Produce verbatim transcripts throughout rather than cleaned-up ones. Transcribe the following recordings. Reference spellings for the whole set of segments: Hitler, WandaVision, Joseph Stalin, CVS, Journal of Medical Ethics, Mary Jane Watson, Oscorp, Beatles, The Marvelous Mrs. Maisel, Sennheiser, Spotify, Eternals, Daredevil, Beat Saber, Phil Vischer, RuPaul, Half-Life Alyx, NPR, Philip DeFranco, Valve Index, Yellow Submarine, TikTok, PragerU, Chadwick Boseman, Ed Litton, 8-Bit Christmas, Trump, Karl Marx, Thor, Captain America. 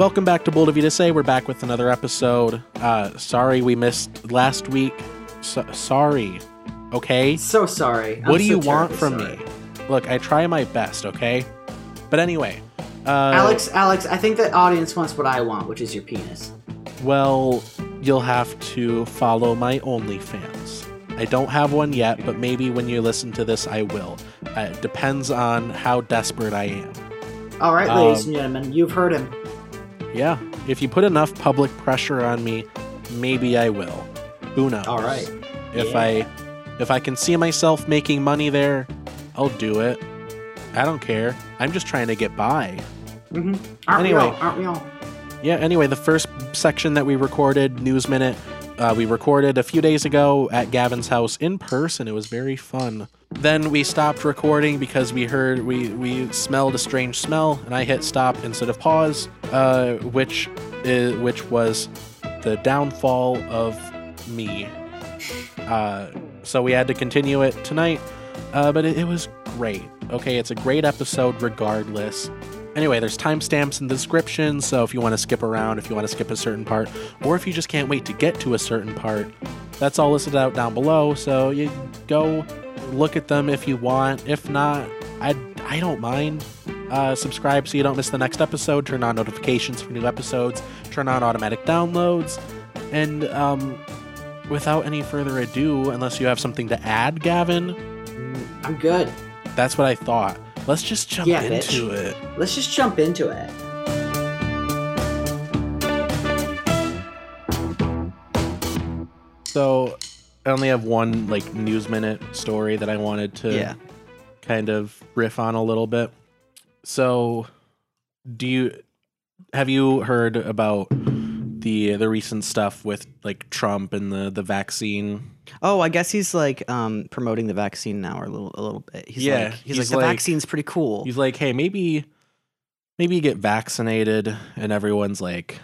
Welcome back to Bold of You to Say. We're back with another episode. Uh, sorry we missed last week. So, sorry. Okay? So sorry. What I'm do so you want from sorry. me? Look, I try my best, okay? But anyway. Uh, Alex, Alex, I think the audience wants what I want, which is your penis. Well, you'll have to follow my OnlyFans. I don't have one yet, but maybe when you listen to this, I will. Uh, it depends on how desperate I am. All right, ladies um, and gentlemen, you've heard him. Yeah. If you put enough public pressure on me, maybe I will. Who knows? All right. If yeah. I if I can see myself making money there, I'll do it. I don't care. I'm just trying to get by. Mm-hmm. Aren't anyway, we all? Aren't we all? Yeah, anyway, the first section that we recorded, News Minute, uh, we recorded a few days ago at Gavin's house in person. It was very fun. Then we stopped recording because we heard, we, we smelled a strange smell, and I hit stop instead of pause, uh, which is, which was the downfall of me. Uh, so we had to continue it tonight, uh, but it, it was great. Okay, it's a great episode regardless. Anyway, there's timestamps in the description, so if you want to skip around, if you want to skip a certain part, or if you just can't wait to get to a certain part, that's all listed out down below, so you go look at them if you want. If not, I, I don't mind. Uh, subscribe so you don't miss the next episode, turn on notifications for new episodes, turn on automatic downloads, and um, without any further ado, unless you have something to add, Gavin? I'm good. That's what I thought. Let's just jump yeah, into bitch. it. Let's just jump into it. So, I only have one like News Minute story that I wanted to yeah. kind of riff on a little bit. So, do you have you heard about the the recent stuff with like Trump and the the vaccine? Oh, I guess he's like um, promoting the vaccine now, or a little, a little bit. He's yeah, like, he's, he's like the like, vaccine's pretty cool. He's like, hey, maybe, maybe you get vaccinated, and everyone's like,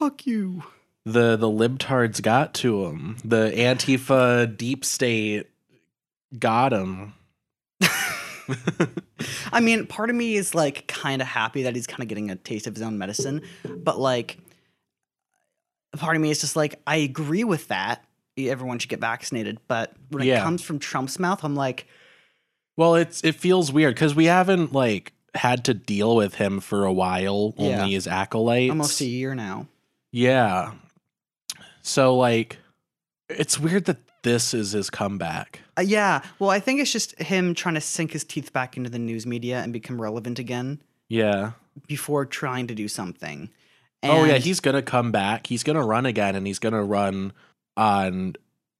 fuck you. The the libtards got to him. The Antifa deep state got him. I mean, part of me is like kind of happy that he's kind of getting a taste of his own medicine, but like, part of me is just like, I agree with that. Everyone should get vaccinated, but when yeah. it comes from Trump's mouth, I'm like, well, it's it feels weird because we haven't like had to deal with him for a while, yeah. only his acolytes, almost a year now. Yeah, so like, it's weird that this is his comeback. Uh, yeah, well, I think it's just him trying to sink his teeth back into the news media and become relevant again. Yeah, before trying to do something. And oh yeah, he's gonna come back. He's gonna run again, and he's gonna run on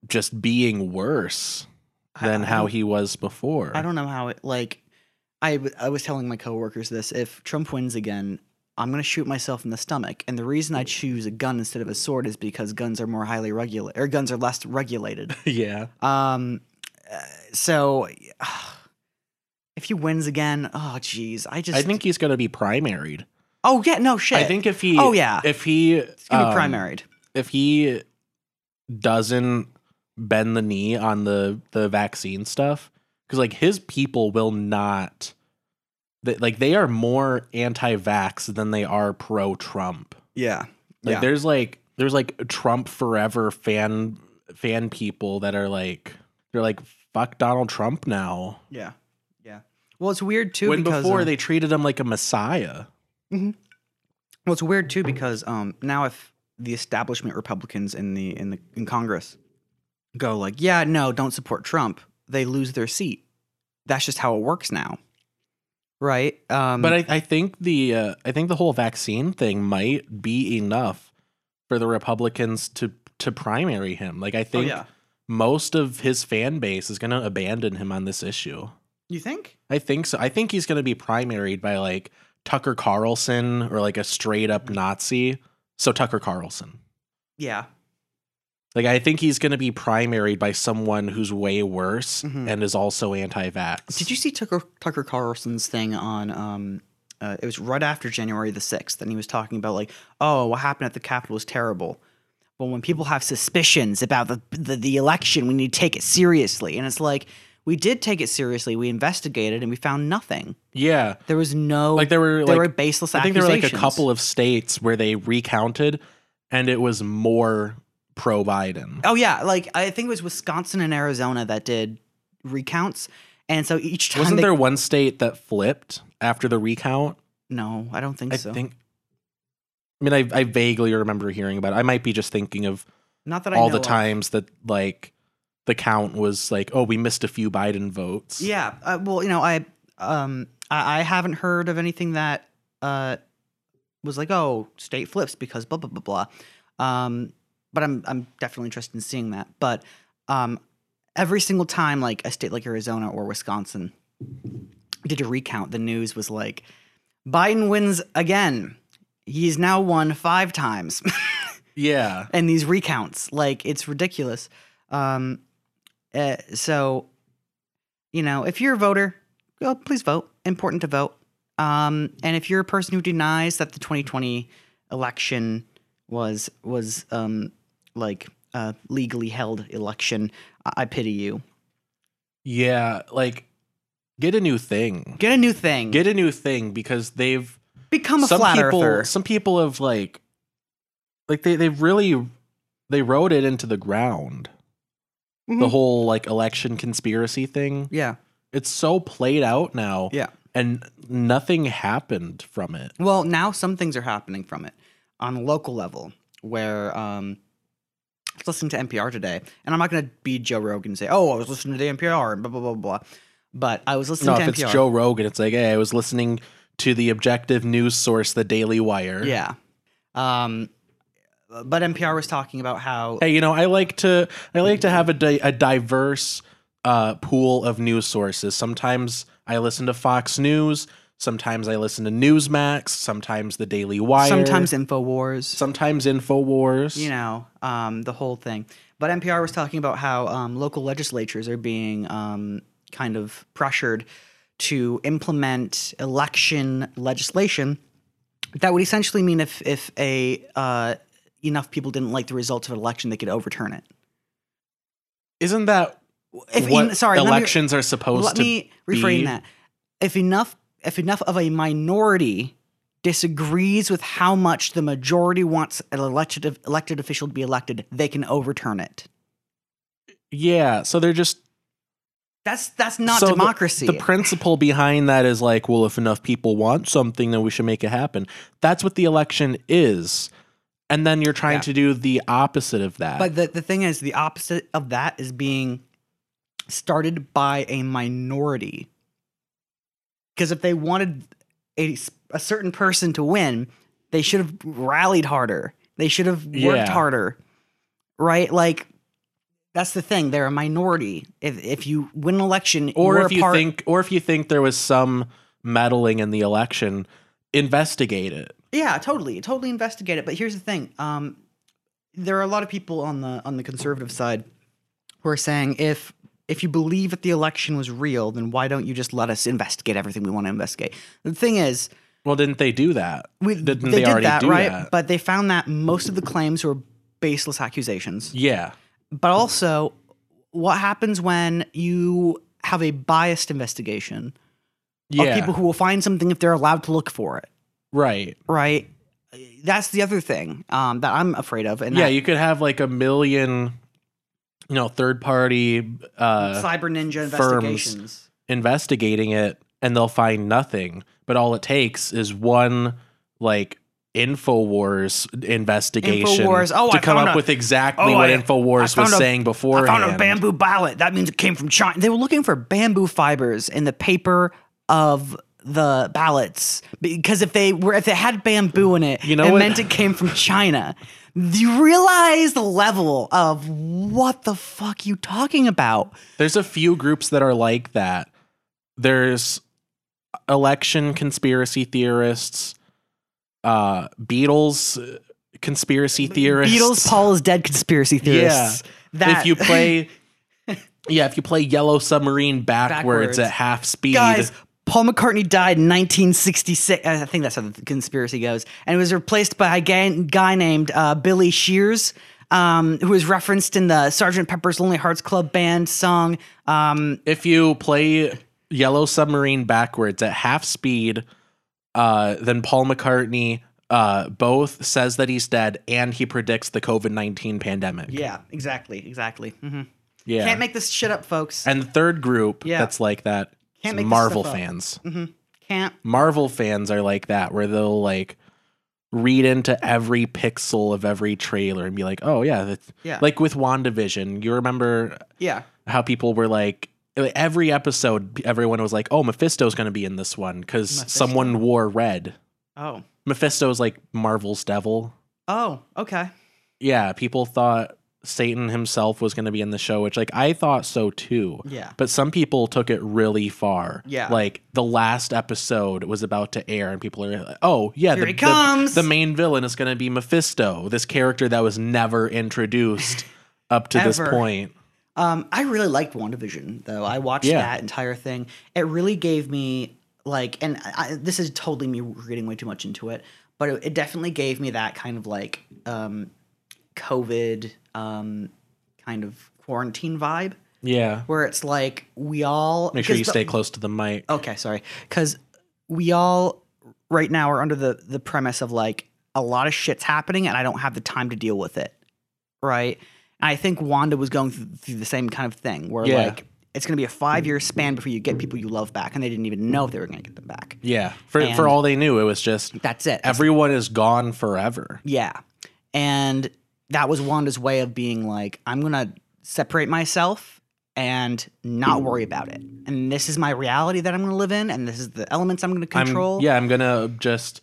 just being worse than how he was before. I don't know how it, like, I, I was telling my coworkers this, if Trump wins again, I'm going to shoot myself in the stomach. And the reason I choose a gun instead of a sword is because guns are more highly regulated, or guns are less regulated. yeah. Um. So uh, if he wins again, oh geez, I just, I think he's going to be primaried. Oh yeah. No shit. I think if he, oh yeah, if he, it's going to um, be primaried. If he doesn't bend the knee on the the vaccine stuff, because like his people will not, they, like they are more anti-vax than they are pro-Trump. Yeah, like yeah. there's like there's like Trump forever fan fan people that are like, they're like, fuck Donald Trump now. Yeah, yeah. Well, it's weird too when because before um, they treated him like a messiah. Mm-hmm. Well, it's weird too because um now if the establishment Republicans in the in the in Congress go like, yeah, no, don't support Trump, they lose their seat. That's just how it works now, right? Um, but I, I think the uh, I think the whole vaccine thing might be enough for the Republicans to to primary him. Like I think oh, yeah. most of his fan base is going to abandon him on this issue. You think? I think so. I think he's going to be primaried by like Tucker Carlson or like a straight up Nazi. So Tucker Carlson. Yeah. Like, I think he's going to be primaried by someone who's way worse mm-hmm. and is also anti-vax. Did you see Tucker Tucker Carlson's thing on um, – uh, it was right after January the sixth, and he was talking about like, oh, what happened at the Capitol was terrible. But when people have suspicions about the, the, the election, we need to take it seriously. And it's like, we did take it seriously. We investigated and we found nothing. Yeah. There was no, like there were, there like, were baseless I think accusations. There were like a couple of states where they recounted and it was more pro Biden. Oh yeah. Like I think it was Wisconsin and Arizona that did recounts. And so each time. Wasn't they, there one state that flipped after the recount? No, I don't think I so. I think, I mean, I, I vaguely remember hearing about it. I might be just thinking of Not that I all know the times of. that like the count was like, oh, we missed a few Biden votes. Yeah. Uh, well, you know, I um I, I haven't heard of anything that uh was like, oh, state flips because blah, blah, blah, blah. Um, but I'm I'm definitely interested in seeing that. But um, every single time, like a state like Arizona or Wisconsin did a recount, the news was like, Biden wins again. He's now won five times. Yeah. And these recounts, like, it's ridiculous. Um, uh, so, you know, if you're a voter, well, please vote. Important to vote. Um, and if you're a person who denies that the twenty twenty election was, was um, like, a legally held election, I, I pity you. Yeah, like, get a new thing. Get a new thing. Get a new thing, because they've... Become a some flat people, earther. Some people have, like... Like, they, they've really, they rode it into the ground. Mm-hmm. The whole, like, election conspiracy thing. Yeah. It's so played out now. Yeah. And nothing happened from it. Well, now some things are happening from it on a local level where um, I was listening to N P R today. And I'm not going to be Joe Rogan and say, oh, I was listening to N P R and blah, blah, blah, blah. But I was listening no, to N P R. No, if it's Joe Rogan, it's like, hey, I was listening to the objective news source, the Daily Wire. Yeah. Um... But N P R was talking about how, hey, you know, I like to I like to have a, di a diverse uh, pool of news sources. Sometimes I listen to Fox News. Sometimes I listen to Newsmax. Sometimes the Daily Wire. Sometimes InfoWars. Sometimes InfoWars. You know, um, the whole thing. But N P R was talking about how um, local legislatures are being um, kind of pressured to implement election legislation that would essentially mean if if a uh, enough people didn't like the results of an election, they could overturn it. Isn't that if what en sorry, elections me, are supposed let to Let me reframe be? that. If enough, if enough of a minority disagrees with how much the majority wants an elected, elected official to be elected, they can overturn it. Yeah, so they're just... That's that's not so democracy. The, the principle behind that is like, well, if enough people want something, then we should make it happen. That's what the election is. And then you're trying yeah. to do the opposite of that. But the, the thing is, the opposite of that is being started by a minority. Because if they wanted a, a certain person to win, they should have rallied harder. They should have worked yeah. harder. Right? Like, that's the thing. They're a minority. If, if you win an election, or you're if a you part think, Or if you think there was some meddling in the election, investigate it. Yeah, totally, totally investigate it. But here's the thing: um, there are a lot of people on the on the conservative side who are saying, if if you believe that the election was real, then why don't you just let us investigate everything we want to investigate? The thing is, well, didn't they do that? We, didn't they, they did already that, do right? that? But they found that most of the claims were baseless accusations. Yeah. But also, what happens when you have a biased investigation yeah. of people who will find something if they're allowed to look for it? Right. Right. That's the other thing um, that I'm afraid of. And yeah, that, you could have like a million, you know, third party uh, cyber ninja investigations investigating it, and they'll find nothing. But all it takes is one like InfoWars investigation InfoWars. Oh, to I come up a, with exactly oh, what I, InfoWars I was a, saying beforehand. I found a bamboo ballot. That means it came from China. They were looking for bamboo fibers in the paper of the ballots, because if they were if they had bamboo in it, you know, it what? meant it came from China. Do you realize the level of what the fuck you talking about? There's a few groups that are like that. There's election conspiracy theorists, uh, Beatles conspiracy theorists, Beatles Paul is dead conspiracy theorists. Yeah, that if you play, yeah, if you play Yellow Submarine backwards, backwards. at half speed, guys. Paul McCartney died in nineteen sixty-six. I think that's how the conspiracy goes. And was replaced by a guy named uh, Billy Shears. um, who is referenced in the Sergeant Pepper's Lonely Hearts Club Band song. Um, if you play Yellow Submarine backwards at half speed, uh, then Paul McCartney uh, both says that he's dead and he predicts the COVID nineteen pandemic. Yeah, exactly, exactly. Mm-hmm. Yeah. Can't make this shit up, folks. And the third group yeah. that's like that Can't is make Marvel fans. Mm-hmm. Can't. Marvel fans are like that, where they'll like read into every pixel of every trailer and be like, oh, yeah. That's, yeah. Like with WandaVision, you remember yeah. how people were like, every episode, everyone was like, oh, Mephisto's going to be in this one because someone wore red. Oh. Mephisto's like Marvel's devil. Oh, okay. Yeah, people thought Satan himself was going to be in the show, which like I thought so too. Yeah. But some people took it really far. Yeah. Like the last episode was about to air and people are like, oh yeah, Here the, he comes. the, the main villain is going to be Mephisto, this character that was never introduced up to Ever. this point. Um, I really liked WandaVision though. I watched yeah. that entire thing. It really gave me like, and I, this is totally me reading way too much into it, but it, it definitely gave me that kind of like, um, COVID, um, kind of quarantine vibe. Yeah. Where it's like, we all make sure you the, stay close to the mic. Okay. Sorry. Cause we all right now are under the, the premise of like a lot of shit's happening and I don't have the time to deal with it. Right. And I think Wanda was going through, through the same kind of thing where yeah. like, it's going to be a five year span before you get people you love back. And they didn't even know if they were going to get them back. Yeah. For, for all they knew, it was just, that's it. Everyone that's, is gone forever. Yeah. And that was Wanda's way of being like, I'm going to separate myself and not worry about it. And this is my reality that I'm going to live in. And this is the elements I'm going to control. I'm, yeah, I'm going to just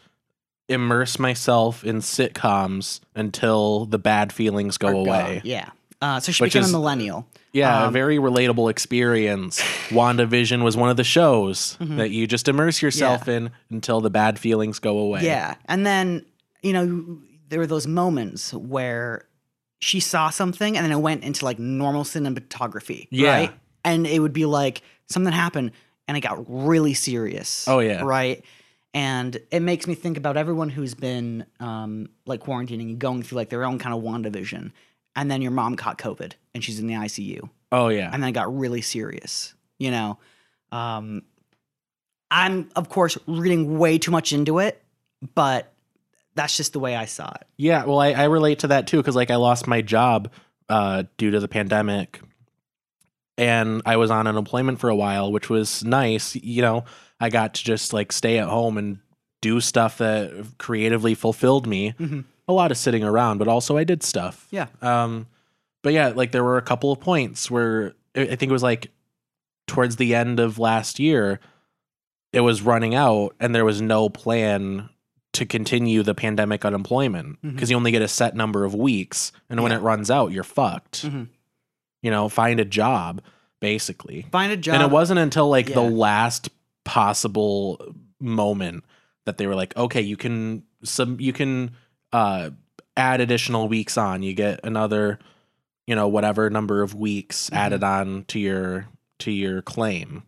immerse myself in sitcoms until the bad feelings go away. Yeah. Uh, so she Which became is, a millennial. Yeah, um, a very relatable experience. WandaVision was one of the shows mm-hmm. that you just immerse yourself yeah. in until the bad feelings go away. Yeah. And then, you know, there were those moments where she saw something and then it went into like normal cinematography. Yeah. Right? And it would be like something happened and it got really serious. Oh yeah. Right. And it makes me think about everyone who's been um, like quarantining and going through like their own kind of WandaVision. And then your mom caught COVID and she's in the I C U. Oh yeah. And then it got really serious, you know? Um, I'm of course reading way too much into it, but that's just the way I saw it. Yeah, well, I, I relate to that too because, like, I lost my job uh, due to the pandemic, and I was on unemployment for a while, which was nice. You know, I got to just like stay at home and do stuff that creatively fulfilled me. Mm-hmm. A lot of sitting around, but also I did stuff. Yeah. Um, but yeah, like there were a couple of points where I think it was like towards the end of last year, it was running out, and there was no plan to continue the pandemic unemployment because mm-hmm. you only get a set number of weeks. And yeah. when it runs out, you're fucked, mm-hmm. you know, find a job, basically find a job. And it wasn't until like yeah. the last possible moment that they were like, okay, you can sub you can, uh, add additional weeks on, you get another, you know, whatever number of weeks mm-hmm. added on to your, to your claim.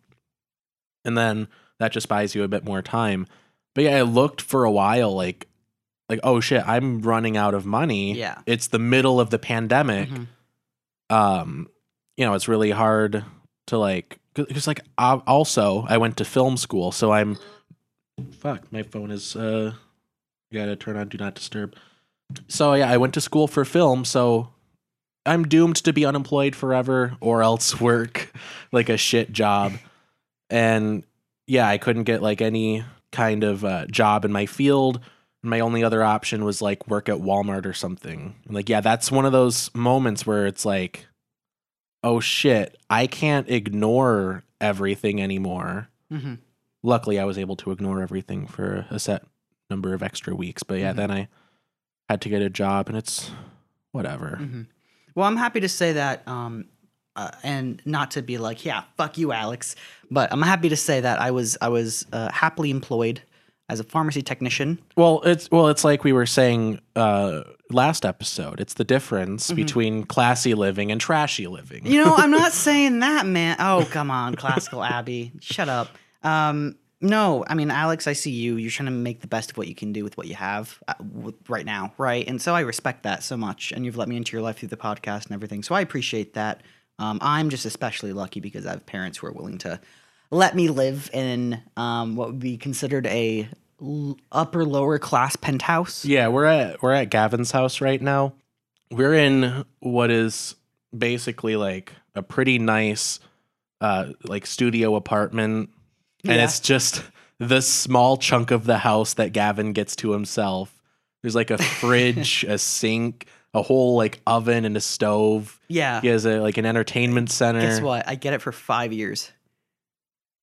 And then that just buys you a bit more time. But yeah, I looked for a while like, like, oh shit, I'm running out of money. Yeah. It's the middle of the pandemic. Mm-hmm. Um, you know, it's really hard to like, because like, I, also I went to film school, so I'm, fuck, my phone is, uh, you gotta turn on do not disturb. So yeah, I went to school for film, so I'm doomed to be unemployed forever or else work like a shit job. And yeah, I couldn't get like any kind of uh, job in my field. My only other option was like work at Walmart or something. And like, yeah, that's one of those moments where it's like, oh shit, I can't ignore everything anymore. Mm-hmm. Luckily, I was able to ignore everything for a set number of extra weeks. But yeah, mm-hmm. then I had to get a job, and it's whatever. Mm-hmm. Well, I'm happy to say that, um, Uh, and not to be like, yeah, fuck you, Alex. But I'm happy to say that I was I was uh, happily employed as a pharmacy technician. Well, it's well, it's like we were saying uh, last episode. It's the difference mm-hmm. between classy living and trashy living. You know, I'm not saying that, man. Oh, come on, classical Abby, shut up. Um, No, I mean, Alex, I see you. You're trying to make the best of what you can do with what you have right now, right? And so I respect that so much. And you've let me into your life through the podcast and everything. So I appreciate that. Um, I'm just especially lucky because I have parents who are willing to let me live in um, what would be considered a l- upper lower class penthouse. Yeah, we're at we're at Gavin's house right now. We're in what is basically like a pretty nice uh, like studio apartment. And yeah. It's just the small chunk of the house that Gavin gets to himself. There's like a fridge, a sink, a whole like oven and a stove. Yeah. He has a, like an entertainment center. Guess what? I get it for five years.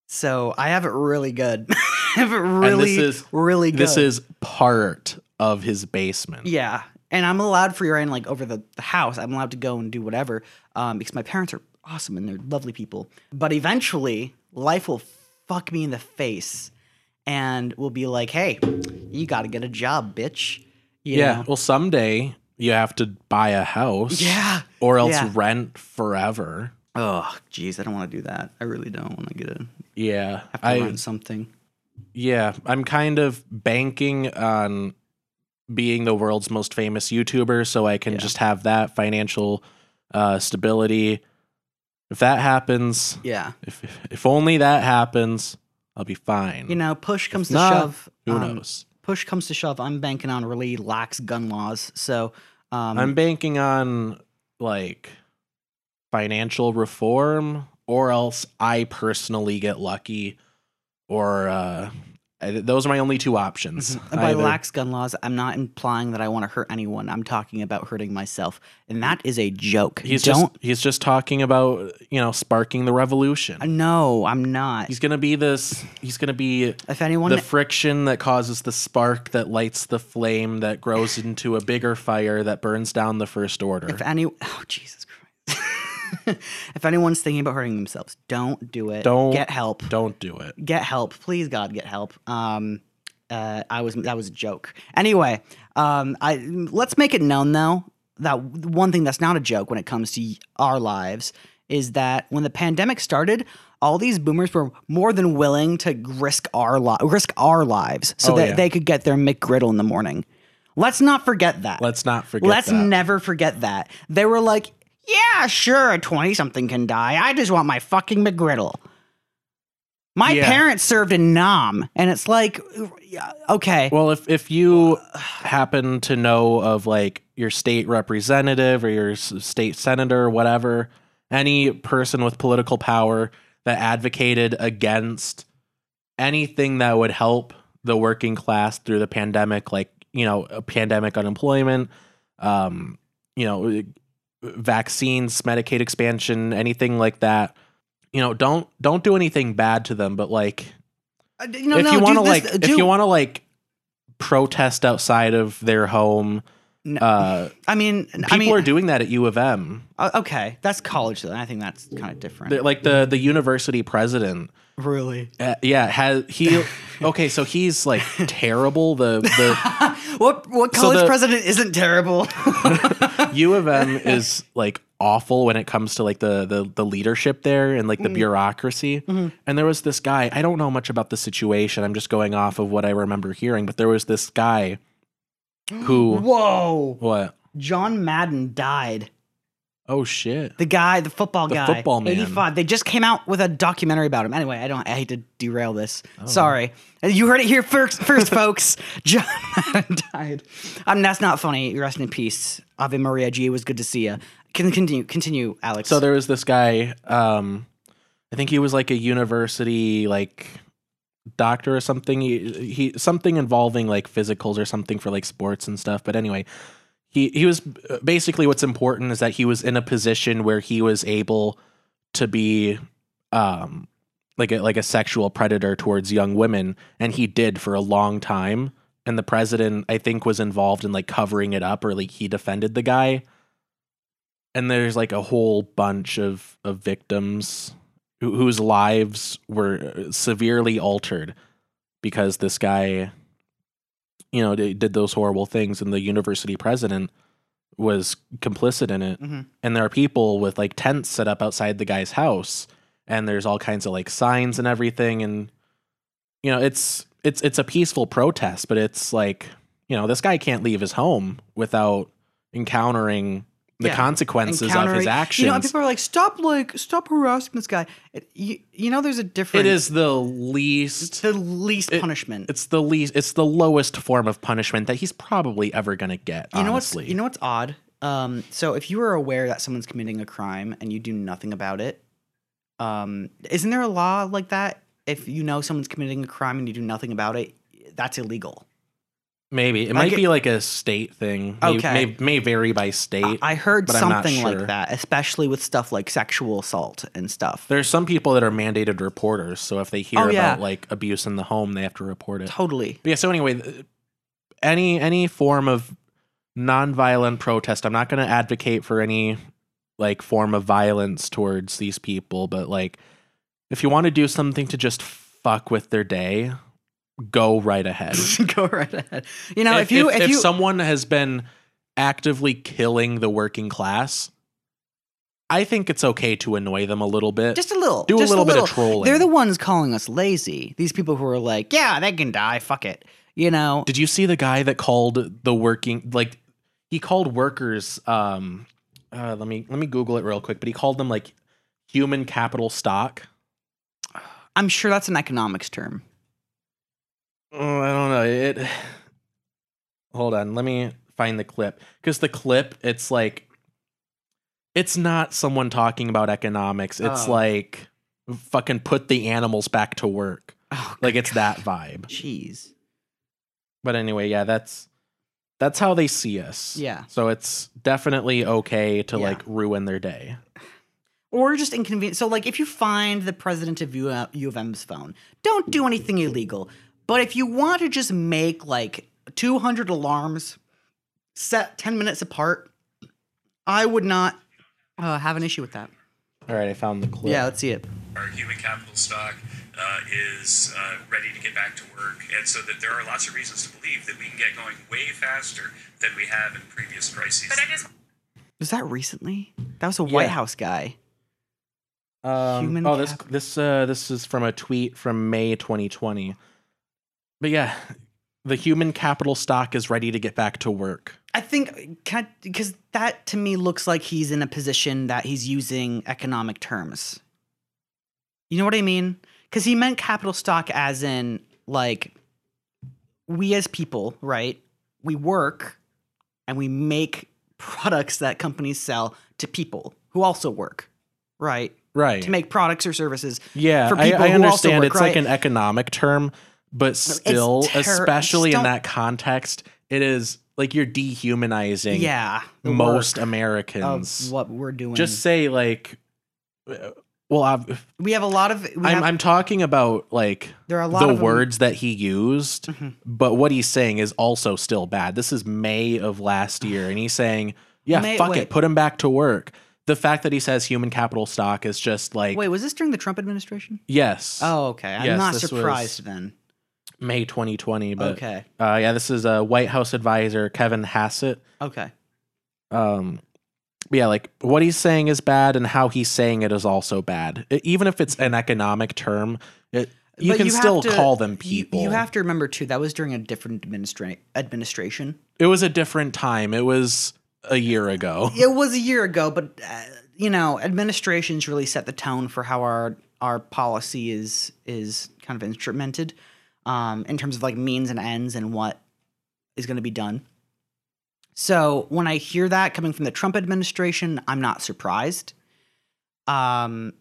So I have it really good. I have it really, is, really good. This is part of his basement. Yeah. And I'm allowed free reign like over the, the house. I'm allowed to go and do whatever um, because my parents are awesome and they're lovely people. But eventually life will fuck me in the face and we'll be like, hey, you got to get a job, bitch. You yeah. know? Well, someday you have to buy a house. Yeah. Or else yeah. rent forever. Oh, geez. I don't want to do that. I really don't want to get a. Yeah. Have to I, rent something. Yeah. I'm kind of banking on being the world's most famous YouTuber so I can yeah. just have that financial uh, stability. If that happens, yeah. If, if if only that happens, I'll be fine. You know, push comes if to not, shove. Who um, knows? Push comes to shove. I'm banking on really lax gun laws. So um, I'm banking on like financial reform, or else I personally get lucky, or uh, I, those are my only two options. Mm-hmm. And by either. Lax gun laws, I'm not implying that I want to hurt anyone. I'm talking about hurting myself. And that is a joke. He's Don't. Just, he's just talking about, you know, sparking the revolution. No, I'm not. He's going to be this. He's going to be if anyone, the friction that causes the spark that lights the flame that grows into a bigger fire that burns down the First Order. If any, oh, Jesus Christ. If anyone's thinking about hurting themselves, don't do it. Don't get help. Don't do it. Get help. Please, God, get help. Um, uh, I was that was a joke. Anyway, um, I let's make it known though that one thing that's not a joke when it comes to our lives is that when the pandemic started, all these boomers were more than willing to risk our li- risk our lives so oh, that yeah. they could get their McGriddle in the morning. Let's not forget that. Let's not forget. Let's that. never forget that. They were like. Yeah, sure, a twenty-something can die. I just want my fucking McGriddle. My yeah. parents served in Nam, and it's like, okay. Well, if, if you happen to know of, like, your state representative or your state senator or whatever, any person with political power that advocated against anything that would help the working class through the pandemic, like, you know, pandemic unemployment, um, you know, vaccines, Medicaid expansion, anything like that, you know, don't don't do anything bad to them. But like, uh, no, if no, you want to like, do, if you want to like protest outside of their home, no, uh, I mean, people I mean, are doing that at U of M. Okay, that's college though. I think that's kind of different. Like the the university president, really? Uh, yeah, has he? Okay, so he's like terrible. The the what what college so the, president isn't terrible? U of M is like awful when it comes to like the the, the leadership there and like the mm. bureaucracy. Mm-hmm. And there was this guy, I don't know much about the situation. I'm just going off of what I remember hearing, but there was this guy who Whoa. What? John Madden died. Oh shit. The guy, the football the guy. The football man. eighty-five They just came out with a documentary about him. Anyway, I don't I hate to derail this. Oh. Sorry. You heard it here first, first folks. John Madden died. Um, that's not funny. Rest in peace. Ave Maria G. It was good to see you. Can continue continue, Alex. So there was this guy, um, I think he was like a university like doctor or something. He, he something involving like physicals or something for like sports and stuff. But anyway, He he was basically what's important is that he was in a position where he was able to be um, like a, like a sexual predator towards young women. And he did for a long time. And the president, I think, was involved in like covering it up or like he defended the guy. And there's like a whole bunch of, of victims who, whose lives were severely altered because this guy, you know, they did those horrible things and the university president was complicit in it. Mm-hmm. And there are people with like tents set up outside the guy's house and there's all kinds of like signs and everything. And you know, it's it's it's a peaceful protest, but it's like, you know, this guy can't leave his home without encountering the yeah. consequences of his actions. You know, people are like, stop, like, stop harassing this guy. It, you, you know, there's a difference. It is the least, the least it, punishment. It's the least, it's the lowest form of punishment that he's probably ever going to get. You honestly. know what's, you know what's odd? Um, so if you are aware that someone's committing a crime and you do nothing about it, um, isn't there a law like that? If you know someone's committing a crime and you do nothing about it, that's illegal. Maybe it might like it, be like a state thing. Okay, may, may vary by state. I, I heard something sure. like that, especially with stuff like sexual assault and stuff. There's some people that are mandated reporters, so if they hear oh, yeah. about like abuse in the home, they have to report it. Totally. But yeah. So anyway, any any form of nonviolent protest. I'm not going to advocate for any like form of violence towards these people, but like if you want to do something to just fuck with their day. Go right ahead. Go right ahead. You know, if, if you if, if you, someone has been actively killing the working class, I think it's okay to annoy them a little bit. Just a little. Do just a little, a little bit of trolling. They're the ones calling us lazy. These people who are like, yeah, they can die. Fuck it. You know. Did you see the guy that called the working like he called workers? Um, uh, let me let me Google it real quick. But he called them like human capital stock. I'm sure that's an economics term. Oh, I don't know. It. Hold on. Let me find the clip, because the clip, it's like, it's not someone talking about economics. It's oh. like fucking put the animals back to work. Oh, like it's God. that vibe. Jeez. But anyway, yeah, that's that's how they see us. Yeah. So it's definitely okay to yeah. like ruin their day. Or just inconvenient. So like if you find the president of U of M's phone, don't do anything illegal. But if you want to just make like two hundred alarms set ten minutes apart, I would not uh, have an issue with that. All right, I found the clip. Yeah, let's see it. Our human capital stock uh, is uh, ready to get back to work. And so that there are lots of reasons to believe that we can get going way faster than we have in previous crises. But I just... Was that recently? That was a yeah. White House guy. Um, human oh, this, this, uh, this is from a tweet from May twenty twenty. But yeah, the human capital stock is ready to get back to work. I think because that to me looks like he's in a position that he's using economic terms. You know what I mean? Because he meant capital stock as in like we as people, right? We work and we make products that companies sell to people who also work, right? Right. To make products or services. Yeah, for people I, I who understand also work, it's right? like an economic term. But still, especially in that context, it is like you're dehumanizing yeah, most Americans. What we're doing. Just say like, well, I've, we have a lot of. I'm, have, I'm talking about like there are a lot the of words them. that he used, mm-hmm. but what he's saying is also still bad. This is May of last year, and he's saying, yeah, May, fuck wait. it. Put him back to work. The fact that he says human capital stock is just like. Wait, was this during the Trump administration? Yes. Oh, okay. I'm yes, not surprised then. May twenty twenty, but okay. uh, yeah, this is a uh, White House advisor, Kevin Hassett. Okay. Um, yeah, like what he's saying is bad and how he's saying it is also bad. It, even if it's an economic term, it, you but can you still to, call them people. You, you have to remember, too, that was during a different administra administration. It was a different time. It was a year ago. It was a year ago, but, uh, you know, administrations really set the tone for how our our policy is is kind of instrumented. Um, in terms of like means and ends and what is going to be done. So when I hear that coming from the Trump administration, I'm not surprised. Um,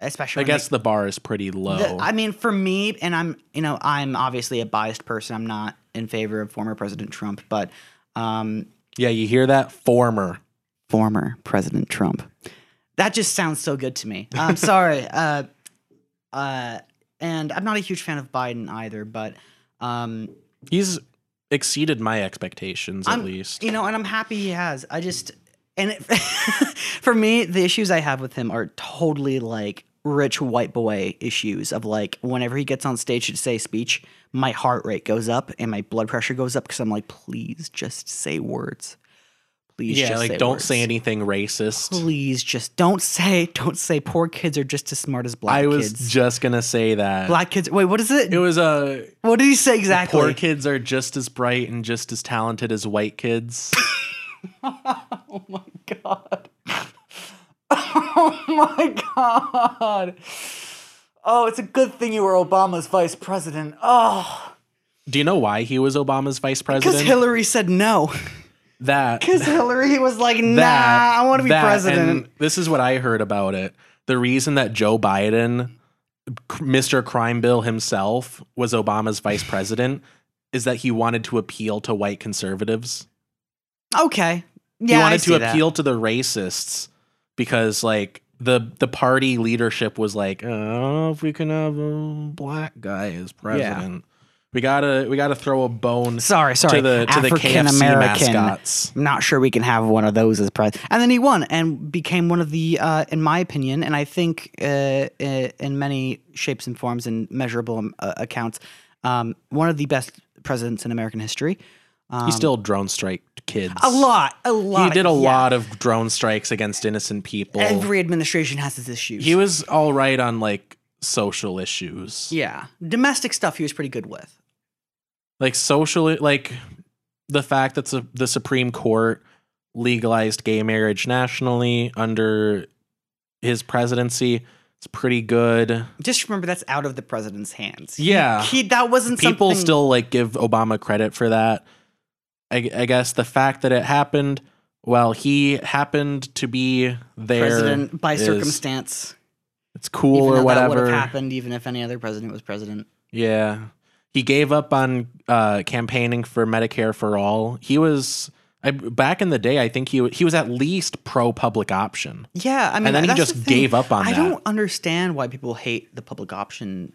especially, I guess they, the bar is pretty low. The, I mean, for me, and I'm, you know, I'm obviously a biased person. I'm not in favor of former President Trump, but, um, yeah, you hear that former, former President Trump. That just sounds so good to me. I'm sorry. uh, uh, And I'm not a huge fan of Biden either, but um, he's exceeded my expectations I'm, at least. You know, and I'm happy he has. I just and it, for me, the issues I have with him are totally like rich white boy issues of like whenever he gets on stage to say a speech, my heart rate goes up and my blood pressure goes up because I'm like, please just say words. Please yeah, just like say don't words. say anything racist. Please just don't say, don't say poor kids are just as smart as black kids. I was kids. just going to say that. Black kids, wait, what is it? It was a... What did he say exactly? Poor kids are just as bright and just as talented as white kids. Oh my God. Oh my God. Oh, it's a good thing you were Obama's vice president. Oh. Do you know why he was Obama's vice president? Because Hillary said no. That because Hillary was like, nah, that, I want to be that, president. And this is what I heard about it. The reason that Joe Biden, Mister Crime Bill himself, was Obama's vice president is that he wanted to appeal to white conservatives. Okay. Yeah. He wanted I see to appeal that. to the racists because, like, the the party leadership was like, oh, if we can have a black guy as president. Yeah. We gotta, we gotta throw a bone. Sorry, sorry. To the, to the K F C mascots. Not sure we can have one of those as president. And then he won and became one of the, uh, in my opinion, and I think uh, in many shapes and forms and measurable uh, accounts, um, one of the best presidents in American history. Um, he still drone striked kids. A lot, a lot. He did a yeah. lot of drone strikes against innocent people. Every administration has its issues. He was all right on like social issues. Yeah, domestic stuff he was pretty good with. Like socially, like the fact that su the Supreme Court legalized gay marriage nationally under his presidency, it's pretty good. Just remember that's out of the president's hands. Yeah, he, he that wasn't people something still like give Obama credit for that. I, I guess the fact that it happened, well, he happened to be there president by is, circumstance. It's cool or whatever. That would have happened even if any other president was president. Yeah. He gave up on uh, campaigning for Medicare for all. He was I, back in the day. I think he he was at least pro public option. Yeah, I mean, and then he just the gave up on. I that. I don't understand why people hate the public option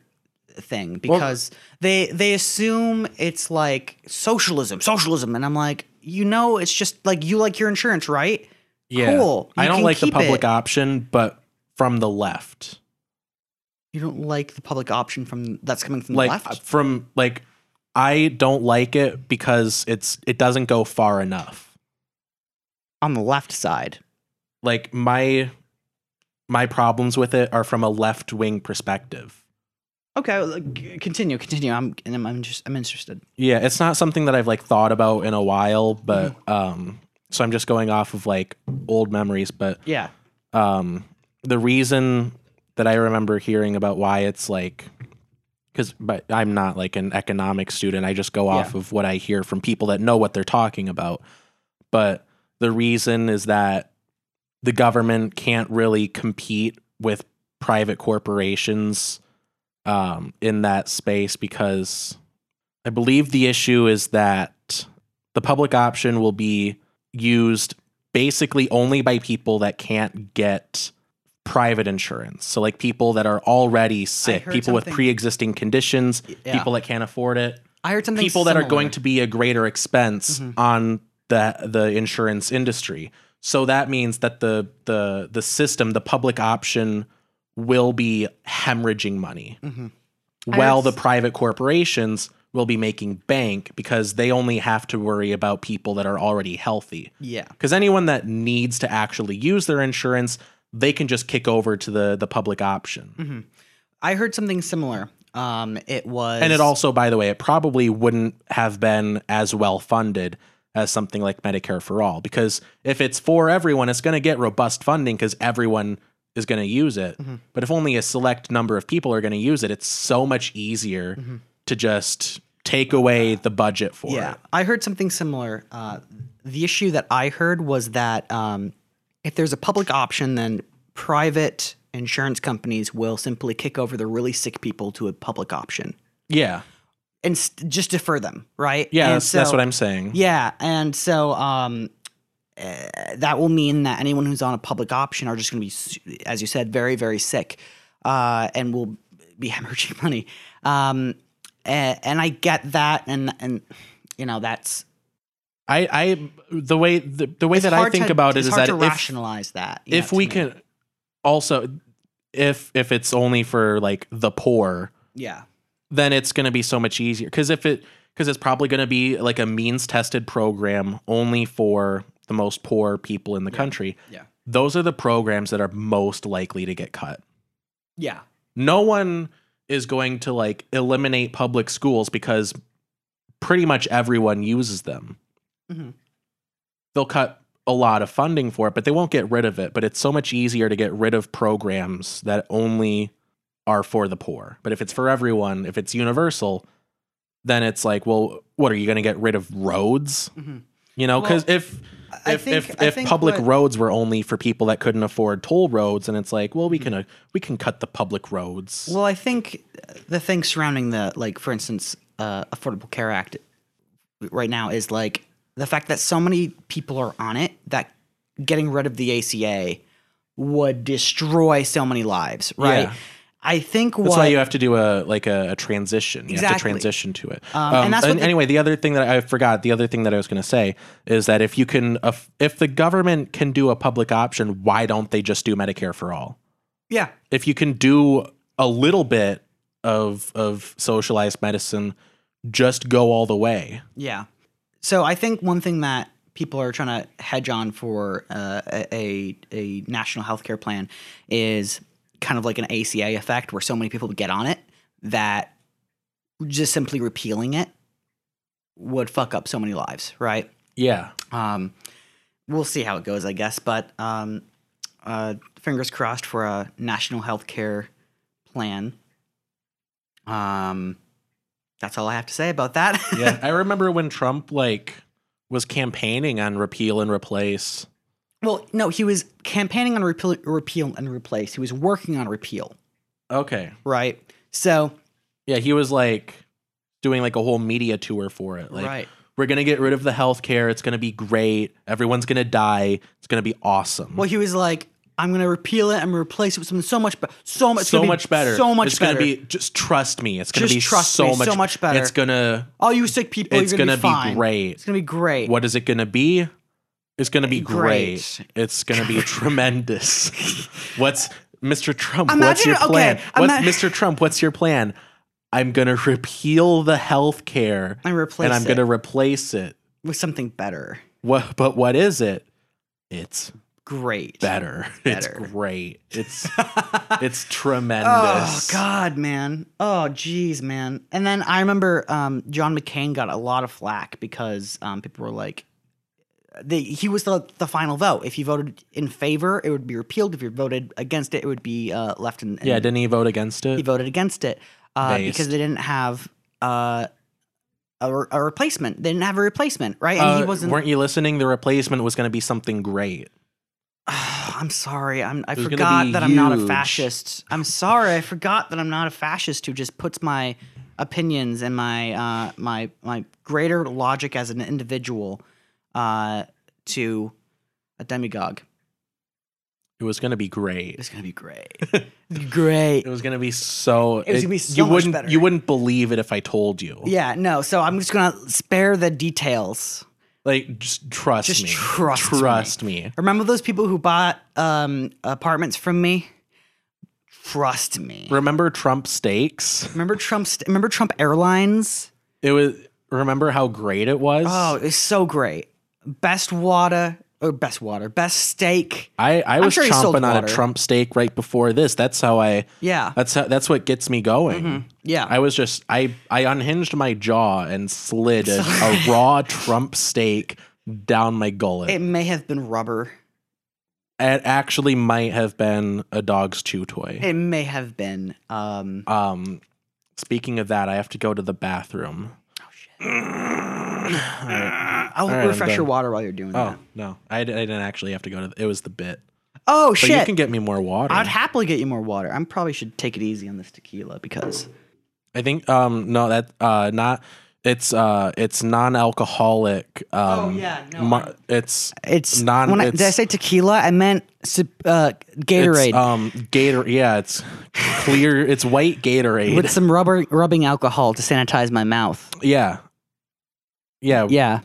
thing because well, they they assume it's like socialism, socialism, and I'm like, you know, it's just like you like your insurance, right? Yeah, cool. I don't like the public it. option, but from the left. You don't like the public option from that's coming from like, the left? From like, I don't like it because it's it doesn't go far enough. On the left side. Like my my problems with it are from a left wing perspective. Okay, like, continue, continue. I'm I'm I'm just I'm interested. Yeah, it's not something that I've like thought about in a while, but mm. um so I'm just going off of like old memories, but yeah. Um the reason that I remember hearing about why it's like, because but I'm not like an economic student. I just go off yeah. of what I hear from people that know what they're talking about. But the reason is that the government can't really compete with private corporations um, in that space because I believe the issue is that the public option will be used basically only by people that can't get private insurance. So like people that are already sick, people with pre-existing conditions, yeah. people that can't afford it. I heard something people similar. that are going to be a greater expense mm-hmm. on the the insurance industry. So that means that the the the system, the public option will be hemorrhaging money. Mm-hmm. While the private corporations will be making bank because they only have to worry about people that are already healthy. Yeah. Because anyone that needs to actually use their insurance, they can just kick over to the the public option. Mm-hmm. I heard something similar. Um, it was, and it also, by the way, it probably wouldn't have been as well funded as something like Medicare for All, because if it's for everyone, it's going to get robust funding because everyone is going to use it. Mm-hmm. But if only a select number of people are going to use it, it's so much easier mm-hmm. to just take away the budget for yeah. it. I heard something similar. Uh, the issue that I heard was that, um, if there's a public option, then private insurance companies will simply kick over the really sick people to a public option. Yeah. And just defer them, right? Yeah, that's, so, that's what I'm saying. Yeah, and so um, uh, that will mean that anyone who's on a public option are just going to be, as you said, very, very sick uh, and will be hemorrhaging money. Um, and, and I get that, and, and you know, that's... I, I the way the, the way it's that I think to, about it is that if, rationalize that, yeah, if we me. can also if if it's only for like the poor, yeah, then it's going to be so much easier because if it because it's probably going to be like a means tested program only for the most poor people in the yeah. country. Yeah. Those are the programs that are most likely to get cut. Yeah. No one is going to like eliminate public schools because pretty much everyone uses them. Mm-hmm. They'll cut a lot of funding for it, but they won't get rid of it. But it's so much easier to get rid of programs that only are for the poor. But if it's for everyone, if it's universal, then it's like, well, what are you going to get rid of roads? Mm-hmm. You know, because well, if I if think, if, if public what, roads were only for people that couldn't afford toll roads, and it's like, well, we mm-hmm. can uh, we can cut the public roads. Well, I think the thing surrounding the, like, for instance, uh, Affordable Care Act right now is like the fact that so many people are on it that getting rid of the A C A would destroy so many lives, right? Yeah. I think what, that's why you have to do a like a, a transition. You exactly. have to transition to it. Um, um, and that's and the, anyway, the other thing that I forgot, the other thing that I was going to say is that if you can, if, if the government can do a public option, why don't they just do Medicare for all? Yeah. If you can do a little bit of of socialized medicine, just go all the way. Yeah. So I think one thing that people are trying to hedge on for uh, a a national healthcare plan is kind of like an A C A effect where so many people get on it that just simply repealing it would fuck up so many lives, right? Yeah. Um, we'll see how it goes, I guess, but um, uh, fingers crossed for a national healthcare plan. Um, that's all I have to say about that. Yeah, I remember when Trump like was campaigning on repeal and replace. Well, no, he was campaigning on repeal, repeal and replace. He was working on repeal. Okay. Right. So. Yeah, he was like doing like a whole media tour for it. Like, right. We're going to get rid of the health care. It's going to be great. Everyone's going to die. It's going to be awesome. Well, he was like, I'm going to repeal it and replace it with something so much better. So much, so much be better. So much it's better. It's going to be, just trust me. It's going to be trust so, me, much, so much better. It's going to. All you sick people, it's going to be, be great. It's going to be great. What is it going to be? It's going to be great. great. It's going to be tremendous. What's Mister Trump? Imagine, what's your plan? Okay, what's, Mister Trump, what's your plan? I'm going to repeal the health care. And replace And I'm going to replace it. With something better. What? But what is it? It's great. Better. better. It's great. It's it's tremendous. Oh, God, man. Oh, geez, man. And then I remember um, John McCain got a lot of flack because um, people were like, The, he was the, the final vote. If you voted in favor, it would be repealed. If you voted against it, it would be uh, left in, in. Yeah, didn't he vote against it? He voted against it uh, because they didn't have uh, a, re a replacement. They didn't have a replacement, right? And uh, he wasn't. Weren't you listening? The replacement was going to be something great. Oh, I'm sorry. I'm, I forgot that huge. I'm not a fascist. I'm sorry. I forgot that I'm not a fascist who just puts my opinions and my uh, my my greater logic as an individual Uh, to a demagogue. It was going to be great. It was going to be great. Great. It was going to be so. It was going to be so much better. You wouldn't believe it if I told you. Yeah, no. So I'm just going to spare the details. Like, just trust just me. Just trust, trust me. me. Remember those people who bought um, apartments from me? Trust me. Remember Trump steaks? Remember Trump? St remember Trump Airlines? It was. Remember how great it was? Oh, it's so great. Best water, or best water, best steak. I, I was sure chomping on a Trump steak right before this. That's how I, yeah, that's how, that's what gets me going. Mm-hmm. Yeah. I was just, I, I unhinged my jaw and slid a, a raw Trump steak down my gullet. It may have been rubber. It actually might have been a dog's chew toy. It may have been. Um, um, speaking of that, I have to go to the bathroom. All right. I'll All right, refresh your water while you're doing oh, that. Oh, no. I, I didn't actually have to go to the, it was the bit. Oh, so shit. You can get me more water. I'd happily get you more water. I probably should take it easy on this tequila because I think um no that uh not it's uh it's non-alcoholic um Oh yeah, no. It's it's non when I, it's, Did I say tequila? I meant uh Gatorade. It's, um Gator yeah, it's clear it's white Gatorade with some rubber rubbing alcohol to sanitize my mouth. Yeah. Yeah, yeah.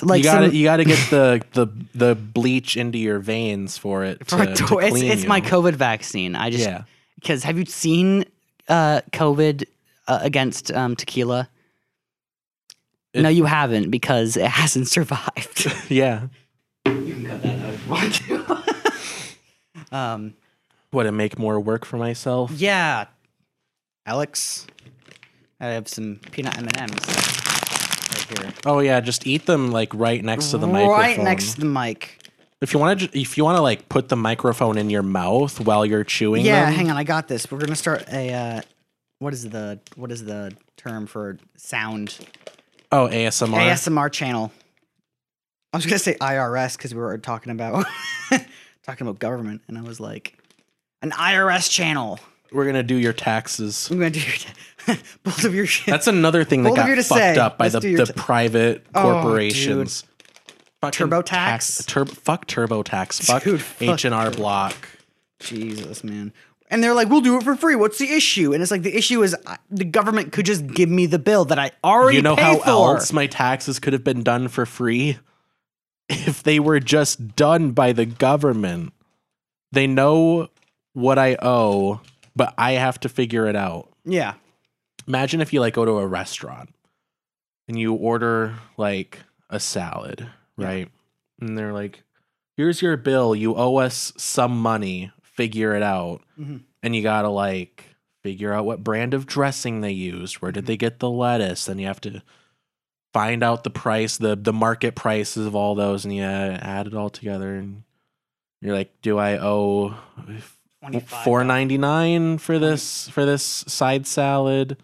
Like you gotta, some, you gotta get the, the the bleach into your veins for it. To, for to, to clean it's it's you. My COVID vaccine. I just because yeah. have you seen uh, COVID uh, against um, tequila? It, no, you haven't because it hasn't survived. Yeah, What? um, what, to make more work for myself? Yeah, Alex. I have some peanut M and M's right here. Oh yeah, just eat them like right next to the microphone. Right next to the mic. If you want to, if you want to like put the microphone in your mouth while you're chewing. Yeah, them. Hang on, I got this. We're gonna start a. Uh, what is the what is the term for sound? Oh, A S M R. A S M R channel. I was gonna say I R S because we were talking about talking about government, and I was like, an I R S channel. We're gonna do your taxes. I'm gonna do your taxes. Both of your shit. That's another thing that Both got fucked say. up by Let's the, the private corporations. Oh, TurboTax. Tax, tur fuck TurboTax. Fuck H and R Block. Jesus, man. And they're like, we'll do it for free. What's the issue? And it's like, the issue is I, the government could just give me the bill that I already paid for. You know how for. else my taxes could have been done for free? If they were just done by the government. They know what I owe, but I have to figure it out. Yeah. Imagine if you like go to a restaurant and you order like a salad, right? Yeah. And they're like, here's your bill. You owe us some money. Figure it out. Mm-hmm. And you got to like figure out what brand of dressing they used. Where did mm-hmm. they get the lettuce? Then you have to find out the price, the, the market prices of all those. And you add it all together. And you're like, do I owe four ninety-nine for this for this side salad?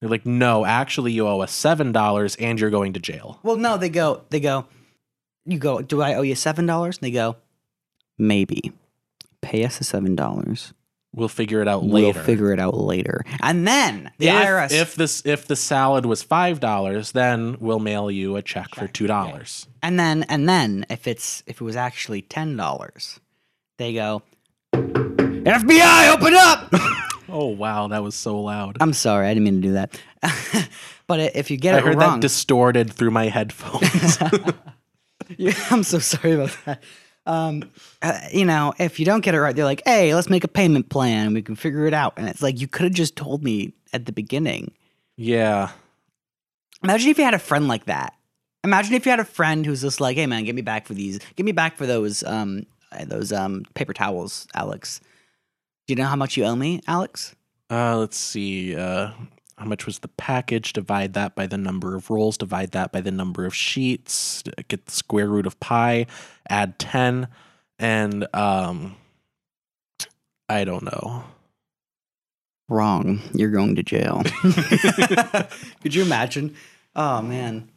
They're like, no, actually you owe us seven dollars and you're going to jail. Well, no, they go, they go, you go, do I owe you seven dollars? And they go, maybe. Pay us the seven dollars. We'll figure it out later. We'll figure it out later. And then the if, I R S if this if the salad was five dollars, then we'll mail you a check, check. for two dollars. Okay. And then and then if it's if it was actually ten dollars, they go, F B I, open up! Oh, wow. That was so loud. I'm sorry. I didn't mean to do that. But if you get I it wrong. I heard that distorted through my headphones. Yeah, I'm so sorry about that. Um, uh, you know, if you don't get it right, they're like, hey, let's make a payment plan and we can figure it out. And it's like, you could have just told me at the beginning. Yeah. Imagine if you had a friend like that. Imagine if you had a friend who's just like, hey, man, get me back for these. Get me back for those, um, those um, paper towels, Alex. Do you know how much you owe me, Alex? Uh, let's see. Uh, how much was the package? Divide that by the number of rolls. Divide that by the number of sheets. Get the square root of pi. Add ten. And um, I don't know. Wrong. You're going to jail. Could you imagine? Oh, man.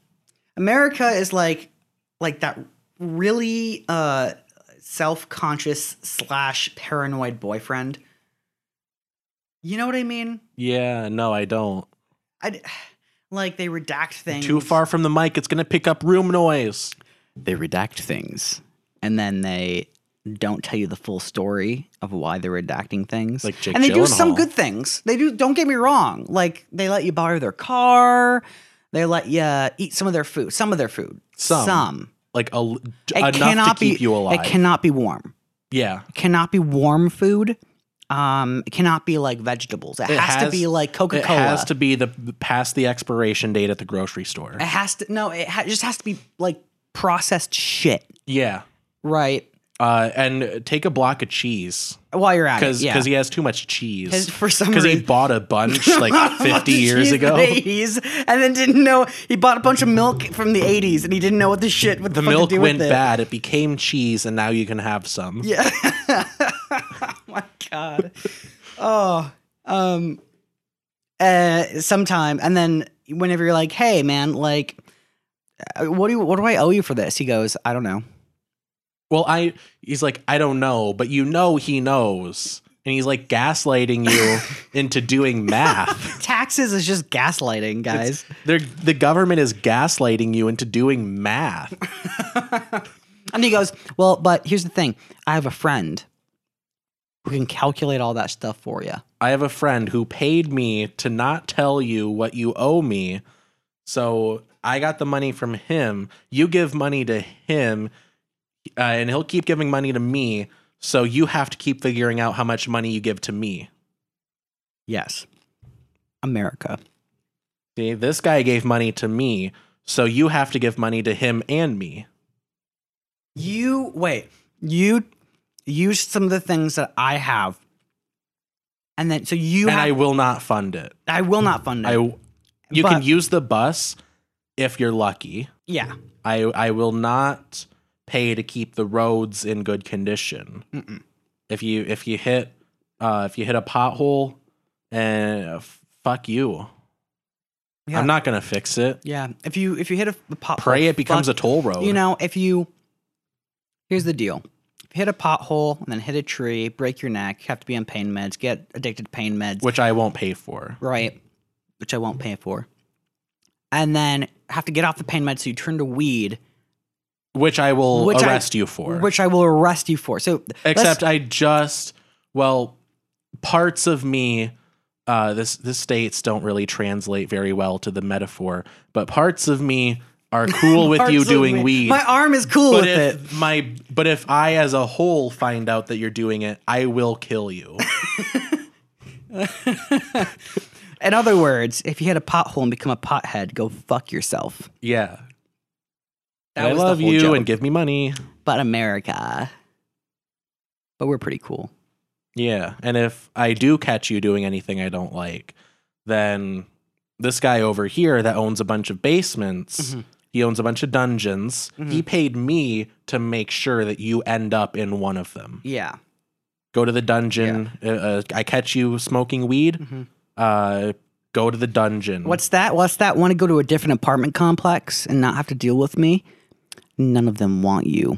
America is like, like that really... Uh, self-conscious slash paranoid boyfriend. You know what I mean? Yeah, no, I don't. I, like, they redact things. Too far from the mic, it's going to pick up room noise. They redact things, and then they don't tell you the full story of why they're redacting things. Like Jake And they Gyllenhaal. do some good things. They do, don't get me wrong. Like, they let you borrow their car. They let you eat some of their food. Some of their food. Some. Some. Like a, enough to keep be, you alive. It cannot be warm. Yeah. It cannot be warm food. Um, it cannot be like vegetables. It, it has, has to be like Coca-Cola. It has to be the past the expiration date at the grocery store. It has to no. It ha just has to be like processed shit. Yeah. Right. Uh, and take a block of cheese while you're at Cause, it. Yeah. Because he has too much cheese. For some reason, because he bought a bunch like fifty years ago. The eighties, and then didn't know he bought a bunch of milk from the eighties, and he didn't know what the shit with the, the fuck milk to do went with it. bad. It became cheese, and now you can have some. Yeah. Oh my god. Oh. Um. Uh. Sometime, and then whenever you're like, "Hey, man, like, what do you, what do I owe you for this?" He goes, "I don't know." Well, I, he's like, I don't know, but you know he knows. And he's like gaslighting you into doing math. Taxes is just gaslighting, guys. They're, the government is gaslighting you into doing math. And he goes, well, but here's the thing. I have a friend who can calculate all that stuff for you. I have a friend who paid me to not tell you what you owe me. So I got the money from him. You give money to him. Uh, and he'll keep giving money to me, so you have to keep figuring out how much money you give to me. Yes. America. See, this guy gave money to me, so you have to give money to him and me. You, wait, You used some of the things that I have. And then, so you and have, I will not fund it. I will not fund it. I, you but, can use the bus if you're lucky. Yeah. I, I will not pay to keep the roads in good condition. Mm-mm. If you, if you hit, uh, if you hit a pothole and uh, fuck you, yeah. I'm not going to fix it. Yeah. If you, if you hit a, a pothole, pray it becomes fuck, a toll road. You know, if you, here's the deal. Hit a pothole and then hit a tree, break your neck, have to be on pain meds, get addicted to pain meds. Which I won't pay for. Right. Which I won't pay for. And then have to get off the pain meds so you turn to weed. Which I will which arrest I, you for. Which I will arrest you for. So Except I just, well, parts of me, uh, this, this states don't really translate very well to the metaphor, but parts of me are cool with you doing me. weed. My arm is cool but with if it. My, but if I as a whole find out that you're doing it, I will kill you. In other words, if you hit a pothole and become a pothead, go fuck yourself. Yeah. That I was love the whole you joke. And give me money. But America. But we're pretty cool. Yeah. And if I do catch you doing anything I don't like, then this guy over here that owns a bunch of basements... Mm-hmm. He owns a bunch of dungeons. Mm-hmm. He paid me to make sure that you end up in one of them. Yeah. Go to the dungeon. Yeah. Uh, uh, I catch you smoking weed. Mm-hmm. Uh, go to the dungeon. What's that? What's that? Want to go to a different apartment complex and not have to deal with me? None of them want you.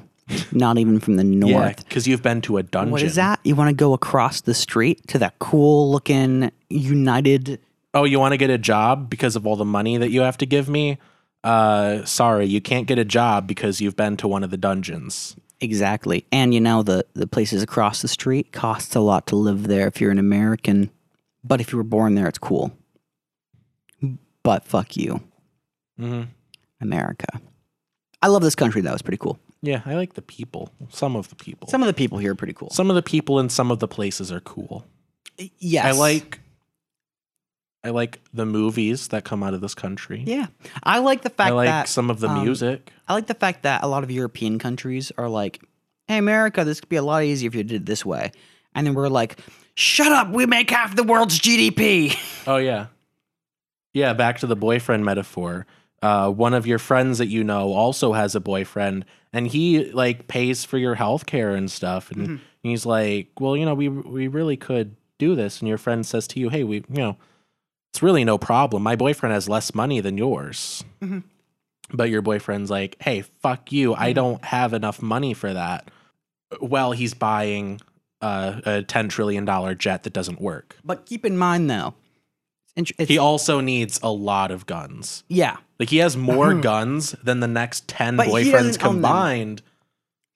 Not even from the north. Because yeah, you've been to a dungeon. What is that? You want to go across the street to that cool looking United. Oh, you want to get a job because of all the money that you have to give me? Uh, sorry, you can't get a job because you've been to one of the dungeons. Exactly. And you know, the, the places across the street costs a lot to live there if you're an American. But if you were born there, it's cool. But fuck you. Mm-hmm. America. I love this country, though. It's pretty cool. Yeah, I like the people. Some of the people. Some of the people here are pretty cool. Some of the people in some of the places are cool. Yes. I like... I like the movies that come out of this country. Yeah. I like the fact that... I like that, some of the um, music. I like the fact that a lot of European countries are like, hey, America, this could be a lot easier if you did it this way. And then we're like, shut up, we make half the world's G D P. Oh, yeah. Yeah, back to the boyfriend metaphor. Uh, one of your friends that you know also has a boyfriend, and he, like, pays for your health care and stuff. And, mm-hmm. and he's like, well, you know, we we really could do this. And your friend says to you, hey, we, you know... It's really no problem. My boyfriend has less money than yours. Mm-hmm. But your boyfriend's like, hey, fuck you. Mm-hmm. I don't have enough money for that. Well, he's buying uh, a ten trillion dollar jet that doesn't work. But keep in mind, though. It's, it's, he also needs a lot of guns. Yeah. Like, he has more mm-hmm. guns than the next ten but boyfriends he combined.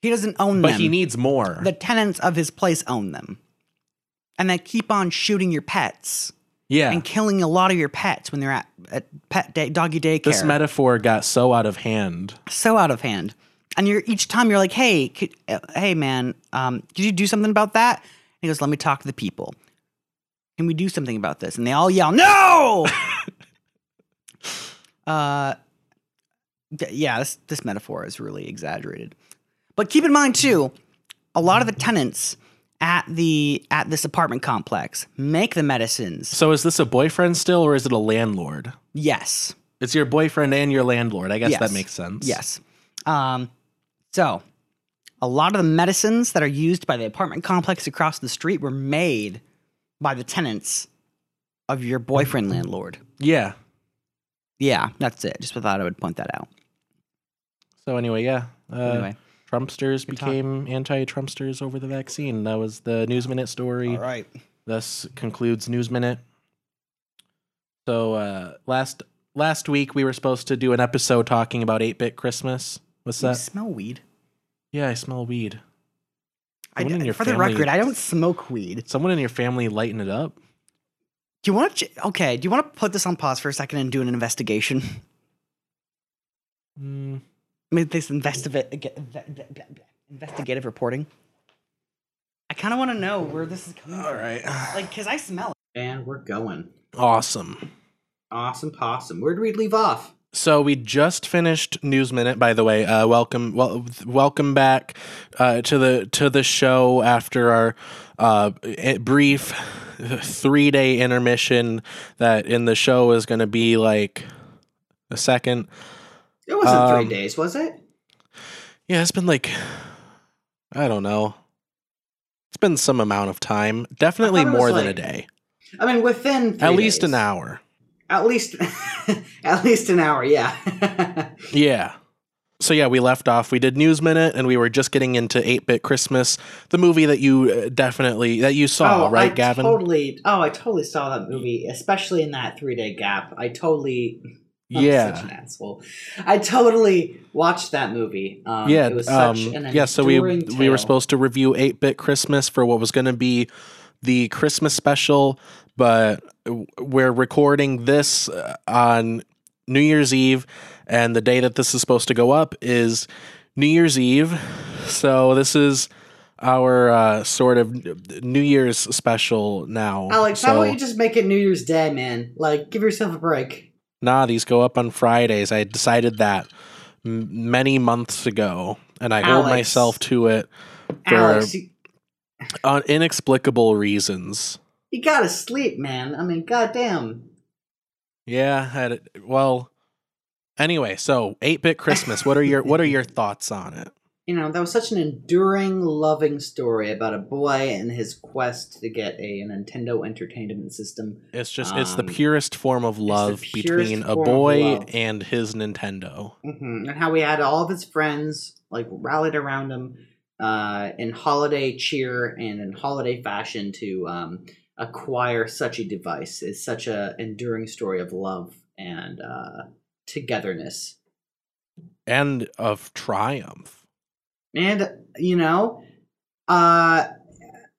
He doesn't own but them. But he needs more. The tenants of his place own them. And they keep on shooting your pets. Yeah. And killing a lot of your pets when they're at, at pet day, doggy daycare. This metaphor got so out of hand. So out of hand. And you're each time you're like, hey, could, uh, hey, man, um, could you do something about that? And he goes, let me talk to the people. Can we do something about this? And they all yell, no! uh, yeah, this, this metaphor is really exaggerated. But keep in mind, too, a lot of the tenants... At the at this apartment complex, make the medicines. So is this a boyfriend still, or is it a landlord? Yes, it's your boyfriend and your landlord. I guess yes. that makes sense. Yes. Um. So, a lot of the medicines that are used by the apartment complex across the street were made by the tenants of your boyfriend landlord. Yeah. Yeah, that's it. Just thought I would point that out. So anyway, yeah. Uh, anyway. Trumpsters Good became anti-Trumpsters over the vaccine. That was the News Minute story. All right. Thus concludes News Minute. So uh, last last week we were supposed to do an episode talking about eight-bit Christmas. What's that? You smell weed. Yeah, I smell weed. I, in your for family, the record, I don't smoke weed. Someone in your family lighten it up. Do you want to? Okay. Do you want to put this on pause for a second and do an investigation? Hmm. This investigative reporting. I kind of want to know where this is coming from. All right. Like, because I smell it. And we're going. Awesome. Awesome possum. Where do we leave off? So we just finished News Minute, by the way. Uh, welcome, well, welcome back uh, to the to the show after our uh, brief three day intermission. That in the show is going to be like a second. It wasn't um, three days, was it? Yeah, it's been like I don't know. It's been some amount of time. Definitely more like, than a day. I mean, within three at least days. An hour. At least, at least an hour, yeah. Yeah. So yeah, we left off. We did News Minute, and we were just getting into eight-Bit Christmas, the movie that you definitely that you saw, oh, right, I Gavin? Totally. Oh, I totally saw that movie, especially in that three-day gap. I totally. I'm yeah. Such an asshole. I totally watched that movie. Um, yeah. It was such um, an yeah. So we tale. we were supposed to review eight-Bit Christmas for what was going to be the Christmas special. But we're recording this on New Year's Eve, and the day that this is supposed to go up is New Year's Eve. So this is our uh, sort of New Year's special now. Alex, so, how about you just make it New Year's Day, man? Like, give yourself a break. Nah, these go up on Fridays. I decided that m- many months ago, and I Alex. hold myself to it for Alex, you- uh, inexplicable reasons. You gotta sleep, man. I mean, goddamn. Yeah. Had it, well. Anyway, so eight-Bit Christmas. What are your What are your thoughts on it? You know, that was such an enduring, loving story about a boy and his quest to get a Nintendo Entertainment System. It's just um, it's the purest form of love between a boy and his Nintendo, mm-hmm. and how we had all of his friends like rallied around him uh, in holiday cheer and in holiday fashion to. Um, acquire such a device is such a enduring story of love and uh, togetherness. And of triumph. And, you know, uh,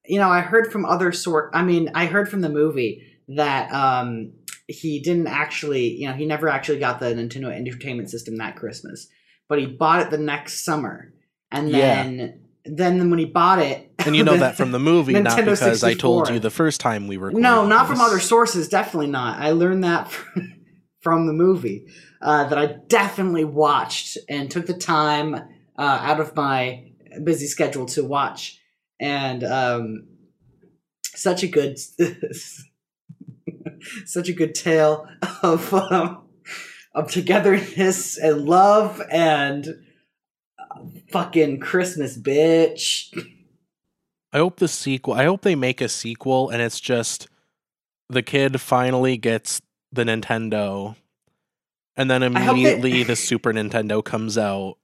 you know, I heard from other sort, I mean, I heard from the movie that um, he didn't actually, you know, he never actually got the Nintendo Entertainment System that Christmas, but he bought it the next summer. And then... Yeah. Then when he bought it... And you know that from the movie, not because sixty-four. I told you the first time we were... No, not this. From other sources, definitely not. I learned that from, from the movie, uh, that I definitely watched and took the time uh, out of my busy schedule to watch. And um, such a good... such a good tale of, um, of togetherness and love and... Fucking Christmas, bitch. I hope the sequel, I hope they make a sequel and it's just the kid finally gets the Nintendo and then immediately they, the Super Nintendo comes out.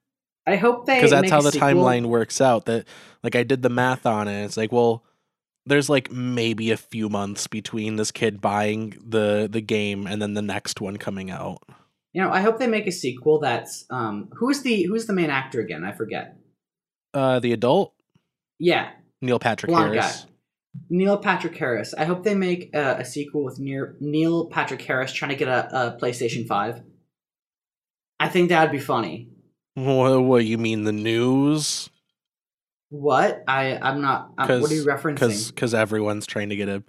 I hope they Because that's make how the sequel. Timeline works out. That like I did the math on it. It's like, well, there's like maybe a few months between this kid buying the, the game and then the next one coming out. You know, I hope they make a sequel that's um who's the who's the main actor again? I forget. Uh the adult? Yeah. Neil Patrick Blonde Harris. Guy. Neil Patrick Harris. I hope they make uh, a sequel with Neil, Neil Patrick Harris trying to get a, a PlayStation five. I think that would be funny. What, what you mean the news? What? I I'm not I'm, what are you referencing? Cuz cuz everyone's trying to get a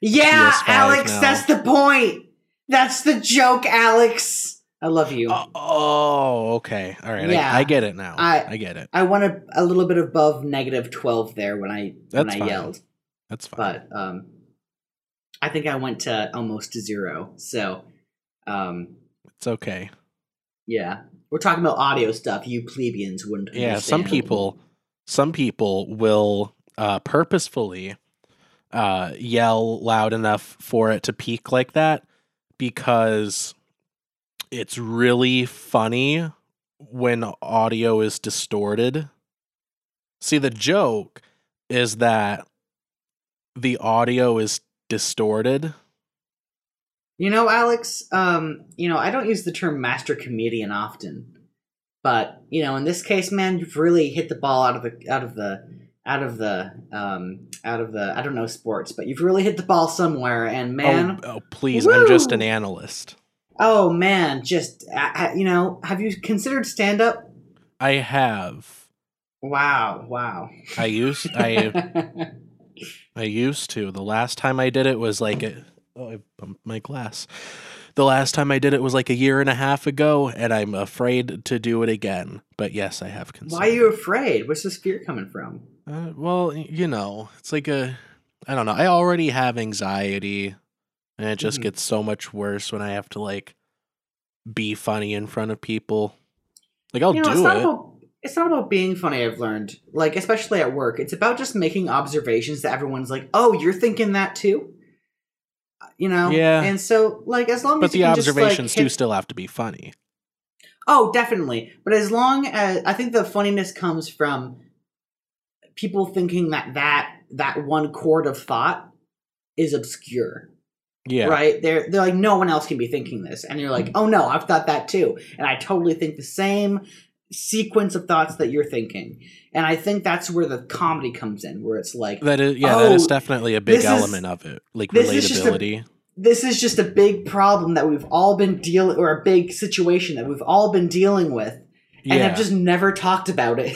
Yeah, P S five Alex, now. That's the point. That's the joke, Alex. I love you. Oh, oh okay. All right. Yeah. I, I get it now. I, I get it. I went a, a little bit above negative twelve there when I That's when I fine. yelled. That's fine. But um, I think I went to almost to zero. So um, it's okay. Yeah, we're talking about audio stuff. You plebeians wouldn't. Yeah, understand. some people, some people will uh, purposefully uh, yell loud enough for it to peak like that. Because it's really funny when audio is distorted. See, the joke is that the audio is distorted. You know, Alex, um, you know, I don't use the term master comedian often, but you know, in this case, man, you've really hit the ball out of the out of the out of the um out of the I don't know sports, but you've really hit the ball somewhere, and man oh, oh please woo! I'm just an analyst. Oh man, just I, I, you know, have you considered stand up? I have. Wow, wow. I used I I used to. The last time I did it was like a, oh, I bumped my glass. The last time I did it was like a year and a half ago, and I'm afraid to do it again. But yes, I have concern. Why are you afraid? Where's this fear coming from? Uh, well, you know, it's like a, I don't know. I already have anxiety, and it just mm-hmm. gets so much worse when I have to like be funny in front of people. Like I'll you know, do it's not it. About, it's not about being funny. I've learned, like especially at work, it's about just making observations that everyone's like, "Oh, you're thinking that too," you know. Yeah. And so, like, as long but as but the you can observations just, like, do hit... still have to be funny. Oh, definitely. But as long as I think the funniness comes from people thinking that that that one chord of thought is obscure. Yeah. Right? They're they're like, no one else can be thinking this. And you're like, oh no, I've thought that too. And I totally think the same sequence of thoughts that you're thinking. And I think that's where the comedy comes in, where it's like that is yeah, oh, that is definitely a big element is, of it. Like this relatability. Is a, this is just a big problem that we've all been dealing or a big situation that we've all been dealing with and yeah. have just never talked about it.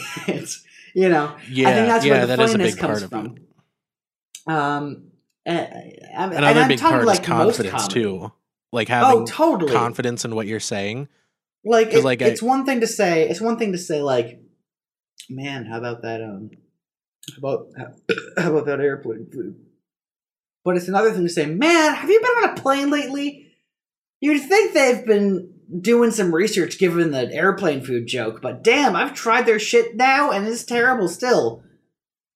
You know? Yeah, I think that's yeah, where the that funniness comes from. It. Um Uh, I'm, Another and big part like is confidence too, like having oh, totally. confidence in what you're saying. Like, it, like it's I, one thing to say, it's one thing to say, like, man, how about that? Um, how about how about that airplane food? But it's another thing to say, man, have you been on a plane lately? You'd think they've been doing some research, given the airplane food joke, but damn, I've tried their shit now, and it's terrible still.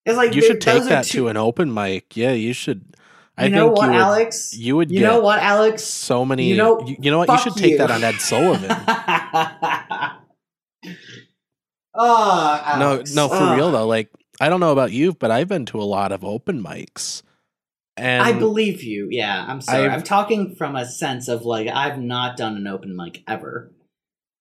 It's like you should take that two, to an open mic. Yeah, you should. I you know think what, you would, Alex? You would. You get know what, Alex? So many. You know, you, you know what? You should take you. that on Ed Sullivan. oh, Alex. no, no, for oh. real though. Like, I don't know about you, but I've been to a lot of open mics, and I believe you. Yeah, I'm sorry. I've, I'm talking from a sense of like I've not done an open mic ever.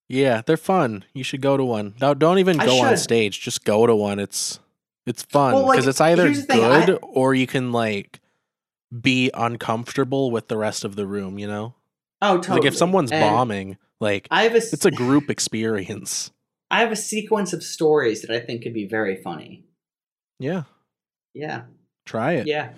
Yeah, they're fun. You should go to one. No, don't even go on stage. Just go to one. It's it's fun because well, like, it's either good thing, I, or you can like. be uncomfortable with the rest of the room, you know? Oh, totally. Like if someone's and bombing, like I have a, it's a group experience. I have a sequence of stories that I think could be very funny. Yeah. Yeah. Try it. Yeah.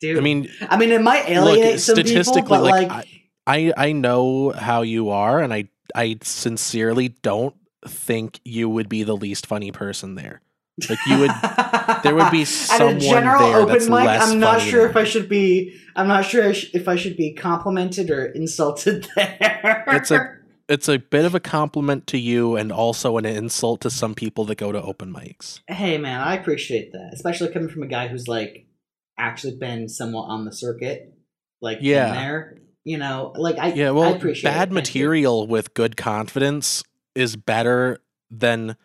Dude. I mean, I mean, it might alienate look, some statistically, people, but like, like I, I know how you are, and I, I sincerely don't think you would be the least funny person there. Like you would, there would be someone At a general there open that's mic, less I'm not sure if I should be. I'm not sure I sh if I should be complimented or insulted there. It's a, it's a bit of a compliment to you, and also an insult to some people that go to open mics. Hey, man, I appreciate that, especially coming from a guy who's like actually been somewhat on the circuit, like yeah, in there. You know, like I yeah, well, I appreciate bad it. material with good confidence is better than.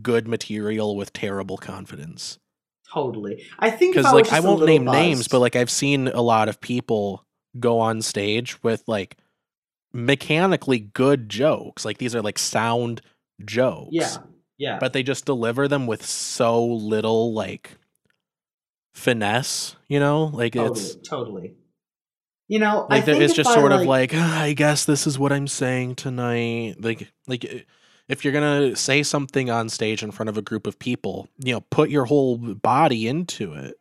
Good material with terrible confidence. Totally. I think because like I won't name buzzed. names, but like I've seen a lot of people go on stage with like mechanically good jokes. Like these are like sound jokes. Yeah. Yeah. But they just deliver them with so little like finesse, you know? Like totally, it's totally. You know, like I think it's just I, sort like, of like, oh, I guess this is what I'm saying tonight. Like like if you're going to say something on stage in front of a group of people, you know, put your whole body into it.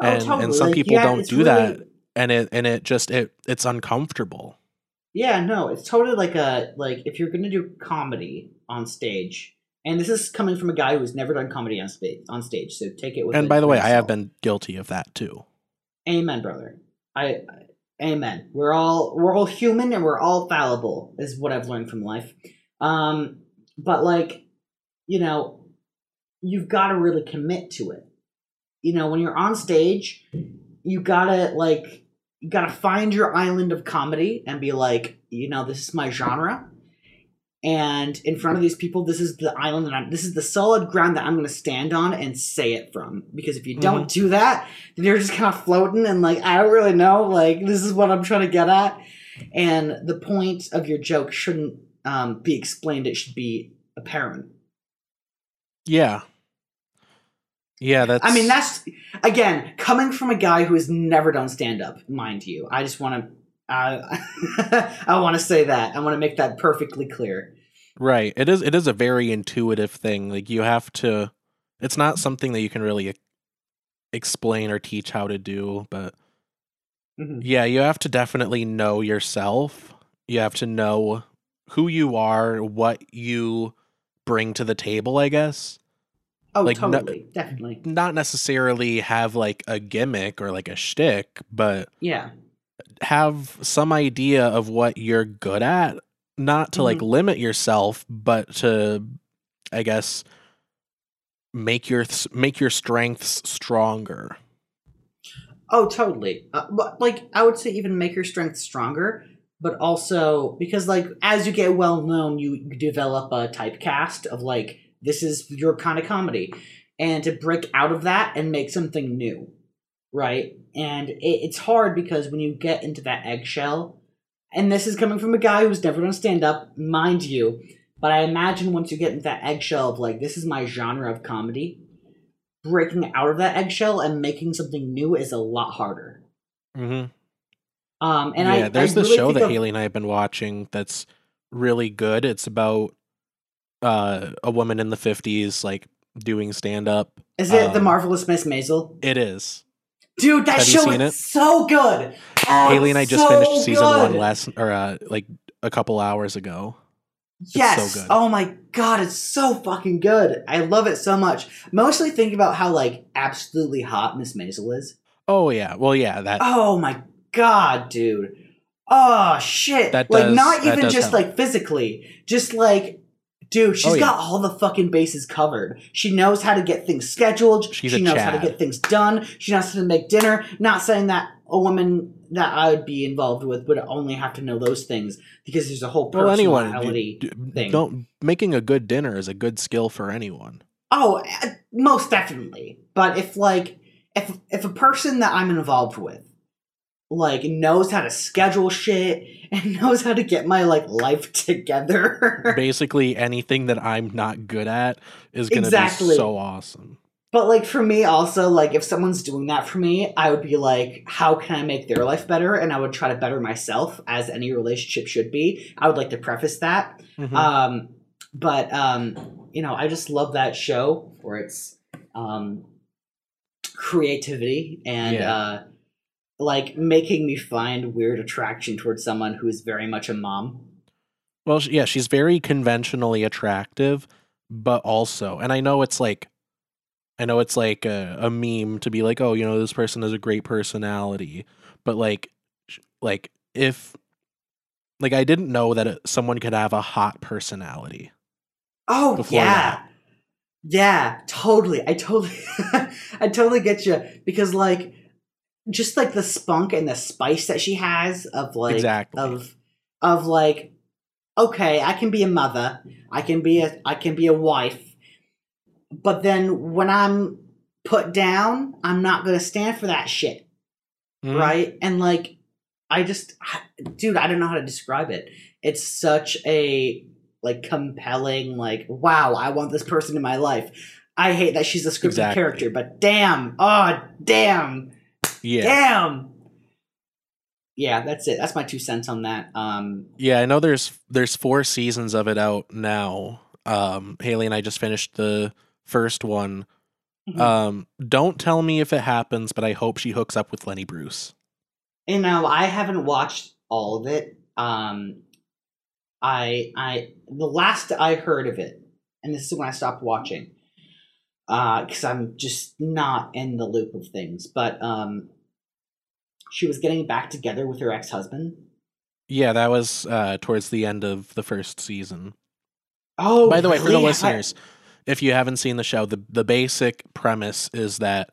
Oh, and, totally. and some like, people yeah, don't do really... that. And it, and it just, it, it's uncomfortable. Yeah, no, it's totally like a, like if you're going to do comedy on stage, and this is coming from a guy who's never done comedy on stage, on stage. So take it with And by the way, yourself. I have been guilty of that too. Amen, brother. I, I, amen. We're all, we're all human and we're all fallible is what I've learned from life. Um, But like, you know, you've got to really commit to it. You know, when you're on stage, you gotta like, you gotta find your island of comedy and be like, you know, this is my genre. And in front of these people, this is the island that I'm, this is the solid ground that I'm going to stand on and say it from. Because if you don't mm-hmm. do that, then you're just kind of floating and like, I don't really know, like, this is what I'm trying to get at. And the point of your joke shouldn't, Um, be explained, it should be apparent. Yeah. Yeah, that's... I mean, that's, again, coming from a guy who has never done stand-up, mind you. I just want to... Uh, I want to say that. I want to make that perfectly clear. Right. It is, it is a very intuitive thing. Like, you have to... It's not something that you can really explain or teach how to do, but... Mm-hmm. Yeah, you have to definitely know yourself You have to know who you are, what you bring to the table, I guess. Oh, like, totally. No, definitely. Not necessarily have like a gimmick or like a shtick, but yeah, have some idea of what you're good at, not to mm-hmm. like limit yourself, but to, I guess, make your, make your strengths stronger. Oh, totally. Uh, but, like, I would say even make your strengths stronger, but also because, like, as you get well known, you develop a typecast of, like, this is your kind of comedy, and to break out of that and make something new, right? And it, it's hard because when you get into that eggshell, and this is coming from a guy who's never done stand-up, mind you, but I imagine once you get into that eggshell of, like, this is my genre of comedy, breaking out of that eggshell and making something new is a lot harder. Mm-hmm. Um, and yeah, I, there's I the really show that of... Haley and I have been watching that's really good. It's about uh, a woman in the fifties, like, doing stand-up. Is it um, The Marvelous Miss Maisel? It is. Dude, that have show is it? so good. Oh, Haley and I just so finished season good. one last, or uh, like a couple hours ago. It's yes. So good. Oh my God, it's so fucking good. I love it so much. Mostly thinking about how like absolutely hot Miss Maisel is. Oh yeah. Well, yeah. That. Oh my God, dude. Oh shit. That like does, not even just help. Like physically, just like, dude, she's oh, yeah. got all the fucking bases covered. She knows how to get things scheduled. She's she knows Chad. how to get things done. She knows how to make dinner. Not saying that a woman that I would be involved with would only have to know those things because there's a whole personality well, anyone, do, do, thing. Don't, making a good dinner is a good skill for anyone. Oh, most definitely. But if like if if a person that I'm involved with like knows how to schedule shit and knows how to get my like life together. Basically anything that I'm not good at is going to exactly. be so awesome. But like for me also, like if someone's doing that for me, I would be like, how can I make their life better? And I would try to better myself, as any relationship should be. I would like to preface that. Mm-hmm. Um, but um, you know, I just love that show for its um, creativity and yeah. uh like making me find weird attraction towards someone who is very much a mom. Well, yeah, she's very conventionally attractive, but also, and I know it's like, I know it's like a, a meme to be like, oh, you know, this person has a great personality, but like, like if, like, I didn't know that it, someone could have a hot personality. Oh yeah. That. Yeah, totally. I totally, I totally get you because like, just like the spunk and the spice that she has of like exactly. of of like okay, I can be a mother, I can be a I can be a wife, but then when I'm put down, I'm not gonna stand for that shit, mm. right? And like I just, dude, I don't know how to describe it. It's such a like compelling, like wow, I want this person in my life. I hate that she's a scripted exactly. character, but damn, oh damn. Yeah. Damn. Yeah, that's it. That's my two cents on that. Um, yeah, I know there's there's four seasons of it out now. Um, Haley and I just finished the first one. Mm-hmm. Um, don't tell me if it happens, but I hope she hooks up with Lenny Bruce. You know, I haven't watched all of it. Um, I I the last I heard of it, and this is when I stopped watching. Because uh, I'm just not in the loop of things. But um, she was getting back together with her ex-husband. Yeah, that was uh, towards the end of the first season. Oh, by the really? way, for the listeners, I... if you haven't seen the show, the, the basic premise is that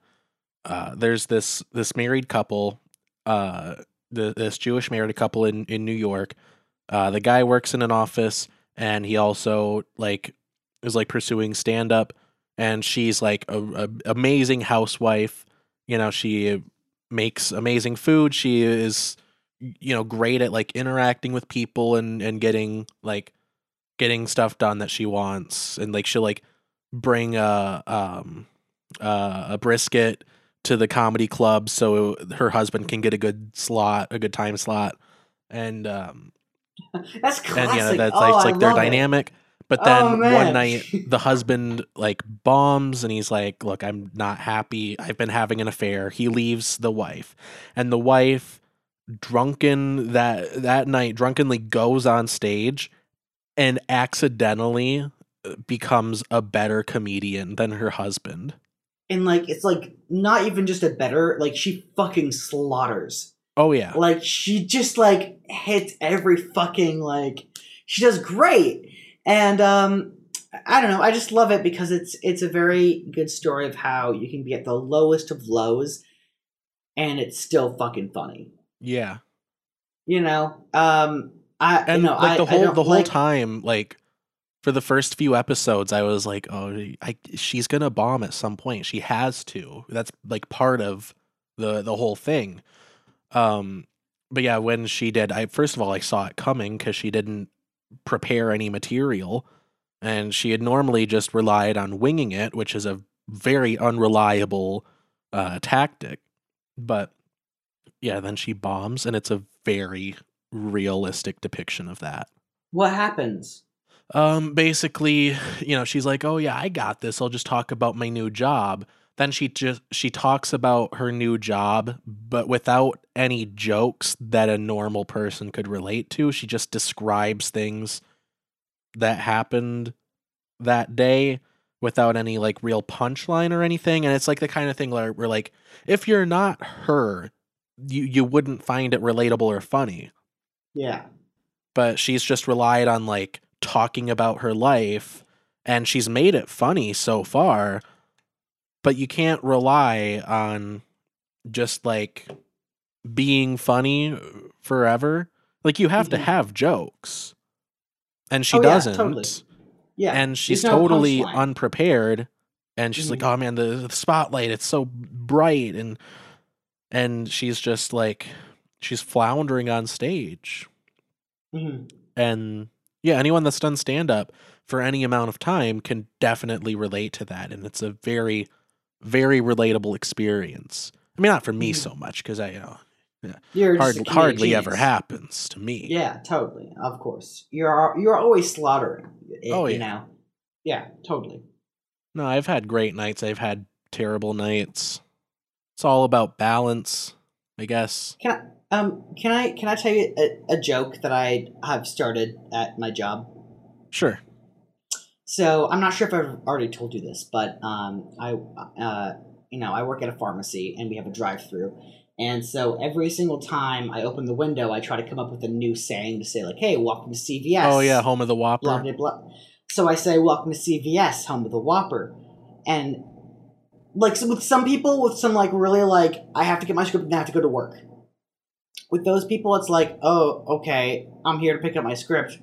uh, there's this this married couple, uh, the, this Jewish married couple in, in New York. Uh, the guy works in an office, and he also like is like pursuing stand-up. And she's like a, a amazing housewife. You know, she makes amazing food. She is, you know, great at like interacting with people and, and getting like getting stuff done that she wants. And like she'll like bring a um uh, a brisket to the comedy club so her husband can get a good slot, a good time slot. And um, that's classic. And, you know, that's oh, like, it's, like their dynamic. It. But then oh, one night the husband like bombs and he's like, look, I'm not happy. I've been having an affair. He leaves the wife and the wife drunken that that night drunkenly goes on stage and accidentally becomes a better comedian than her husband. And like, it's like not even just a better, like she fucking slaughters. Oh yeah. Like she just like hits every fucking, like she does great. And um, I don't know. I just love it because it's, it's a very good story of how you can be at the lowest of lows and it's still fucking funny. Yeah. You know, um, I, and you know, like I, the whole, the whole like, time, like, for the first few episodes, I was like, oh, I, she's going to bomb at some point. She has to. That's like part of the the whole thing. Um, but yeah, when she did, I first of all, I saw it coming because she didn't prepare any material. And she had normally just relied on winging it, which is a very unreliable uh, tactic. But yeah, then she bombs, and it's a very realistic depiction of that. What happens? Um, basically, you know, she's like, oh yeah, I got this. I'll just talk about my new job. Then she just, she talks about her new job, but without any jokes that a normal person could relate to. She just describes things that happened that day without any like real punchline or anything. And it's like the kind of thing where we're like, if you're not her, you, you wouldn't find it relatable or funny. Yeah. But she's just relied on like talking about her life, and she's made it funny so far, but you can't rely on just like being funny forever. Like you have mm-hmm. to have jokes, and she oh, doesn't. Yeah, totally. Yeah. And she's totally unprepared, and she's mm-hmm. like, oh man, the, the spotlight, it's so bright. And, and she's just like, she's floundering on stage. Mm-hmm. And yeah, anyone that's done stand-up for any amount of time can definitely relate to that, and it's a very, very relatable experience. I mean, not for me so much, because I, you know, yeah, hard, hardly genius. ever happens to me. Yeah, totally, of course. You're you're always slaughtering. It, oh yeah. You know? Yeah, totally. No, I've had great nights. I've had terrible nights. It's all about balance, I guess. Can I Um, can I can I tell you a, a joke that I have started at my job? Sure. So I'm not sure if I've already told you this, but um, I uh, you know I work at a pharmacy and we have a drive-through, and so every single time I open the window, I try to come up with a new saying to say like, "Hey, welcome to C V S." Oh yeah, home of the Whopper. Blah, blah, blah. So I say, "Welcome to C V S, home of the Whopper," and like so with some people, with some like really like I have to get my script and I have to go to work. With those people, it's like, oh, okay, I'm here to pick up my script.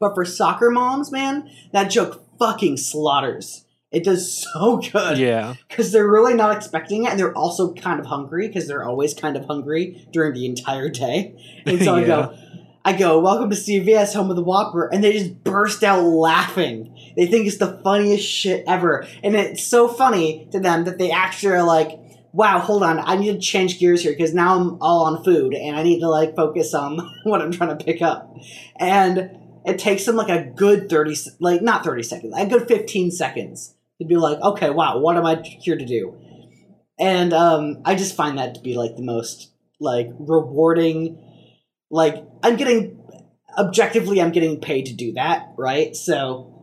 But for soccer moms, man, that joke fucking slaughters. It does so good. Yeah. Because they're really not expecting it, and they're also kind of hungry, because they're always kind of hungry during the entire day. And so yeah. I go, I go, welcome to C V S, home of the Whopper, and they just burst out laughing. They think it's the funniest shit ever. And it's so funny to them that they actually are like, wow, hold on, I need to change gears here because now I'm all on food and I need to like focus on what I'm trying to pick up. And it takes them like a good thirty, like not thirty seconds, a good fifteen seconds to be like, okay, wow, what am I here to do? And um, I just find that to be like the most like rewarding, like I'm getting, objectively I'm getting paid to do that, right? So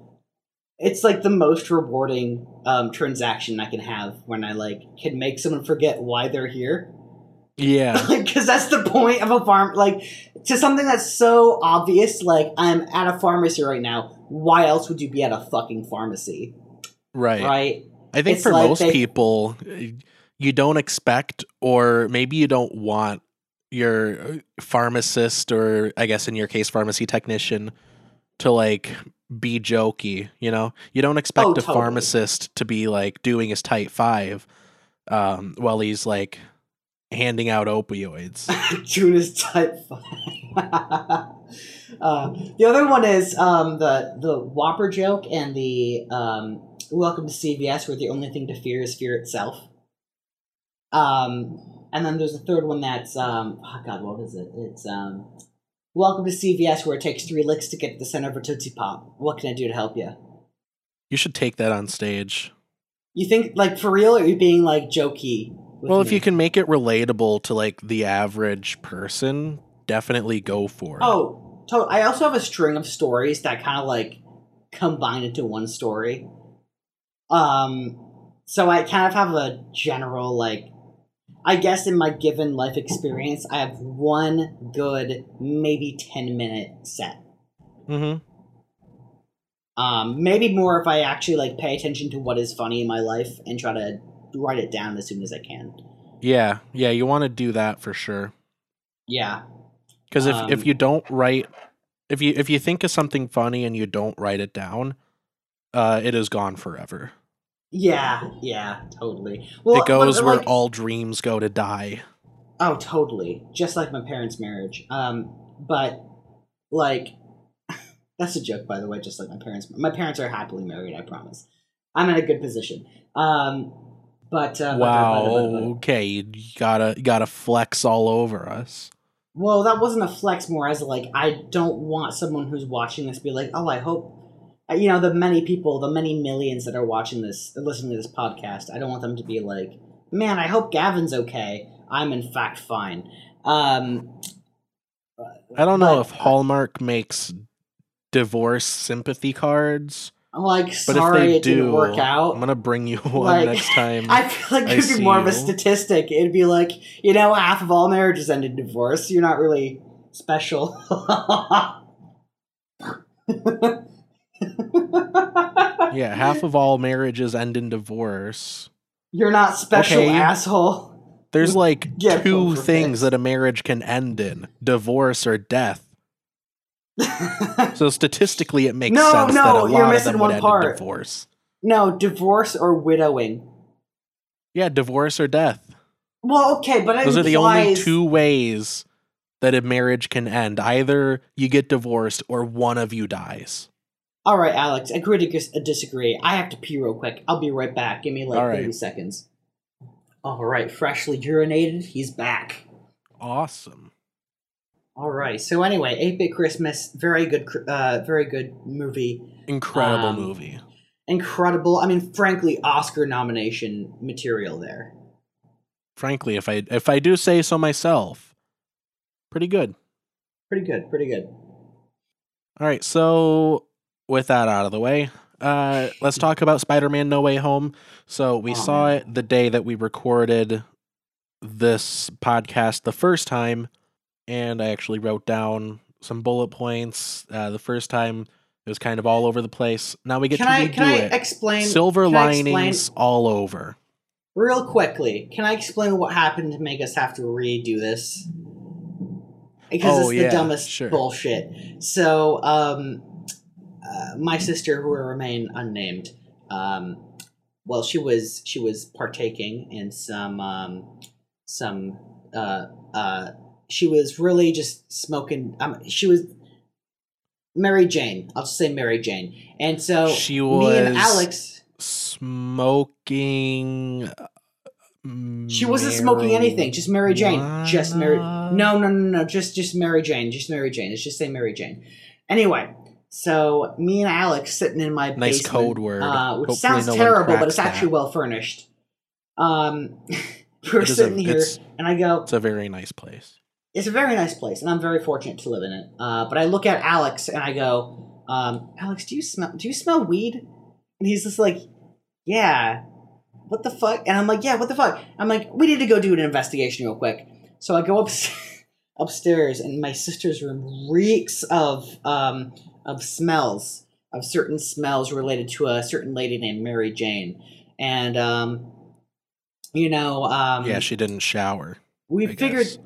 it's like the most rewarding Um, transaction I can have when I like can make someone forget why they're here. Yeah, because that's the point of a farm. Like to something that's so obvious. Like I'm at a pharmacy right now. Why else would you be at a fucking pharmacy? Right. Right. I think it's for like most they, people, you don't expect, or maybe you don't want your pharmacist, or I guess in your case, pharmacy technician, to like be jokey, you know? You don't expect oh, totally. a pharmacist to be like doing his type five um while he's like handing out opioids. Doing his type five. uh, the other one is um the the Whopper joke and the um welcome to C V S, where the only thing to fear is fear itself. Um and then there's a third one that's um oh god, what is it? It's um welcome to C V S, where it takes three licks to get to the center of a Tootsie Pop. What can I do to help you? You should take that on stage. You think, like, for real, or are you being, like, jokey Well, me. If you can make it relatable to like the average person, definitely go for it. Oh, totally. I also have a string of stories that kind of like combine into one story. Um, so I kind of have a general like, I guess in my given life experience, I have one good, maybe ten minute set. Mm-hmm. Um, maybe more if I actually like pay attention to what is funny in my life and try to write it down as soon as I can. Yeah, yeah, you want to do that for sure. Yeah, because if um, if you don't write, if you if you think of something funny and you don't write it down, uh, it is gone forever. Yeah, yeah, totally. Well, it goes like, where all dreams go to die. Oh, totally. Just like my parents' marriage. Um, but like. That's a joke, by the way, just like my parents. My parents are happily married, I promise. I'm in a good position. Um, but uh, wow, but, but, but, but, but. Okay, you gotta, gotta flex all over us. Well, that wasn't a flex, more as like, I don't want someone who's watching this be like, oh, I hope... You know, the many people, the many millions that are watching this, listening to this podcast, I don't want them to be like, man, I hope Gavin's okay. I'm, in fact, fine. Um, I don't but, know if Hallmark makes... divorce sympathy cards. Like, sorry, but if they it do, didn't work out. I'm gonna bring you one like, next time. I feel like it'd be more you. of a statistic. It'd be like, you know, half of all marriages end in divorce. You're not really special. Yeah, half of all marriages end in divorce. You're not special, okay. Asshole. There's like Get two things that a marriage can end in: divorce or death. So statistically, it makes no, sense no, that a lot of them would end in divorce. No, divorce or widowing. Yeah, divorce or death. Well, okay, but those implies... are the only two ways that a marriage can end. Either you get divorced or one of you dies. All right, Alex, I agree to disagree. I have to pee real quick. I'll be right back. Give me like right. thirty seconds. All right, freshly urinated. He's back. Awesome. All right. So anyway, eight-Bit Christmas, very good, uh, very good movie. Incredible um, movie. Incredible. I mean, frankly, Oscar nomination material there. Frankly, if I if I do say so myself, pretty good. Pretty good. Pretty good. All right. So with that out of the way, uh, let's talk about Spider-Man No Way Home. So we oh, saw man. it the day that we recorded this podcast the first time. And I actually wrote down some bullet points. Uh, the first time, it was kind of all over the place. Now we get can to I, redo can I it. Explain, Silver can linings I explain, all over. Real quickly, can I explain what happened to make us have to redo this? Because oh, it's the yeah, dumbest sure. bullshit. So, um, uh, my sister, who will remain unnamed, um, well, she was she was partaking in some um, some. Uh, uh, She was really just smoking. Um, she was Mary Jane. I'll just say Mary Jane. And so she was me and Alex smoking. She wasn't Mary smoking anything. Just Mary Jane. What? Just Mary. No, no, no, no. Just, just Mary Jane. Just Mary Jane. Let's just say Mary Jane. Anyway, so me and Alex sitting in my nice basement, code word, uh, which Hopefully sounds no terrible, but it's actually that. well furnished. Um, we're it sitting a, here, and I go. It's a very nice place. It's a very nice place, and I'm very fortunate to live in it. Uh, but I look at Alex, and I go, um, Alex, do you smell Do you smell weed? And he's just like, yeah, what the fuck? And I'm like, yeah, what the fuck? I'm like, we need to go do an investigation real quick. So I go up, upstairs, and my sister's room reeks of, um, of smells, of certain smells related to a certain lady named Mary Jane. And, um, you know... Um, yeah, she didn't shower. We I figured... Guess.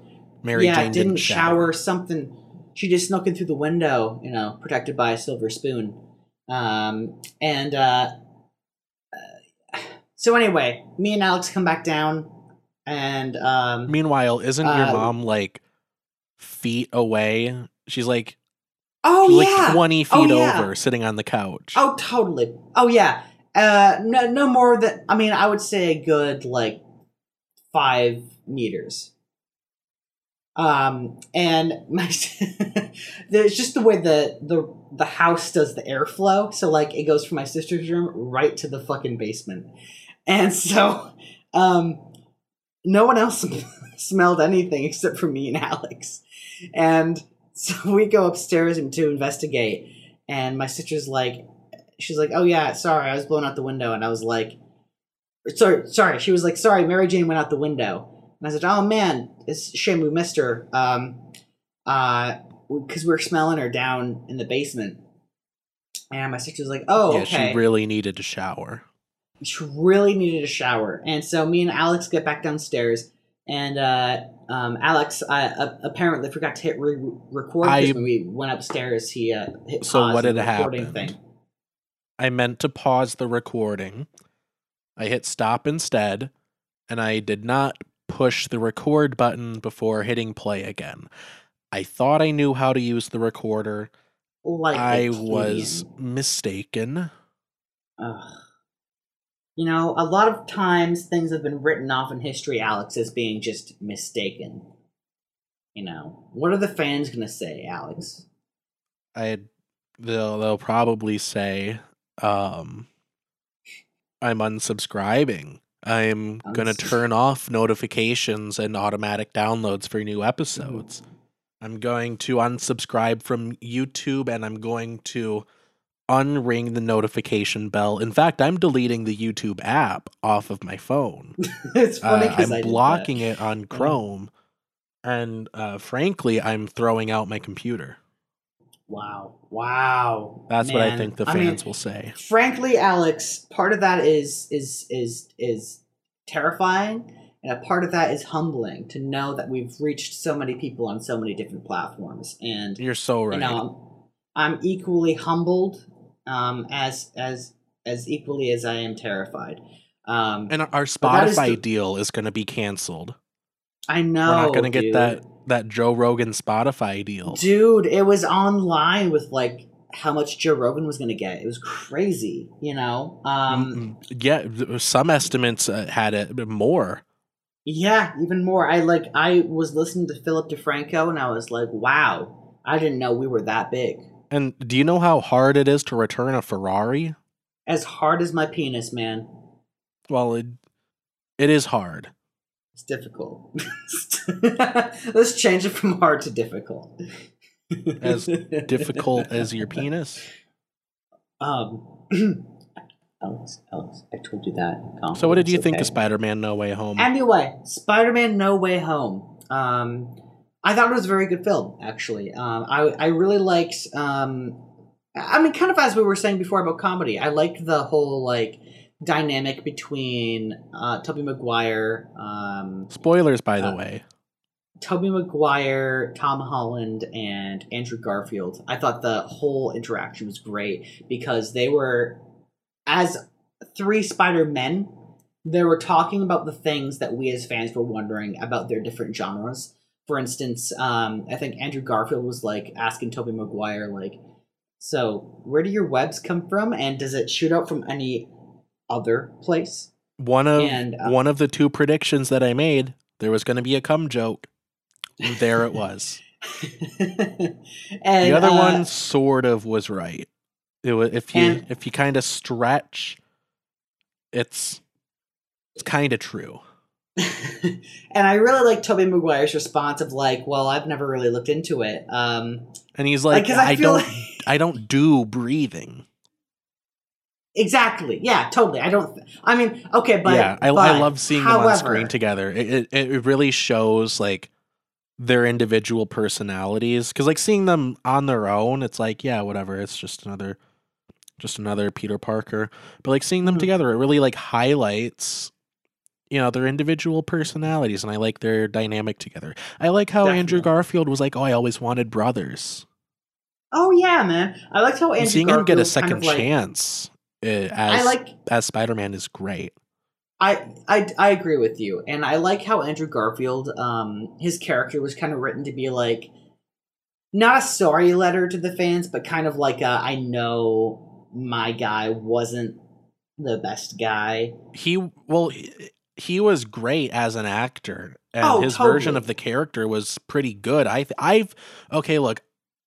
Mary yeah, Jane didn't, didn't shower, shower something. She just snuck in through the window, you know, protected by a silver spoon. Um, and uh, so anyway, me and Alex come back down. And um, meanwhile, isn't uh, your mom like feet away? She's like, oh she's yeah, like twenty feet oh, yeah. over, sitting on the couch. Oh totally. Oh yeah. Uh, no, no more than I mean, I would say a good like five meters. Um, and my, there's just the way the, the, the house does the airflow. So like it goes from my sister's room right to the fucking basement. And so, um, no one else smelled anything except for me and Alex. And so we go upstairs and to investigate. And my sister's like, she's like, oh yeah, sorry, I was blown out the window. And I was like, sorry, sorry. She was like, sorry, Mary Jane went out the window. And I said, oh man, it's a shame we missed her. Um, uh, cause we were smelling her down in the basement. And my sister was like, oh, yeah, okay. She really needed a shower. She really needed a shower. And so me and Alex get back downstairs, and uh, um, Alex uh, apparently forgot to hit re record because when we went upstairs, he uh, hit pause. So what did happen? Thing. I meant to pause the recording. I hit stop instead, and I did not push the record button before hitting play again. I thought I knew how to use the recorder. Like I was mistaken. Ugh. You know, a lot of times things have been written off in history, Alex, as being just mistaken. You know, what are the fans going to say, Alex? I, they'll, they'll probably say, um, I'm unsubscribing. I'm Unsub- going to turn off notifications and automatic downloads for new episodes. Ooh. I'm going to unsubscribe from YouTube, and I'm going to unring the notification bell. In fact, I'm deleting the YouTube app off of my phone. It's funny because uh, I'm I blocking did that. It on Chrome, and uh, frankly, I'm throwing out my computer. Wow. Wow. That's Man. What I think the fans I mean, will say. Frankly, Alex, part of that is is is is terrifying. And a part of that is humbling to know that we've reached so many people on so many different platforms. And you're so right. You know, I'm equally humbled um, as as as equally as I am terrified. Um, and our Spotify is deal is going to be canceled. I know. We're not going to get dude. that that Joe Rogan Spotify deal, dude. It was online with like how much Joe Rogan was going to get. It was crazy, you know. Um, yeah, some estimates uh, had it more. Yeah, even more. I like. I was listening to Philip DeFranco, and I was like, "Wow, I didn't know we were that big." And do you know how hard it is to return a Ferrari? As hard as my penis, man. Well, it it is hard. It's difficult. Let's change it from hard to difficult. As difficult as your penis. Um. Alex, Alex, I told you that. Um, so what did you okay. think of Spider-Man No Way Home? Anyway, Spider-Man No Way Home. Um, I thought it was a very good film, actually. Um, I, I really liked, um, I mean, kind of as we were saying before about comedy, I liked the whole, like, dynamic between uh, Tobey Maguire. Um, Spoilers, by uh, the way. Tobey Maguire, Tom Holland, and Andrew Garfield. I thought the whole interaction was great because they were... As three Spider-Men, they were talking about the things that we as fans were wondering about their different genres. For instance, um, I think Andrew Garfield was like asking Tobey Maguire, like, so where do your webs come from? And does it shoot out from any other place? One of and, um, one of the two predictions that I made, there was going to be a cum joke. There it was. and, the other uh, one sort of was right. It was, if you and, if you kind of stretch, it's it's kind of true. And I really like Tobey Maguire's response of like, "Well, I've never really looked into it." Um, and he's like, like I, "I don't, like... I don't do breathing." Exactly. Yeah. Totally. I don't. I mean, okay, but yeah, I, but, I love seeing however, them on screen together. It, it it really shows like their individual personalities, because like seeing them on their own, it's like yeah, whatever. It's just another. Just another Peter Parker, but like seeing them mm-hmm. together, it really like highlights, you know, their individual personalities, and I like their dynamic together. I like how Definitely. Andrew Garfield was like, "Oh, I always wanted brothers." Oh yeah, man! I liked how Andrew and seeing Garfield him get a second kind of like, chance uh, as I like, as Spider-Man is great. I, I I agree with you, and I like how Andrew Garfield, um, his character was kind of written to be like, not a sorry letter to the fans, but kind of like a, I know. My guy wasn't the best guy. He well, he, he was great as an actor, and oh, his totally. version of the character was pretty good. I th I've okay, look,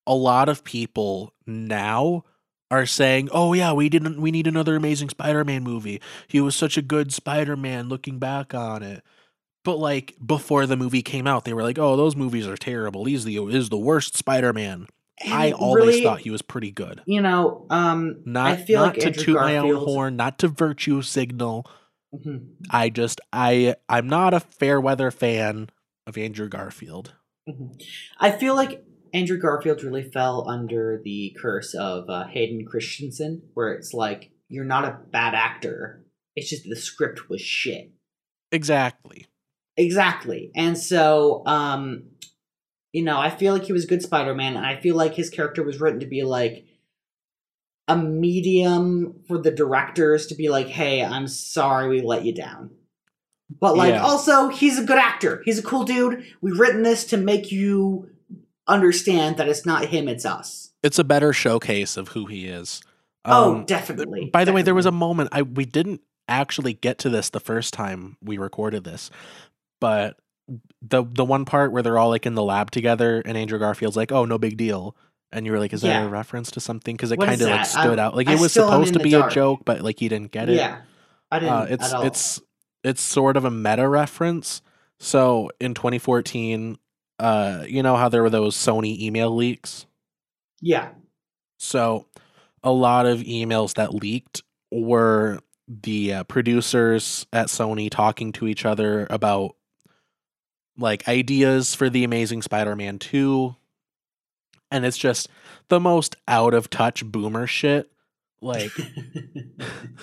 a lot of people now are saying, "Oh yeah, we didn't. We need another amazing Spider-Man movie. He was such a good Spider-Man." Looking back on it, But like before the movie came out, they were like, "Oh, those movies are terrible. He's the is the worst Spider-Man." And I always really, thought he was pretty good. You know, um, not I feel not like to Andrew toot Garfield. my own horn, not to virtue signal. Mm-hmm. I just I I'm not a fair weather fan of Andrew Garfield. Mm-hmm. I feel like Andrew Garfield really fell under the curse of uh, Hayden Christensen, where it's like you're not a bad actor. It's just the script was shit. Exactly. Exactly. And so, um, you know, I feel like he was good Spider-Man, and I feel like his character was written to be like a medium for the directors to be like, hey, I'm sorry we let you down. But like, yeah. also, he's a good actor. He's a cool dude. We've written this to make you understand that it's not him, it's us. It's a better showcase of who he is. Um, oh, definitely. By the definitely. way, there was a moment, I we didn't actually get to this the first time we recorded this, but the the one part where they're all like in the lab together and Andrew Garfield's like, oh, no big deal. And you were like, is yeah. that a reference to something? Because it kind of like stood I'm, out. Like I it was supposed to be dark. a joke, but like he didn't get it. Yeah, I didn't uh, it's, at all. It's, it's sort of a meta reference. So in twenty fourteen, uh, you know how there were those Sony email leaks? Yeah. So a lot of emails that leaked were the uh, producers at Sony talking to each other about like ideas for the Amazing Spider-Man two, and it's just the most out of touch boomer shit. Like,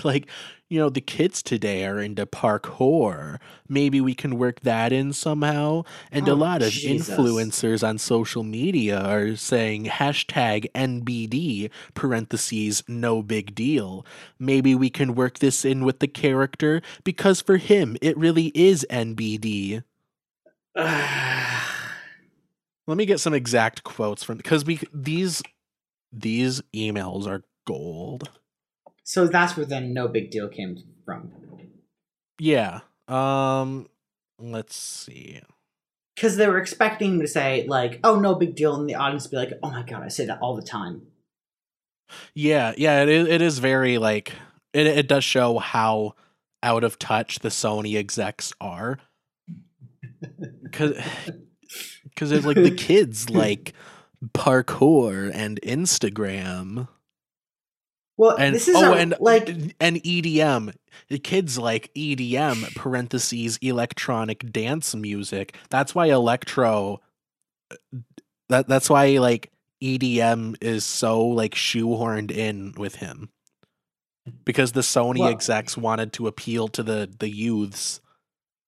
like, you know, the kids today are into parkour. Maybe we can work that in somehow. And oh, a lot of Jesus. influencers on social media are saying hashtag N B D parentheses no big deal. Maybe we can work this in with the character because for him, it really is N B D. Let me get some exact quotes from, because we these these emails are gold. So that's where then no big deal came from. Yeah. Um. Let's see. Because they were expecting to say like, "Oh, no big deal," and the audience would be like, "Oh my god, I say that all the time." Yeah, yeah. It is. It is very like it. It does show how out of touch the Sony execs are. Because because it's like the kids like parkour and Instagram. Well, and, this is oh, a, and, like and E D M. The kids like E D M parentheses electronic dance music. That's why electro. That that's why like E D M is so like shoehorned in with him, because the Sony well, execs wanted to appeal to the the youths.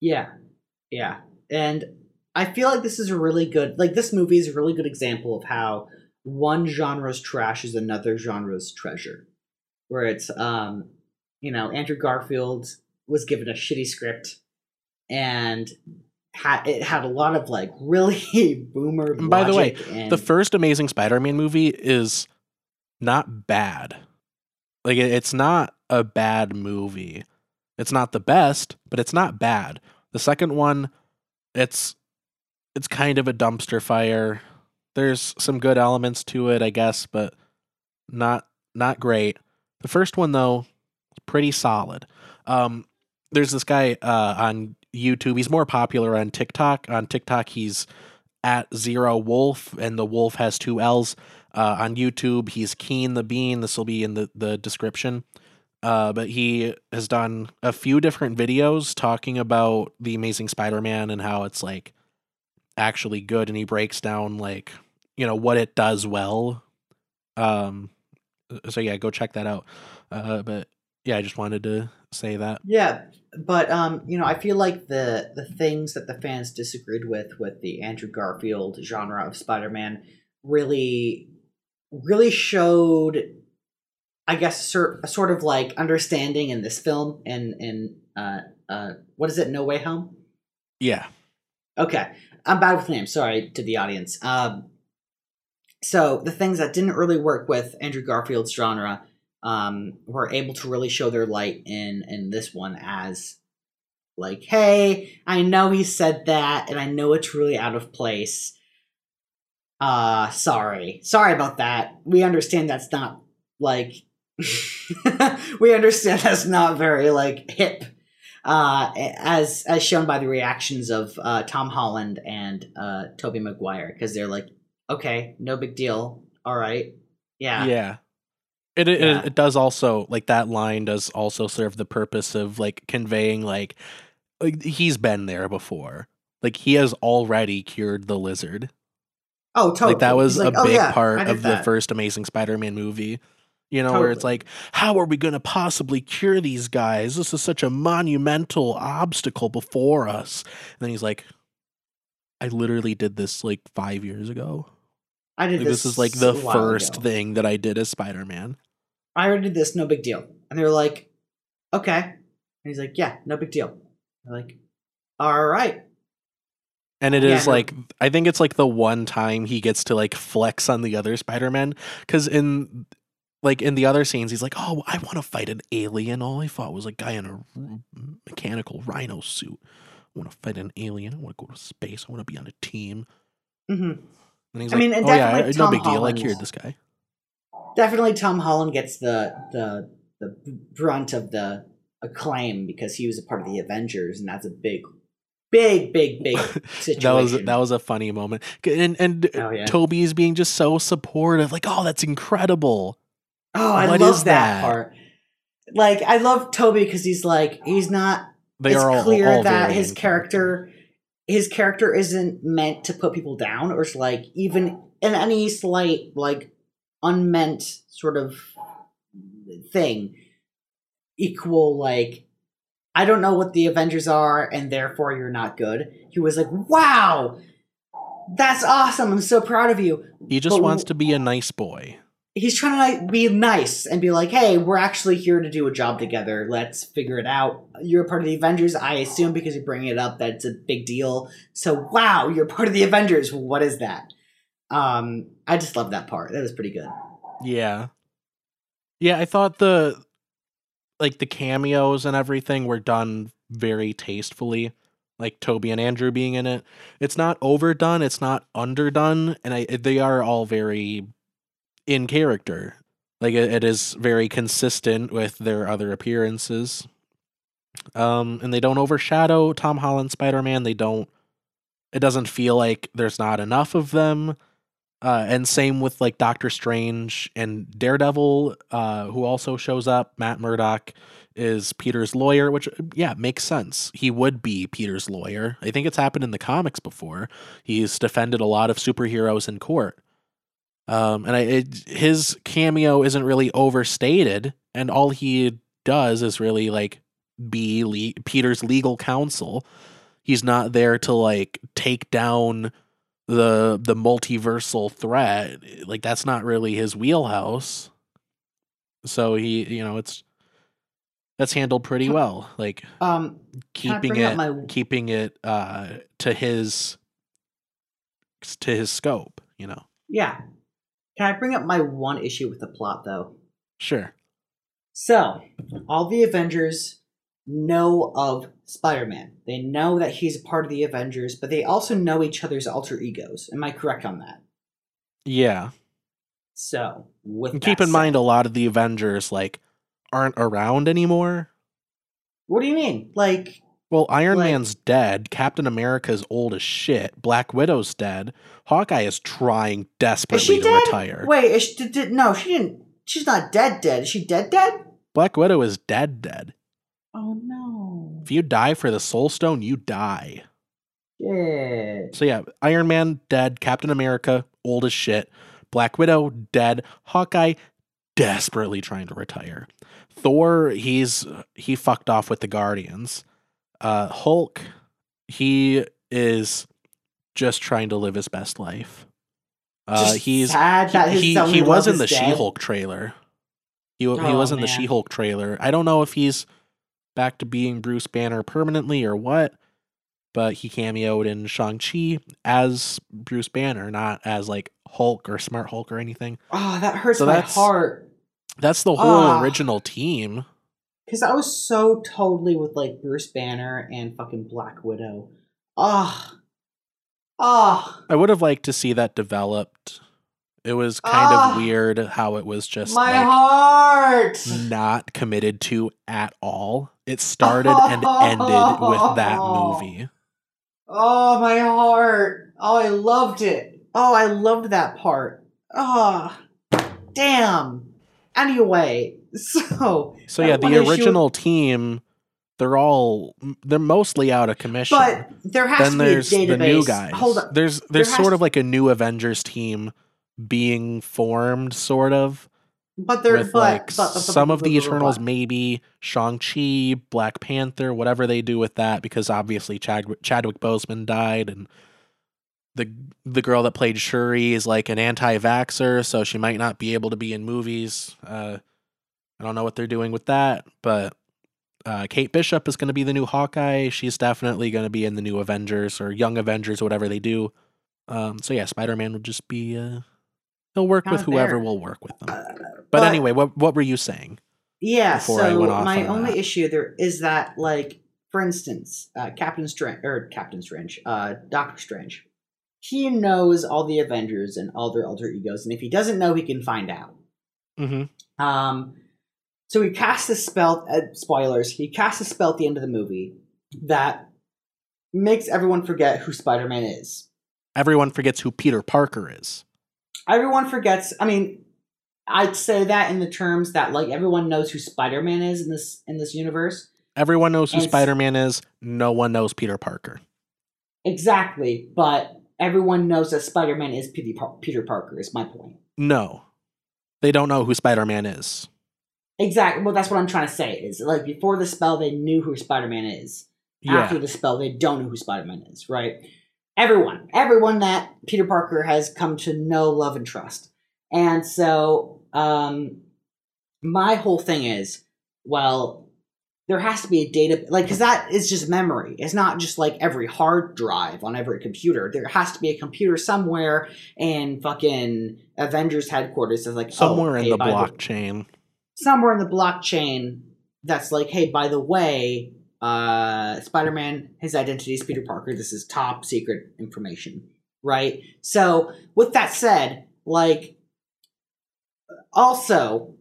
Yeah. Yeah. And I feel like this is a really good, like this movie is a really good example of how one genre's trash is another genre's treasure. Where it's, um, you know, Andrew Garfield was given a shitty script and ha- it had a lot of like really boomer logic. By the way, and- the first Amazing Spider-Man movie is not bad. Like it's not a bad movie. It's not the best, but it's not bad. The second one, it's it's kind of a dumpster fire. There's some good elements to it, I guess, but not not great. The first one, though, is pretty solid. Um, there's this guy uh, on YouTube. He's more popular on TikTok. On TikTok, he's at Zero Wolf, and the wolf has two L's. Uh, on YouTube, he's Keen the Bean. This will be in the, the description. Uh, but he has done a few different videos talking about The Amazing Spider-Man and how it's like actually good. And he breaks down like, you know, what it does well. Um, so yeah, go check that out. Uh, but yeah, I just wanted to say that. Yeah. But, um, you know, I feel like the, the things that the fans disagreed with, with the Andrew Garfield genre of Spider-Man really, really showed, I guess, a sort of like understanding in this film and, and, uh, uh, what is it? No Way Home. Yeah. Okay. I'm bad with names. Sorry to the audience. Um, so the things that didn't really work with Andrew Garfield's genre, um, were able to really show their light in, in this one as like, hey, I know he said that and I know it's really out of place. Uh, sorry. Sorry about that. We understand that's not like, we understand that's not very like hip uh, as as shown by the reactions of uh, Tom Holland and uh, Tobey Maguire, because they're like, okay, no big deal. All right. Yeah. Yeah. It, it, yeah. it does also, like, that line does also serve the purpose of, like, conveying, like, like, he's been there before. Like, he has already cured the lizard. Oh, totally. Like, that was like, a oh, big yeah, part of that. The first Amazing Spider-Man movie, you know, totally. Where it's like, how are we going to possibly cure these guys? This is such a monumental obstacle before us. And then he's like, I literally did this, like, five years ago. I did like, this, this is like the first ago. thing that I did as Spider-Man. I already did this, no big deal. And they were like, okay. And he's like, yeah, no big deal. They're like, all right. And it yeah, is no. like, I think it's like the one time he gets to like flex on the other Spider-Man. Cause in like in the other scenes, he's like, oh, I want to fight an alien. All I fought was a guy in a mechanical rhino suit. I want to fight an alien. I want to go to space. I want to be on a team. Mm-hmm. And he's I like, mean, and oh, definitely yeah, Tom no big deal. Holland, I cured this guy. Definitely, Tom Holland gets the the the brunt of the acclaim because he was a part of the Avengers, and that's a big, big, big, big situation. that was that was a funny moment, and and oh, yeah. Toby is being just so supportive, like, oh, that's incredible. Oh, I what love is that, that part. Like, I love Toby because he's like, he's not. They it's are clear all, all that his character. His character isn't meant to put people down, or it's like even in any slight like unmeant sort of thing equal like I don't know what the Avengers are and therefore you're not good. He was like, wow, that's awesome, I'm so proud of you. He just but wants to be a nice boy. He's trying to like be nice and be like, hey, we're actually here to do a job together. Let's figure it out. You're a part of the Avengers, I assume, because you're bringing it up that it's a big deal. So, wow, you're part of the Avengers. What is that? Um, I just love that part. That was pretty good. Yeah. Yeah, I thought the, like, the cameos and everything were done very tastefully. Like Toby and Andrew being in it. It's not overdone. It's not underdone. And I, they are all very... in character. Like it, it is very consistent with their other appearances. Um, and they don't overshadow Tom Holland Spider-Man. They don't, it doesn't feel like there's not enough of them. Uh, and same with like Doctor Strange and Daredevil, uh, who also shows up. Matt Murdock is Peter's lawyer, which yeah, makes sense. He would be Peter's lawyer. I think it's happened in the comics before. He's defended a lot of superheroes in court. Um, and I, it, his cameo isn't really overstated, and all he does is really like be le- Peter's legal counsel. He's not there to like take down the the multiversal threat. Like that's not really his wheelhouse. So he, you know, it's that's handled pretty well. Like um, keeping it, my... keeping it uh, to his to his scope, you know. Yeah. Can I bring up my one issue with the plot, though? Sure. So, all the Avengers know of Spider-Man. They know that he's a part of the Avengers, but they also know each other's alter egos. Am I correct on that? Yeah. So, with and keep in said, mind, a lot of the Avengers, like, aren't around anymore. What do you mean? Like... Well, Iron like, Man's dead, Captain America's old as shit, Black Widow's dead, Hawkeye is trying desperately is she to dead? retire. Wait, is she, did, did, no, she didn't, she's not dead dead, is she dead dead? Black Widow is dead dead. Oh no. If you die for the Soul Stone, you die. Yeah. So yeah, Iron Man dead, Captain America old as shit, Black Widow dead, Hawkeye desperately trying to retire. Thor, he's, he fucked off with the Guardians. Uh, Hulk, he is just trying to live his best life. Uh, he's sad that he he, he was in the She-Hulk trailer. He oh, he was in man. the She-Hulk trailer. I don't know if he's back to being Bruce Banner permanently or what, but he cameoed in Shang-Chi as Bruce Banner, not as like Hulk or Smart Hulk or anything. Oh, that hurts so my that's, heart. That's the whole oh. original team. Because I was so totally with, like, Bruce Banner and fucking Black Widow. Ugh. Ugh. I would have liked to see that developed It was kind ah, of weird how it was just my like, heart not committed to at all. It started and ended with that movie. Oh, my heart. Oh, I loved it. Oh, I loved that part. Oh, damn. Anyway, so. So, yeah, the original issue... team, they're all, they're mostly out of commission. But there has then to be there's a database. The new guys. Hold on. There's, there's there sort to... of like a new Avengers team being formed, sort of. But there's like but, but, but, some of the Eternals, but. maybe Shang-Chi, Black Panther, whatever they do with that, because obviously Chadwick, Chadwick Boseman died, and the the girl that played Shuri is like an anti-vaxxer, so she might not be able to be in movies. Uh, I don't know what they're doing with that, but uh, Kate Bishop is going to be the new Hawkeye. She's definitely going to be in the new Avengers or Young Avengers, whatever they do. Um, so yeah, Spider-Man would just be... Uh, He'll work Not with whoever there. will work with them. Uh, but, but anyway, what what were you saying? Yeah, so I went off my on only that? issue there is that, like, for instance, uh, Captain Strange, or Captain Strange, uh, Doctor Strange, he knows all the Avengers and all their alter egos, and if he doesn't know, he can find out. Mm-hmm. Um, so he casts a spell, uh, spoilers, he casts a spell at the end of the movie that makes everyone forget who Spider-Man is. Everyone forgets who Peter Parker is. Everyone forgets. I mean, I'd say that in the terms that, like, everyone knows who Spider-Man is in this in this universe. Everyone knows who Spider-Man is. No one knows Peter Parker. Exactly, but everyone knows that Spider-Man is P- Peter Parker. Is my point. No, they don't know who Spider-Man is. Exactly. Well, that's what I'm trying to say. Is like before the spell, they knew who Spider-Man is. Yeah. After the spell, they don't know who Spider-Man is. Right. Everyone, everyone that Peter Parker has come to know, love, and trust. And so um, my whole thing is, well, there has to be a data, like, because that is just memory. It's not just like every hard drive on every computer. There has to be a computer somewhere in fucking Avengers headquarters that's like, somewhere oh, in hey, the blockchain. The, somewhere in the blockchain that's like, hey, by the way, Uh, Spider-Man, his identity is Peter Parker. This is top secret information, right? So, with that said, like, also,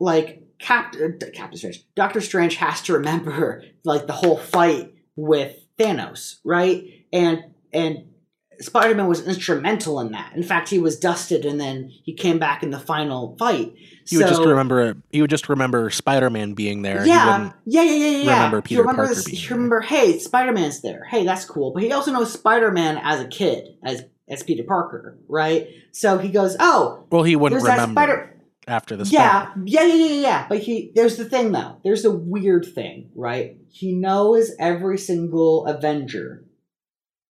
like, Cap- Captain Strange, Doctor Strange has to remember, like, the whole fight with Thanos, right? And, and Spider-Man was instrumental in that. In fact, he was dusted, and then he came back in the final fight. He so, would just remember. He would just remember Spider-Man being there. Yeah, he yeah, yeah, yeah, yeah. Remember Peter remember Parker this, being there. Remember, hey, Spider-Man's there. Hey, that's cool. But he also knows Spider-Man as a kid, as as Peter Parker, right? So he goes, oh, well, he wouldn't remember Spider- after the yeah, Spider- yeah, yeah, yeah, yeah. But he there's the thing though. There's the weird thing, right? He knows every single Avenger,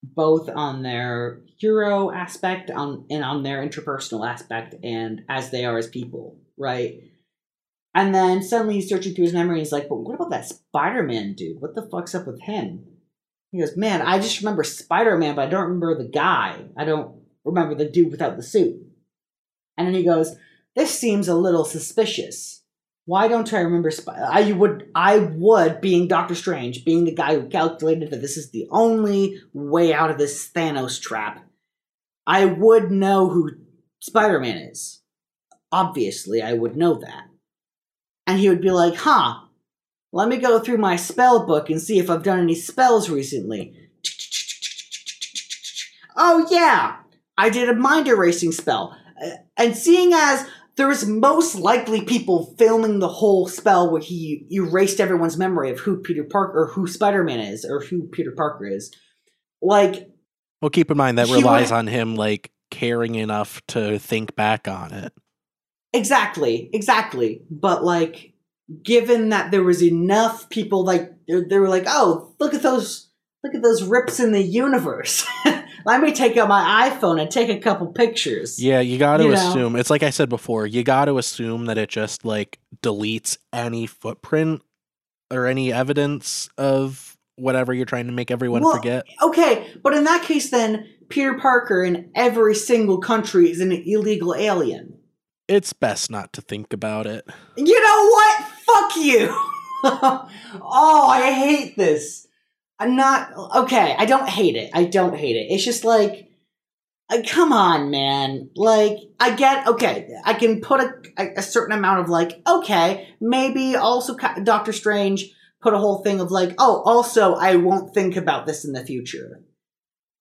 both on their hero aspect on and on their interpersonal aspect and as they are as people, right? And then suddenly he's searching through his memory and he's like, but what about that Spider-Man dude? What the fuck's up with him? He goes, man, I just remember Spider-Man, but I don't remember the guy. I don't remember the dude without the suit. And then he goes, this seems a little suspicious. Why don't I remember? Sp- I would, I would, being Doctor Strange, being the guy who calculated that this is the only way out of this Thanos trap, I would know who Spider-Man is. Obviously, I would know that. And he would be like, huh, let me go through my spell book and see if I've done any spells recently. Oh, yeah, I did a mind erasing spell. And seeing as there was most likely people filming the whole spell where he erased everyone's memory of who Peter Parker or who Spider-Man is or who Peter Parker is. Like, well, keep in mind that relies would, on him, like, caring enough to think back on it. Exactly. Exactly. But, like, given that there was enough people, like, they were like, oh, look at those, look at those rips in the universe. Let me take out my iPhone and take a couple pictures. Yeah, you got to you know? assume. It's like I said before, you got to assume that it just, like, deletes any footprint or any evidence of whatever you're trying to make everyone well, forget. Okay, but in that case, then, Peter Parker in every single country is an illegal alien. It's best not to think about it. You know what? Fuck you. Oh, I hate this. I'm not, okay, I don't hate it. I don't hate it. It's just like, Like, come on, man. Like, I get, okay, I can put a, a certain amount of, like, okay, maybe also Doctor Strange put a whole thing of, like, oh, also, I won't think about this in the future.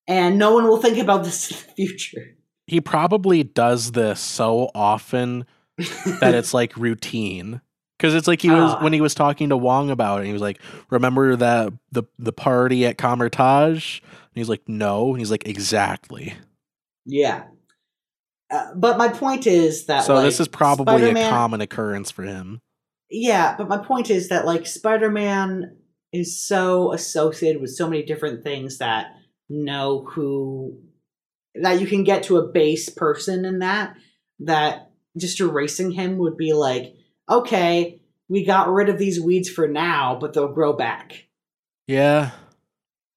And no one will think about this in the future. He probably does this so often that it's, like, routine. Because it's like he was, uh, when he was talking to Wong about it, he was like, remember that the the party at Kamertage? And he's like, no. And he's like, exactly. Yeah. Uh, but my point is that, so like, this is probably Spider-Man, a common occurrence for him. Yeah, but my point is that, like, Spider-Man is so associated with so many different things that know who... that you can get to a base person in that, that just erasing him would be like, okay, we got rid of these weeds for now, but they'll grow back. Yeah.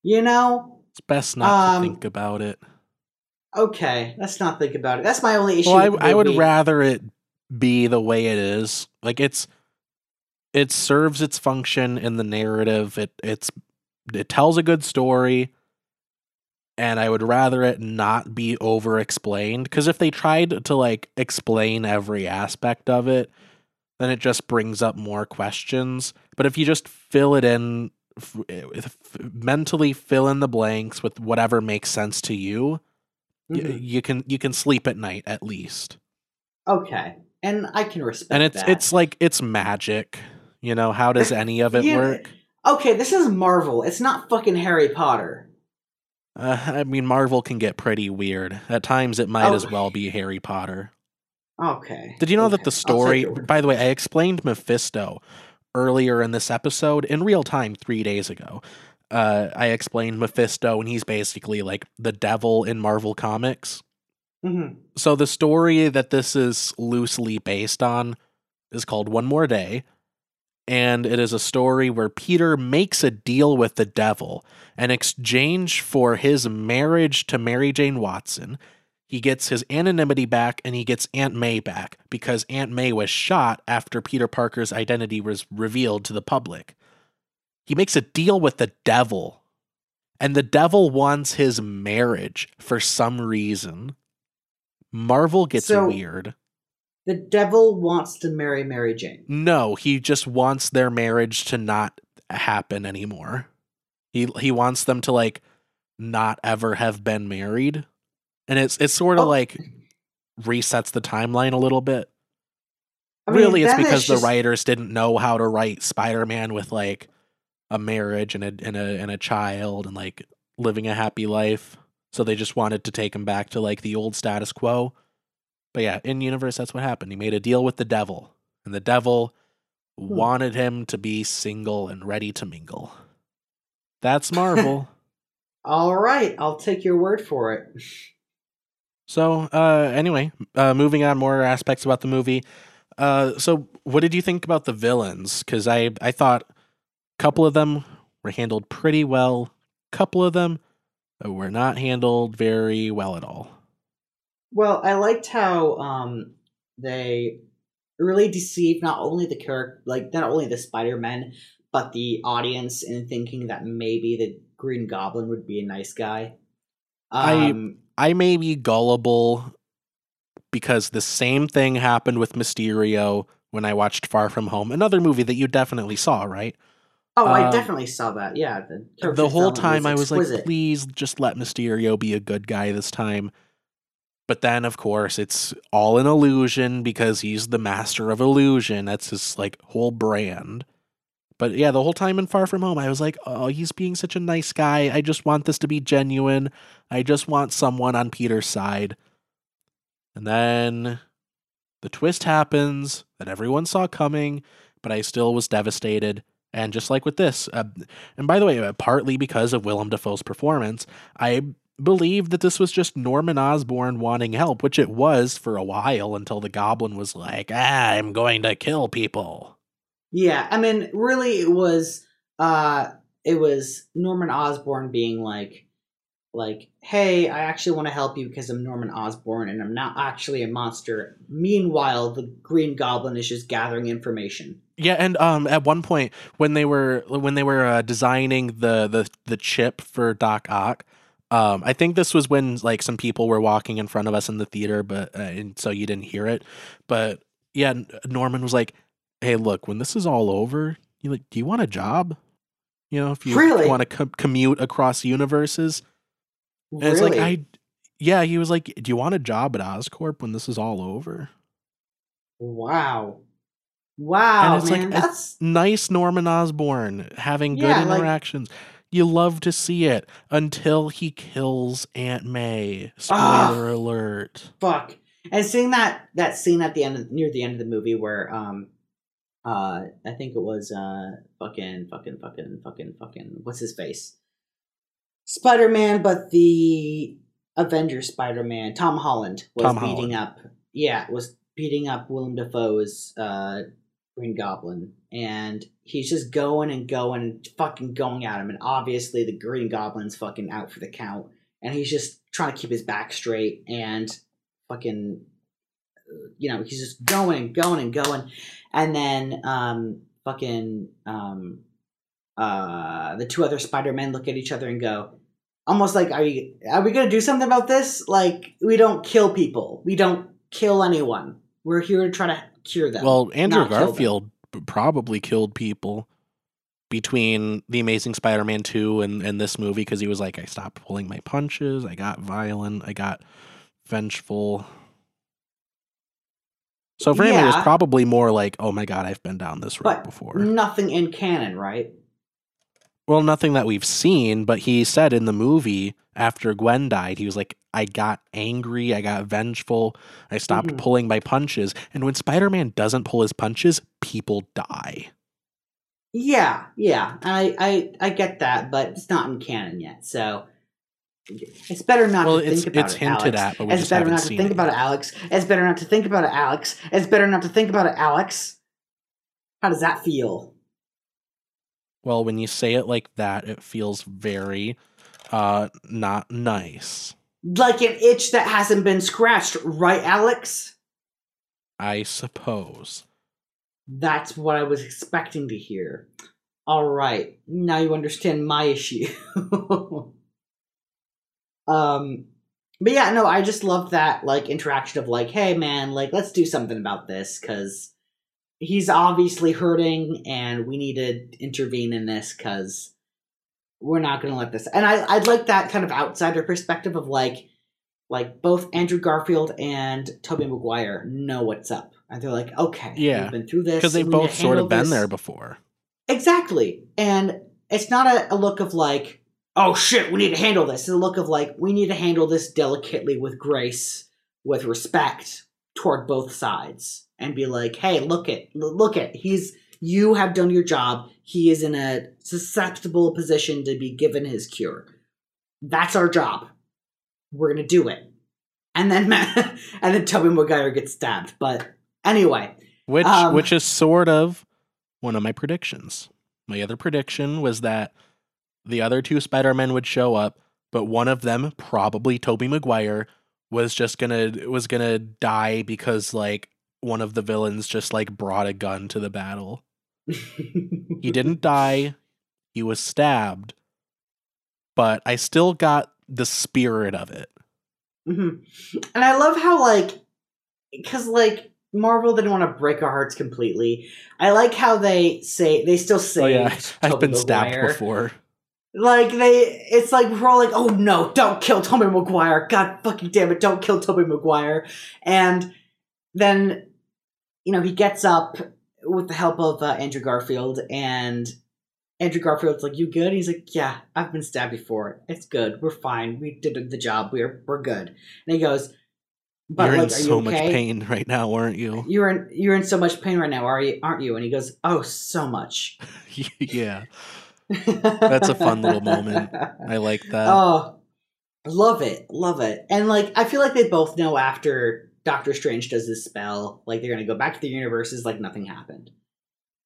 You know? It's best not um, to think about it. Okay, let's not think about it. That's my only issue. Well, I, I would rather it be the way it is. Like, it's, it serves its function in the narrative. It, it's, it tells a good story. And I would rather it not be over-explained. Because if they tried to, like, explain every aspect of it, then it just brings up more questions. But if you just fill it in, f f mentally fill in the blanks with whatever makes sense to you, mm-hmm. y you can you can sleep at night at least. Okay, and I can respect that. And it's that. It's like, it's magic, you know. How does any of it yeah. work? Okay, this is Marvel. It's not fucking Harry Potter. Uh, I mean, Marvel can get pretty weird at times. It might okay. as well be Harry Potter. Okay. Did you know okay. that the story, by the way, I explained Mephisto earlier in this episode in real time three days ago. Uh, I explained Mephisto, and he's basically like the devil in Marvel Comics. Mm-hmm. So the story that this is loosely based on is called One More Day. And it is a story where Peter makes a deal with the devil in exchange for his marriage to Mary Jane Watson. He gets his anonymity back, and he gets Aunt May back, because Aunt May was shot after Peter Parker's identity was revealed to the public. He makes a deal with the devil, and the devil wants his marriage for some reason. Marvel gets so weird. The devil wants to marry Mary Jane. No, he just wants their marriage to not happen anymore. He he wants them to, like, not ever have been married. And it's it's sort of oh. like resets the timeline a little bit. I mean, really, it's because just... the writers didn't know how to write Spider-Man with, like, a marriage and a and a and a child and, like, living a happy life. So they just wanted to take him back to, like, the old status quo. But yeah, in universe, that's what happened. He made a deal with the devil, and the devil hmm. wanted him to be single and ready to mingle. That's Marvel. All right, I'll take your word for it. So, uh, anyway, uh, moving on, more aspects about the movie. Uh, so what did you think about the villains? Because I, I thought a couple of them were handled pretty well. A couple of them were not handled very well at all. Well, I liked how um, they really deceived not only the character, like not only the Spider-Man, but the audience in thinking that maybe the Green Goblin would be a nice guy. Um, I... I may be gullible because the same thing happened with Mysterio when I watched Far From Home, another movie that you definitely saw, right? Oh, um, I definitely saw that. Yeah. The, the whole time was I was exquisite. Like, please just let Mysterio be a good guy this time. But then, of course, it's all an illusion because he's the master of illusion. That's his, like, whole brand. But yeah, the whole time in Far From Home, I was like, oh, he's being such a nice guy. I just want this to be genuine. I just want someone on Peter's side. And then the twist happens that everyone saw coming, but I still was devastated. And just like with this, uh, and by the way, uh, partly because of Willem Dafoe's performance, I believed that this was just Norman Osborn wanting help, which it was for a while until the Goblin was like, ah, I'm going to kill people. Yeah, I mean, really, it was uh, it was Norman Osborn being like, like, hey, I actually want to help you because I'm Norman Osborn and I'm not actually a monster. Meanwhile, the Green Goblin is just gathering information. Yeah, and um, at one point when they were when they were uh, designing the the the chip for Doc Ock, Um, I think this was when like some people were walking in front of us in the theater, but uh, and so you didn't hear it. But yeah, Norman was like, "Hey, look, when this is all over, you like, do you want a job? You know, if you really? want to co- commute across universes." And really? It's like I, yeah, he was like, "Do you want a job at Oscorp when this is all over?" Wow. Wow, and it's man, like that's nice. Norman Osborn having yeah, good interactions. Like... You love to see it until he kills Aunt May. Spoiler oh, alert! Fuck. And seeing that that scene at the end, of, near the end of the movie, where um, uh, I think it was uh, fucking, fucking, fucking, fucking, fucking. What's his face? Spider-Man, but the Avengers Spider-Man, Tom Holland was Tom beating Holland. up. Yeah, was beating up Willem Dafoe's. Uh, Green Goblin, and he's just going and going and fucking going at him, and obviously the Green Goblin's fucking out for the count, and he's just trying to keep his back straight, and fucking, you know, he's just going and going and going, and then um fucking um uh the two other Spider-Men look at each other and go, almost like, are you are we gonna do something about this? Like, we don't kill people, we don't kill anyone, we're here to try to cure them. Well, Andrew Garfield kill probably killed people between The Amazing Spider-Man two and, and this movie, because he was like, I stopped pulling my punches, I got violent, I got vengeful. So for yeah. him, it was probably more like, oh my god, I've been down this road but before. Nothing in canon, right? Well, nothing that we've seen, but he said in the movie after Gwen died, he was like, I got angry, I got vengeful, I stopped mm-hmm. pulling my punches. And when Spider-Man doesn't pull his punches, people die. Yeah, yeah, I, I, I get that, but it's not in canon yet, so it's better not well, to it's, think about it's it, hinted Alex. At, but we it's just better not to think it. about it, Alex. It's better not to think about it, Alex. It's better not to think about it, Alex. How does that feel? Well, when you say it like that, it feels very uh, not nice. Like an itch that hasn't been scratched, right, Alex? I suppose. That's what I was expecting to hear. All right, now you understand my issue. um, but yeah, no, I just love that like interaction of like, hey man, like let's do something about this, because he's obviously hurting, and we need to intervene in this because we're not going to let this. And I, I like that kind of outsider perspective of like, like both Andrew Garfield and Tobey Maguire know what's up, and they're like, okay, yeah, we've been through this because they've both sort of been this. there before. Exactly, and it's not a, a look of like, oh shit, we need to handle this. It's a look of like, we need to handle this delicately, with grace, with respect toward both sides. And be like, hey, look it, look it. He's, you have done your job. He is in a susceptible position to be given his cure. That's our job. We're gonna do it. And then, and then Tobey Maguire gets stabbed. But anyway, which um, which is sort of one of my predictions. My other prediction was that the other two Spider-Men would show up, but one of them, probably Tobey Maguire, was just gonna was gonna die because like. One of the villains just like brought a gun to the battle. He didn't die. He was stabbed, but I still got the spirit of it. Mm-hmm. And I love how like, cause like Marvel didn't want to break our hearts completely. I like how they say, they still say, oh, yeah. I've been stabbed Maguire. before. Like they, it's like, we're all like, oh no, don't kill Tobey Maguire. God fucking damn it. Don't kill Tobey Maguire. And then, you know, he gets up with the help of uh, Andrew Garfield, and Andrew Garfield's like, you good? And he's like, yeah, I've been stabbed before. It's good. We're fine. We did the job. We're we're good. And he goes, but you're like, in are so you okay? much pain right now, aren't you? You're in you're in so much pain right now, are you, aren't you? And he goes, oh, so much. Yeah. That's a fun little moment. I like that. Oh, love it. Love it. And like, I feel like they both know after Doctor Strange does this spell, like they're going to go back to the universes like nothing happened.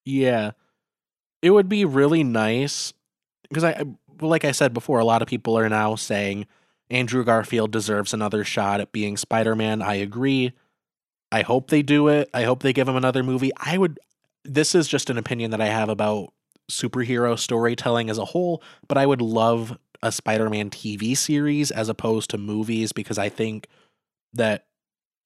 Yeah. It would be really nice because I, like I said before, a lot of people are now saying Andrew Garfield deserves another shot at being Spider-Man. I agree. I hope they do it. I hope they give him another movie. I would, this is just an opinion that I have about superhero storytelling as a whole, but I would love a Spider-Man T V series as opposed to movies, because I think that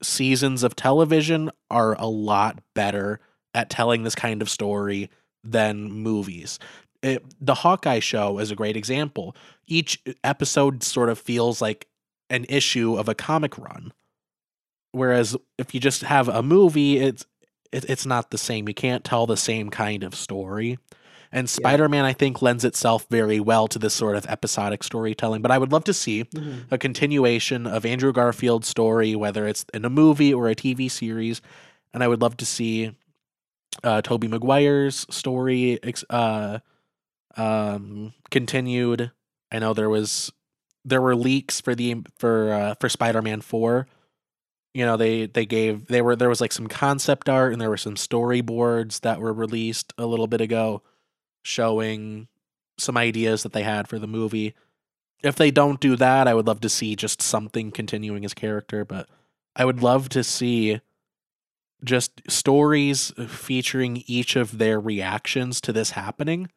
seasons of television are a lot better at telling this kind of story than movies. It, the Hawkeye show is a great example. Each episode sort of feels like an issue of a comic run. Whereas if you just have a movie, it's it, it's not the same. You can't tell the same kind of story. And Spider-Man, yeah. I think, lends itself very well to this sort of episodic storytelling. But I would love to see mm-hmm. a continuation of Andrew Garfield's story, whether it's in a movie or a T V series. And I would love to see uh, Tobey Maguire's story uh, um, continued. I know there was there were leaks for the for uh, for Spider-Man four. You know, they they gave they were there was like some concept art and there were some storyboards that were released a little bit ago, showing some ideas that they had for the movie. If they don't do that, I would love to see just something continuing his character, but I would love to see just stories featuring each of their reactions to this happening,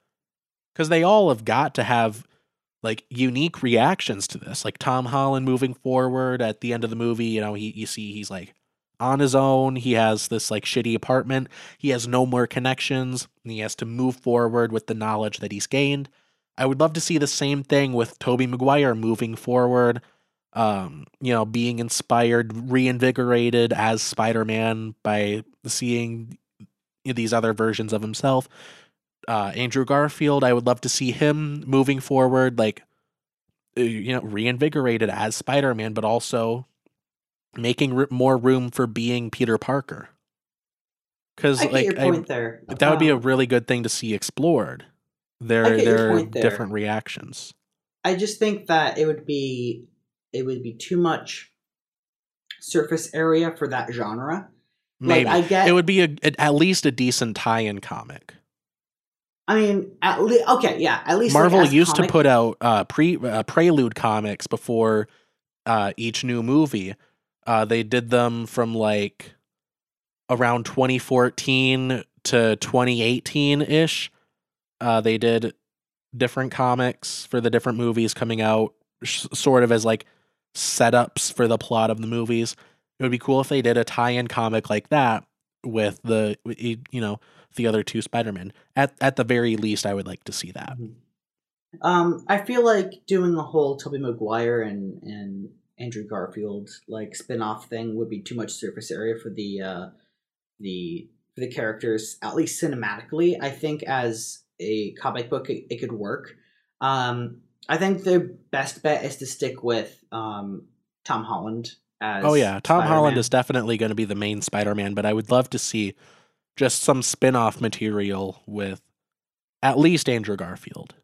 because they all have got to have like unique reactions to this. Like Tom Holland moving forward at the end of the movie, you know, he you see he's like on his own. He has this like shitty apartment. He has no more connections, and he has to move forward with the knowledge that he's gained. I would love to see the same thing with Tobey Maguire moving forward, um, you know, being inspired, reinvigorated as Spider-Man by seeing these other versions of himself. Uh, Andrew Garfield, I would love to see him moving forward, like, you know, reinvigorated as Spider-Man, but also making r- more room for being Peter Parker. Because like I, there. that wow. would be a really good thing to see explored. Their their different reactions. I just think that it would be it would be too much surface area for that genre. Maybe like, I get it would be a, at least a decent tie-in comic. I mean, at least okay, yeah, at least Marvel like, used comic. to put out uh, pre uh, prelude comics before uh, each new movie. Uh, they did them from like around twenty fourteen to twenty eighteen ish. Uh, they did different comics for the different movies coming out, sh- sort of as like setups for the plot of the movies. It would be cool if they did a tie-in comic like that with the, you know, the other two Spider-Men. At at the very least, I would like to see that. Um, I feel like doing the whole Tobey Maguire and and. Andrew Garfield like spin-off thing would be too much surface area for the uh the for the characters, at least cinematically. I think as a comic book it, it could work. Um I think the best bet is to stick with um Tom Holland as Oh yeah, Tom Spider-Man. Holland is definitely going to be the main Spider-Man, but I would love to see just some spin-off material with at least Andrew Garfield.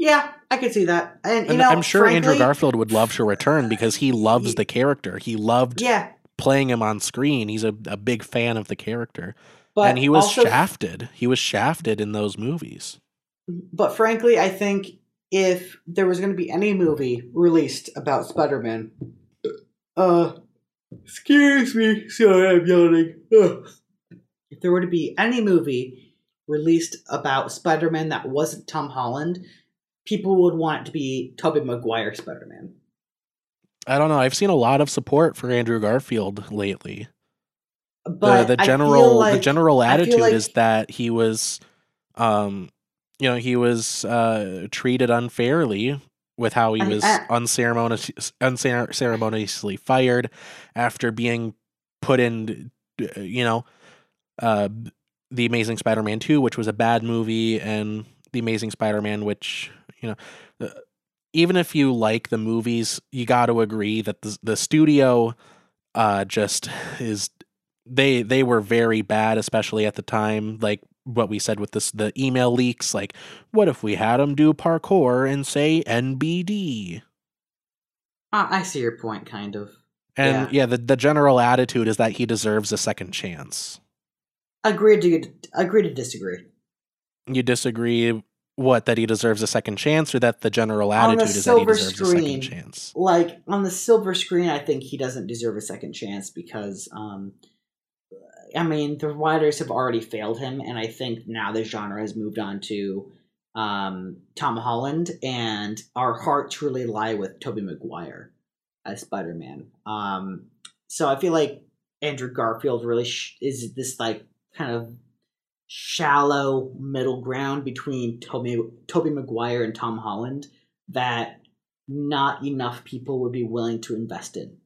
Yeah, I could see that. And, you and know, I'm sure frankly, Andrew Garfield would love to return because he loves the character. He loved yeah. playing him on screen. He's a, a big fan of the character. But and he was also, shafted. He was shafted in those movies. But frankly, I think if there was going to be any movie released about Spider-Man, uh, excuse me, sorry, I'm yawning. Ugh. If there were to be any movie released about Spider-Man that wasn't Tom Holland, people would want it to be Tobey Maguire Spider-Man. I don't know. I've seen a lot of support for Andrew Garfield lately. But the, the general like, the general attitude like is that he was, um, you know, he was uh, treated unfairly with how he was uh, unceremonious, unceremoniously fired after being put in, you know, uh, The Amazing Spider-Man two, which was a bad movie, and The Amazing Spider-Man, which, you know, even if you like the movies, you got to agree that the, the studio uh, just is they they were very bad, especially at the time. Like what we said with this, the email leaks, like what if we had them do parkour and say N B D? Uh, I see your point, kind of. And yeah, yeah the, the general attitude is that he deserves a second chance. Agree to agree to disagree. You disagree what, that he deserves a second chance, or that the general attitude the is that he deserves screen, a second chance? Like on the silver screen, I think he doesn't deserve a second chance because, um, I mean, the writers have already failed him. And I think now the genre has moved on to um, Tom Holland, and our hearts really lie with Tobey Maguire as Spider-Man. Um, so I feel like Andrew Garfield really sh- is this like kind of shallow middle ground between Tobey, Tobey Maguire and Tom Holland that not enough people would be willing to invest in.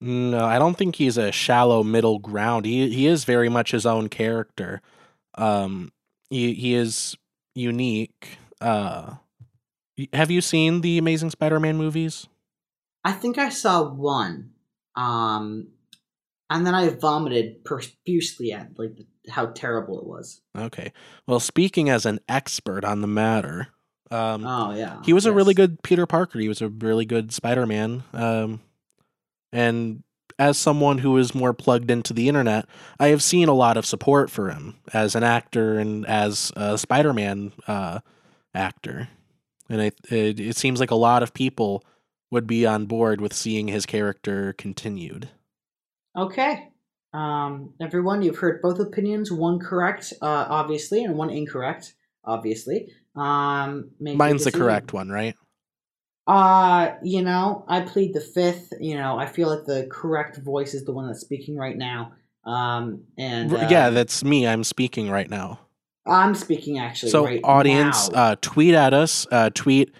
No, I don't think he's a shallow middle ground. He he is very much his own character. Um, he he is unique. Uh, have you seen the Amazing Spider-Man movies? I think I saw one, um, and then I vomited profusely at like how terrible it was. Okay, well, speaking as an expert on the matter, um, oh yeah, he was yes. a really good Peter Parker. He was a really good Spider-Man. Um. And as someone who is more plugged into the internet, I have seen a lot of support for him as an actor and as a Spider-Man uh, actor. And I, it, it seems like a lot of people would be on board with seeing his character continued. Okay. Um, everyone, you've heard both opinions, one correct, uh, obviously, and one incorrect, obviously. Um, Mine's the correct one, right? Uh, you know, I plead the fifth. You know, I feel like the correct voice is the one that's speaking right now. Um, and uh, yeah, that's me. I'm speaking right now. I'm speaking actually. So, right audience, now. uh, tweet at us. Uh, tweet,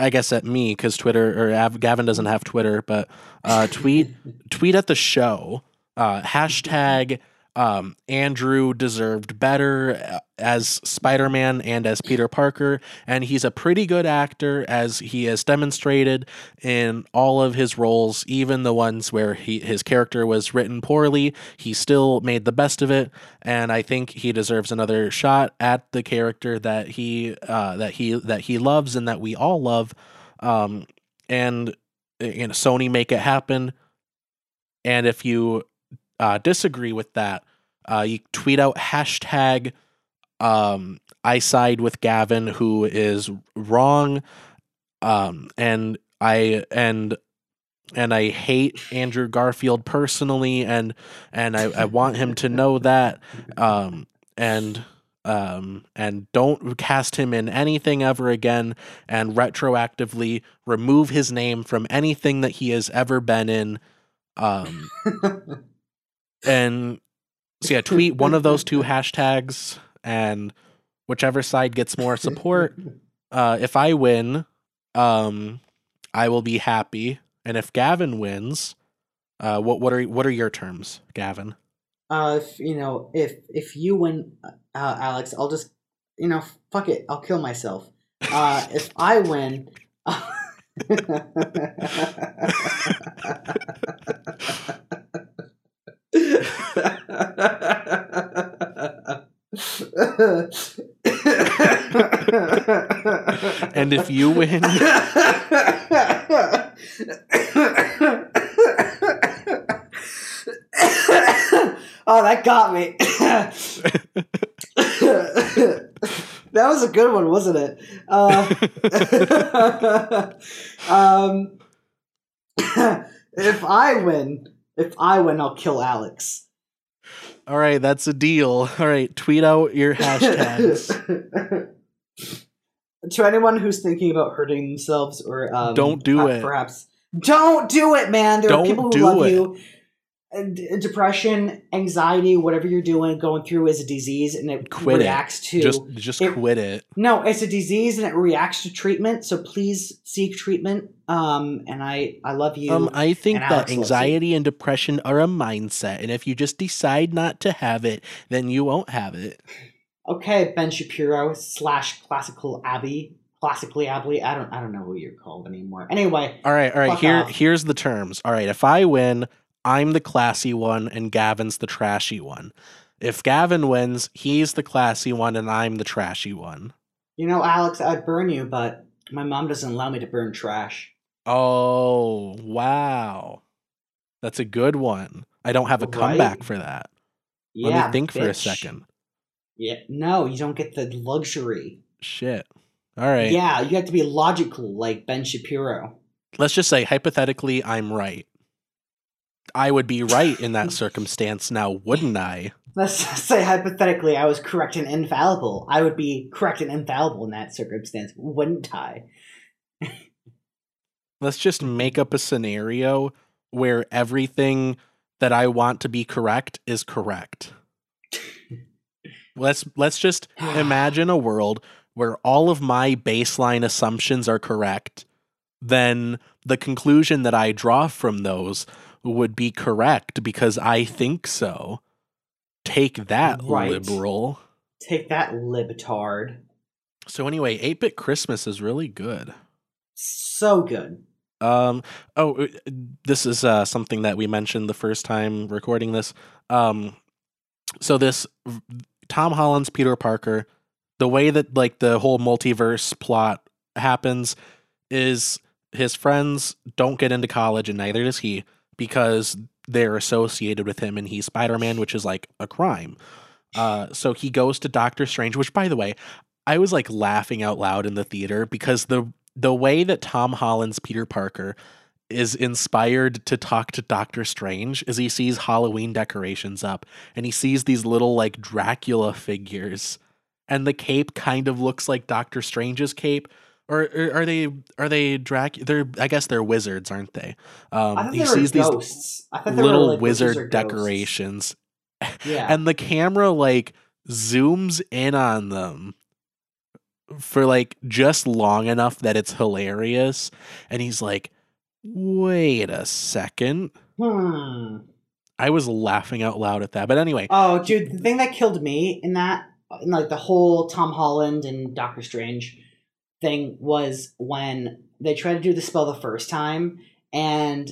I guess, at me because Twitter or Gavin doesn't have Twitter, but uh, tweet, tweet at the show. Uh, hashtag um, Andrew deserved better as Spider-Man and as Peter Parker, and he's a pretty good actor as he has demonstrated in all of his roles, even the ones where he, his character was written poorly. He still made the best of it, and I think he deserves another shot at the character that he uh, that he that he loves and that we all love. Um, and you know, Sony, make it happen. And if you uh, disagree with that, uh, you tweet out hashtag Um, I side with Gavin, who is wrong. Um, and I, and, and I hate Andrew Garfield personally. And, and I, I want him to know that, um, and, um, and don't cast him in anything ever again, and retroactively remove his name from anything that he has ever been in. Um, and so yeah, tweet one of those two hashtags, and whichever side gets more support, uh, if I win, um, I will be happy. And if Gavin wins, uh, what what are what are your terms, Gavin? Uh, if, you know, if if you win, uh, Alex, I'll just, you know, fuck it, I'll kill myself. Uh, if I win, and if you win, oh, that got me. That was a good one, wasn't it? Uh, um, if I win, if I win, I'll kill Alex. All right, that's a deal. All right, tweet out your hashtags. To anyone who's thinking about hurting themselves or um, don't do perhaps, it. Perhaps don't do it, man. There don't are people who love it. You. Depression, anxiety, whatever you're doing, going through is a disease, and it quit reacts it. to just just it, quit it. No, it's a disease, and it reacts to treatment. So please seek treatment. Um, and I, I love you. Um, I think that anxiety and depression are a mindset, and if you just decide not to have it, then you won't have it. Okay, Ben Shapiro slash classical Abby, classically Abby. I don't, I don't know who you're called anymore. Anyway, all right, all right. Here, off. here's the terms. All right, if I win, I'm the classy one, and Gavin's the trashy one. If Gavin wins, he's the classy one, and I'm the trashy one. You know, Alex, I'd burn you, but my mom doesn't allow me to burn trash. Oh, wow. That's a good one. I don't have a right? comeback for that. Yeah, Let me think bitch. for a second. Yeah, no, you don't get the luxury. Shit. All right. Yeah, you have to be logical like Ben Shapiro. Let's just say, hypothetically, I'm right. I would be right in that circumstance now, wouldn't I? let's say hypothetically I was correct and infallible. I would be correct and infallible in that circumstance, wouldn't I? Let's just make up a scenario where everything that I want to be correct is correct. Let's let's just imagine a world where all of my baseline assumptions are correct. Then the conclusion that I draw from those would be correct because I think so. Take that, right. Liberal. Take that, libtard. So anyway, eight-Bit Christmas is really good. So good. Um. Oh, this is uh, something that we mentioned the first time recording this. Um. So this Tom Holland's Peter Parker, the way that like the whole multiverse plot happens is his friends don't get into college and neither does he because they're associated with him and he's Spider-Man, which is like a crime. Uh, so he goes to Doctor Strange, which, by the way, I was like laughing out loud in the theater because the the way that Tom Holland's Peter Parker is inspired to talk to Doctor Strange is he sees Halloween decorations up and he sees these little like Dracula figures and the cape kind of looks like Doctor Strange's cape. Or, or are they are they Drac? They're I guess they're wizards, aren't they? Um, I thought he they sees were these I little were like wizard decorations, yeah. And the camera like zooms in on them for like just long enough that it's hilarious. And he's like, "Wait a second." Hmm. I was laughing out loud at that, but anyway. Oh, dude, the thing that killed me in that, in like the whole Tom Holland and Doctor Strange thing was when they tried to do the spell the first time and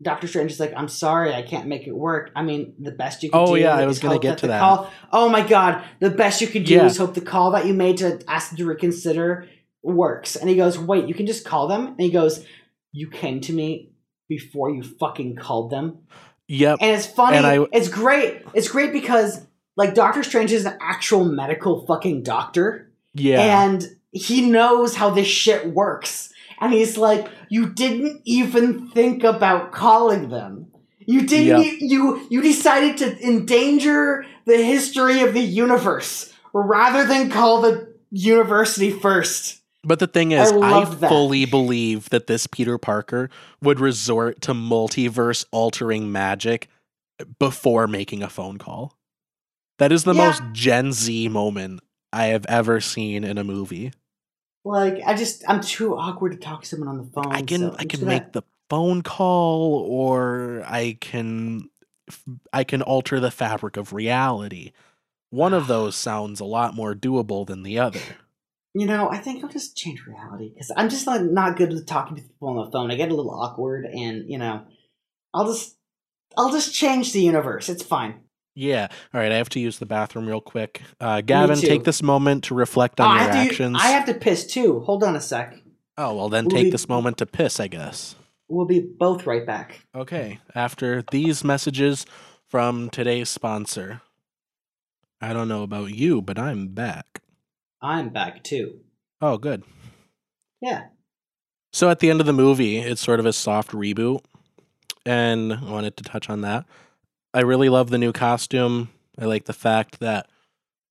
Doctor Strange is like, I'm sorry, I can't make it work. I mean, the best you can oh, do yeah, I was gonna get that to that. Call, oh my God, the best you can do yeah. is hope the call that you made to ask them to reconsider works. And he goes, wait, you can just call them? And he goes, you came to me before you fucking called them. Yep. And it's funny. And I, it's great. It's great because like Doctor Strange is an actual medical fucking doctor. Yeah. And he knows how this shit works. And he's like, you didn't even think about calling them. You didn't, yep. you, you decided to endanger the history of the universe rather than call the university first. But the thing is, I, I fully believe that this Peter Parker would resort to multiverse altering magic before making a phone call. That is the yeah. most Gen Z moment I have ever seen in a movie. Like, I just, I'm too awkward to talk to someone on the phone. I can, so I can make I... the phone call, or I can, I can alter the fabric of reality. One of those sounds a lot more doable than the other. You know, I think I'll just change reality because I'm just like not good with talking to people on the phone. I get a little awkward, and you know, I'll just, I'll just change the universe. It's fine. Yeah. All right. I have to use the bathroom real quick. Uh, Gavin, take this moment to reflect on oh, your I actions. To, I have to piss too. Hold on a sec. Oh, well then we'll take be, this moment to piss, I guess. We'll be both right back. Okay. After these messages from today's sponsor. I don't know about you, but I'm back. I'm back too. Oh, good. Yeah. So at the end of the movie, it's sort of a soft reboot, and I wanted to touch on that. I really love the new costume. I like the fact that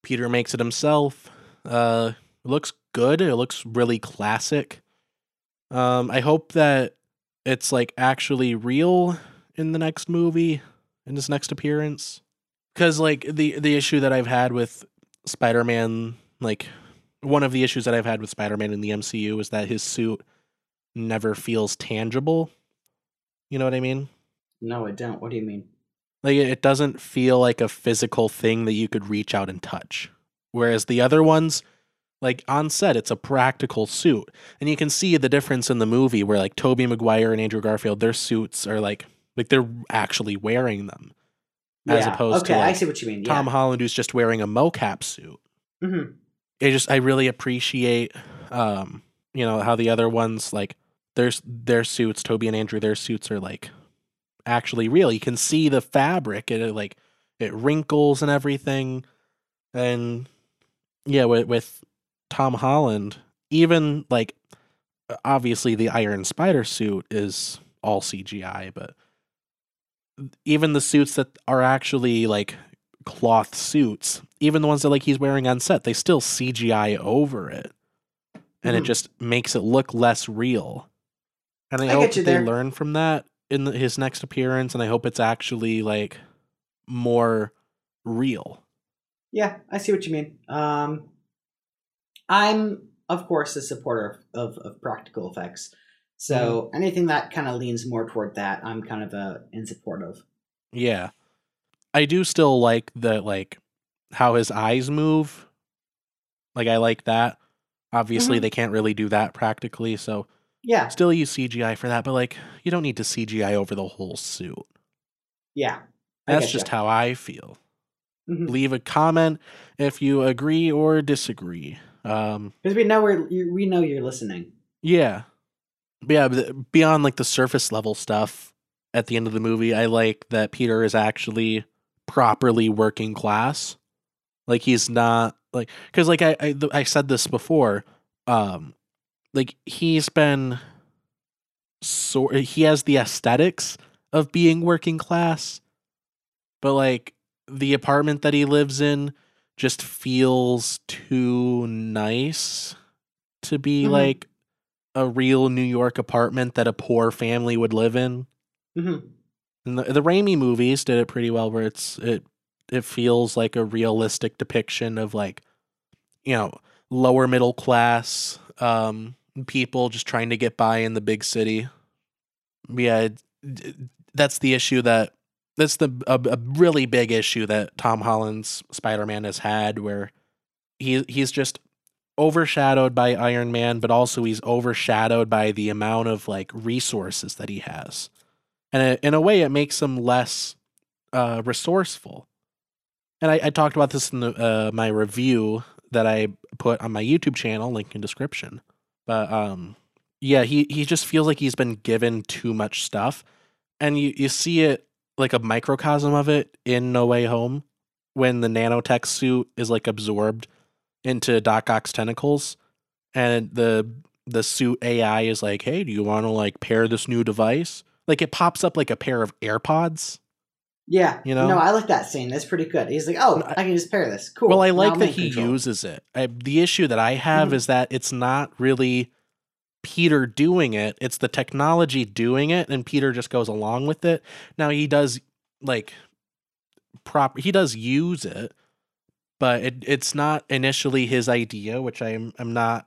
Peter makes it himself. Uh, it looks good. It looks really classic. Um, I hope that it's like actually real in the next movie, in his next appearance. Because like the, the issue that I've had with Spider-Man, like one of the issues that I've had with Spider-Man in the M C U is that his suit never feels tangible. You know what I mean? No, I don't. What do you mean? Like, it doesn't feel like a physical thing that you could reach out and touch. Whereas the other ones, like, on set, it's a practical suit. And you can see the difference in the movie where, like, Tobey Maguire and Andrew Garfield, their suits are, like, like they're actually wearing them. Yeah. As opposed okay, to, like, I see what you mean. Yeah. Tom Holland, who's just wearing a mocap suit. Mm-hmm. It just, I really appreciate, um, you know, how the other ones, like, their, their suits, Tobey and Andrew, their suits are, like, actually real. You can see the fabric, it like it wrinkles and everything. And yeah, with, with Tom Holland, even like obviously the Iron Spider suit is all C G I, but even the suits that are actually like cloth suits, even the ones that like he's wearing on set, they still C G I over it. And mm. it just makes it look less real. And I, I hope that they learn from that in the, his next appearance. And I hope it's actually like more real. Yeah, I see what you mean. Um, I'm, of course, a supporter of, of practical effects. So mm. anything that kind of leans more toward that, I'm kind of uh, in support of. Yeah. I do still like the, like, how his eyes move. Like, I like that. Obviously, mm-hmm. they can't really do that practically, so yeah, still use C G I for that, but, like, you don't need to C G I over the whole suit. Yeah. I That's just you. how I feel. Mm-hmm. Leave a comment if you agree or disagree. Um, because we know we're, we know you're listening. Yeah. But yeah, beyond, like, the surface-level stuff at the end of the movie, I like that Peter is actually properly working class. Like, he's not, like, because, like, I, I I said this before, um, like, he's been, so he has the aesthetics of being working class, but, like, the apartment that he lives in just feels too nice to be, mm-hmm. like, a real New York apartment that a poor family would live in. Mm-hmm. And the, the Raimi movies did it pretty well, where it's it it feels like a realistic depiction of, like, you know, lower middle class um, people just trying to get by in the big city. Yeah, that's the issue that that's the a, a really big issue that Tom Holland's Spider-Man has had, where he he's just overshadowed by Iron Man, but also he's overshadowed by the amount of, like, resources that he has. And in a way, it makes him less uh, resourceful. And I, I talked about this in the, uh, my review that I put on my YouTube channel, link in description. But um, yeah, he, he just feels like he's been given too much stuff. And you, you see it, like, a microcosm of it in No Way Home, when the nanotech suit is, like, absorbed into Doc Ock's tentacles. And the the suit A I is like, hey, do you want to, like, pair this new device? Like, it pops up like a pair of AirPods. Yeah. You know? No, I like that scene. That's pretty good. He's like, oh, I can just pair this. Cool. Well, I like that he control. uses it. I, the issue that I have mm-hmm. is that it's not really Peter doing it. It's the technology doing it, and Peter just goes along with it. Now, he does, like, prop. he does use it, but it, it's not initially his idea, which I'm, I'm not,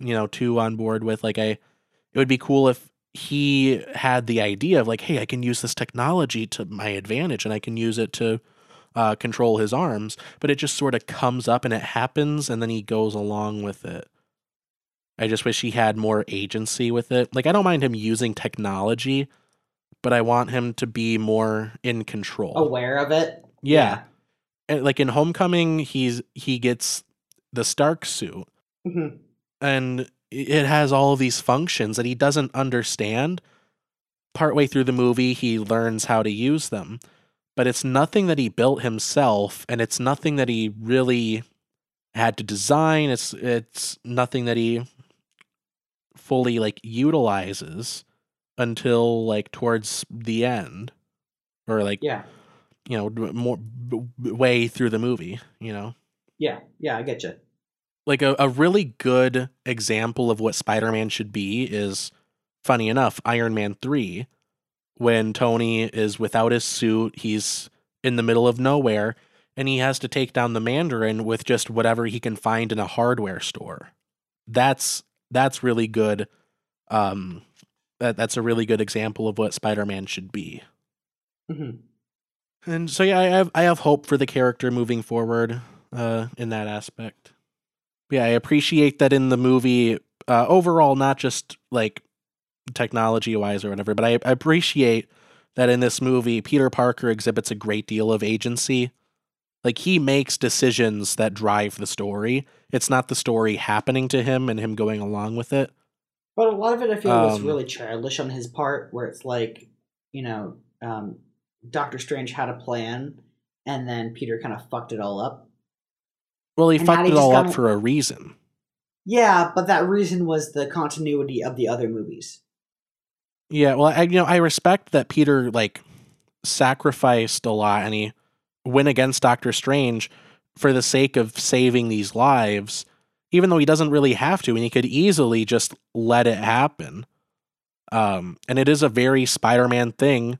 you know, too on board with. Like, I, it would be cool if he had the idea of, like, hey, I can use this technology to my advantage, and I can use it to uh, control his arms, but it just sort of comes up and it happens, and then he goes along with it. I just wish he had more agency with it. Like, I don't mind him using technology, but I want him to be more in control. Aware of it? Yeah. yeah. And, like, in Homecoming, he's he gets the Stark suit. Mm-hmm. And it has all of these functions that he doesn't understand. Partway through the movie, he learns how to use them, but it's nothing that he built himself, and it's nothing that he really had to design. It's, it's nothing that he fully, like, utilizes until, like, towards the end, or, like, yeah, you know, more way through the movie, you know? Yeah. Yeah. I get you. Like, a, a really good example of what Spider-Man should be is, funny enough, Iron Man three, when Tony is without his suit, he's in the middle of nowhere, and he has to take down the Mandarin with just whatever he can find in a hardware store. That's that's really good. Um, that, that's a really good example of what Spider-Man should be. Mm-hmm. And so, yeah, I have, I have hope for the character moving forward uh, in that aspect. Yeah, I appreciate that in the movie uh, overall, not just, like, technology-wise or whatever, but I, I appreciate that in this movie, Peter Parker exhibits a great deal of agency. Like, he makes decisions that drive the story. It's not the story happening to him and him going along with it. But a lot of it, I feel, um, was really childish on his part, where it's like, you know, um, Doctor Strange had a plan, and then Peter kind of fucked it all up. Well, he and fucked it all got... up for a reason. Yeah, but that reason was the continuity of the other movies. Yeah, well, I, you know, I respect that Peter, like, sacrificed a lot, and he went against Doctor Strange for the sake of saving these lives, even though he doesn't really have to, and he could easily just let it happen. Um, and it is a very Spider-Man thing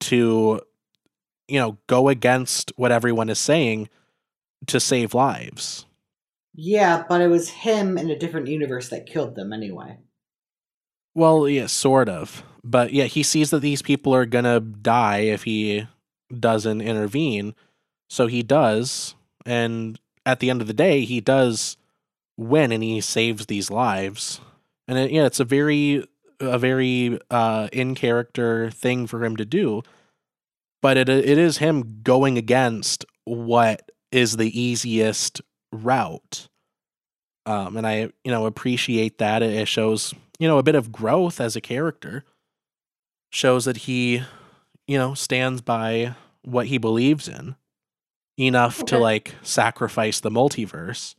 to, you know, go against what everyone is saying to save lives. Yeah, but it was him in a different universe that killed them anyway. Well, yeah, sort of. But yeah, he sees that these people are going to die if he doesn't intervene. So he does. And at the end of the day, he does win and he saves these lives. And it, yeah, it's a very, a very uh, in-character thing for him to do. But it it is him going against what is the easiest route. Um, and I, you know, appreciate that. It shows, you know, a bit of growth as a character. Shows that he, you know, stands by what he believes in enough okay. to, like, sacrifice the multiverse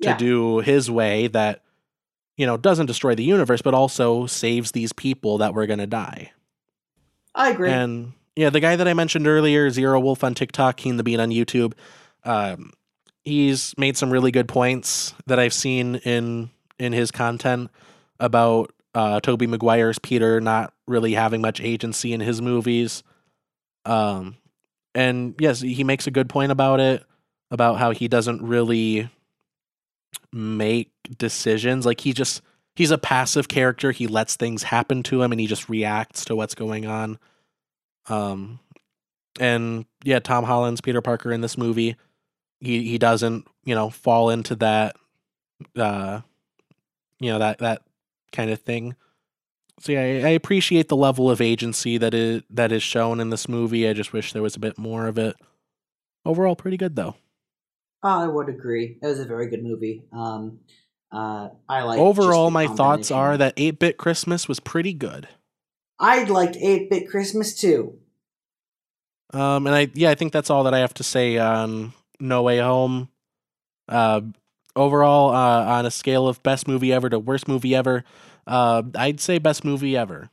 yeah. to do his way that, you know, doesn't destroy the universe, but also saves these people that were going to die. I agree. And yeah, the guy that I mentioned earlier, Zero Wolf on TikTok, Keen the Bean on YouTube, um, he's made some really good points that I've seen in in his content about uh, Tobey Maguire's Peter not really having much agency in his movies. Um, and yes, he makes a good point about it, about how he doesn't really make decisions. Like he just, he's a passive character. He lets things happen to him and he just reacts to what's going on. Um, and yeah, Tom Holland's Peter Parker in this movie, he, he doesn't, you know, fall into that, uh, you know, that, that kind of thing. So yeah, I, I appreciate the level of agency that is, that is shown in this movie. I just wish there was a bit more of it. Overall, pretty good though. I would agree. It was a very good movie. Um, uh, I like. Overall, my thoughts are that eight-Bit Christmas was pretty good. I liked eight-Bit Christmas too. Um, and I yeah, I think that's all that I have to say on No Way Home. Uh, overall, uh, on a scale of best movie ever to worst movie ever, uh, I'd say best movie ever.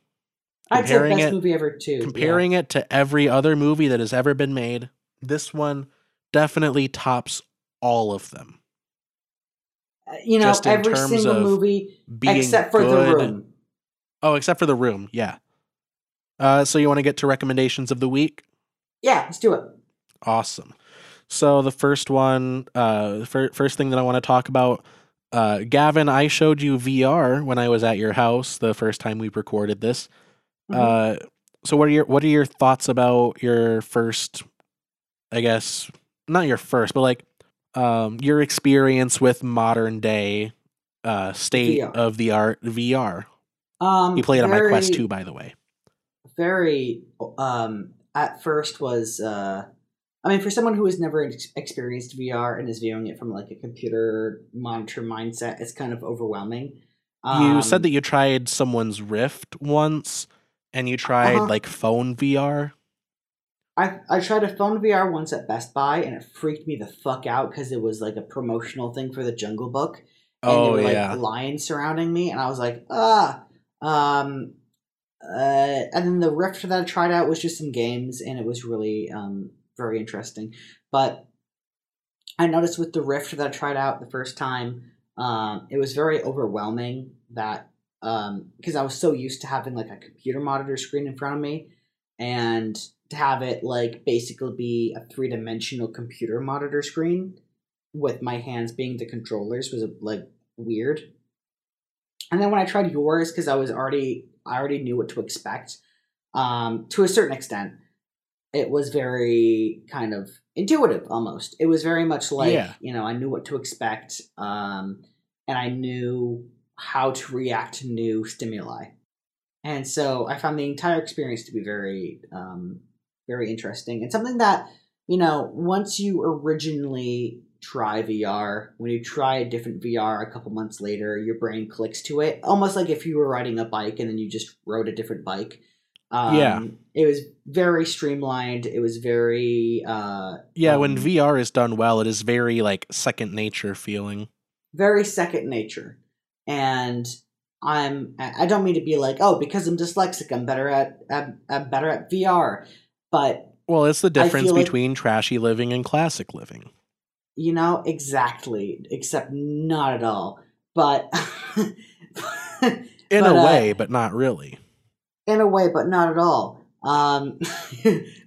I'd say best movie ever too. Comparing it to every other movie that has ever been made, this one definitely tops all of them. You know, every single movie except for The Room. Oh, except for The Room, yeah. Uh, so you want to get to recommendations of the week? Yeah, let's do it. Awesome. So the first one, uh, the fir- first thing that I want to talk about, uh, Gavin, I showed you V R when I was at your house the first time we recorded this. Mm-hmm. Uh, so what are your what are your thoughts about your first, I guess, not your first, but like um, your experience with modern day uh, state V R. Of the art V R? Um, you played very, on my Quest two, by the way. Very, um, at first was, uh, I mean, for someone who has never ex- experienced V R and is viewing it from like a computer monitor mindset, it's kind of overwhelming. Um, you said that you tried someone's Rift once and you tried uh-huh. like phone V R. I, I tried a phone V R once at Best Buy and it freaked me the fuck out because it was like a promotional thing for the Jungle Book. And oh, there were like yeah. lions surrounding me and I was like, ah. Um, uh, and then the Rift that I tried out was just some games and it was really, um, very interesting. But I noticed with the Rift that I tried out the first time, um, it was very overwhelming that, um, because I was so used to having like a computer monitor screen in front of me and to have it like basically be a three dimensional computer monitor screen with my hands being the controllers was like weird. And then when I tried yours, because I was already, I already knew what to expect, um, to a certain extent, it was very kind of intuitive almost. It was very much like, yeah. you know, I knew what to expect, um, and I knew how to react to new stimuli. And so I found the entire experience to be very, um, very interesting. And something that, you know, once you originally try V R, when you try a different V R a couple months later, your brain clicks to it, almost like if you were riding a bike and then you just rode a different bike. Um, yeah, it was very streamlined. It was very uh, yeah. Um, when V R is done well, it is very like second nature feeling. Very second nature, and I'm I don't mean to be like, oh, because I'm dyslexic, I'm better at I'm, I'm better at V R, but Well, it's the difference between like, trashy living and classic living. You know, exactly. Except not at all. But in but, a way, uh, but not really. In a way, but not at all. Um,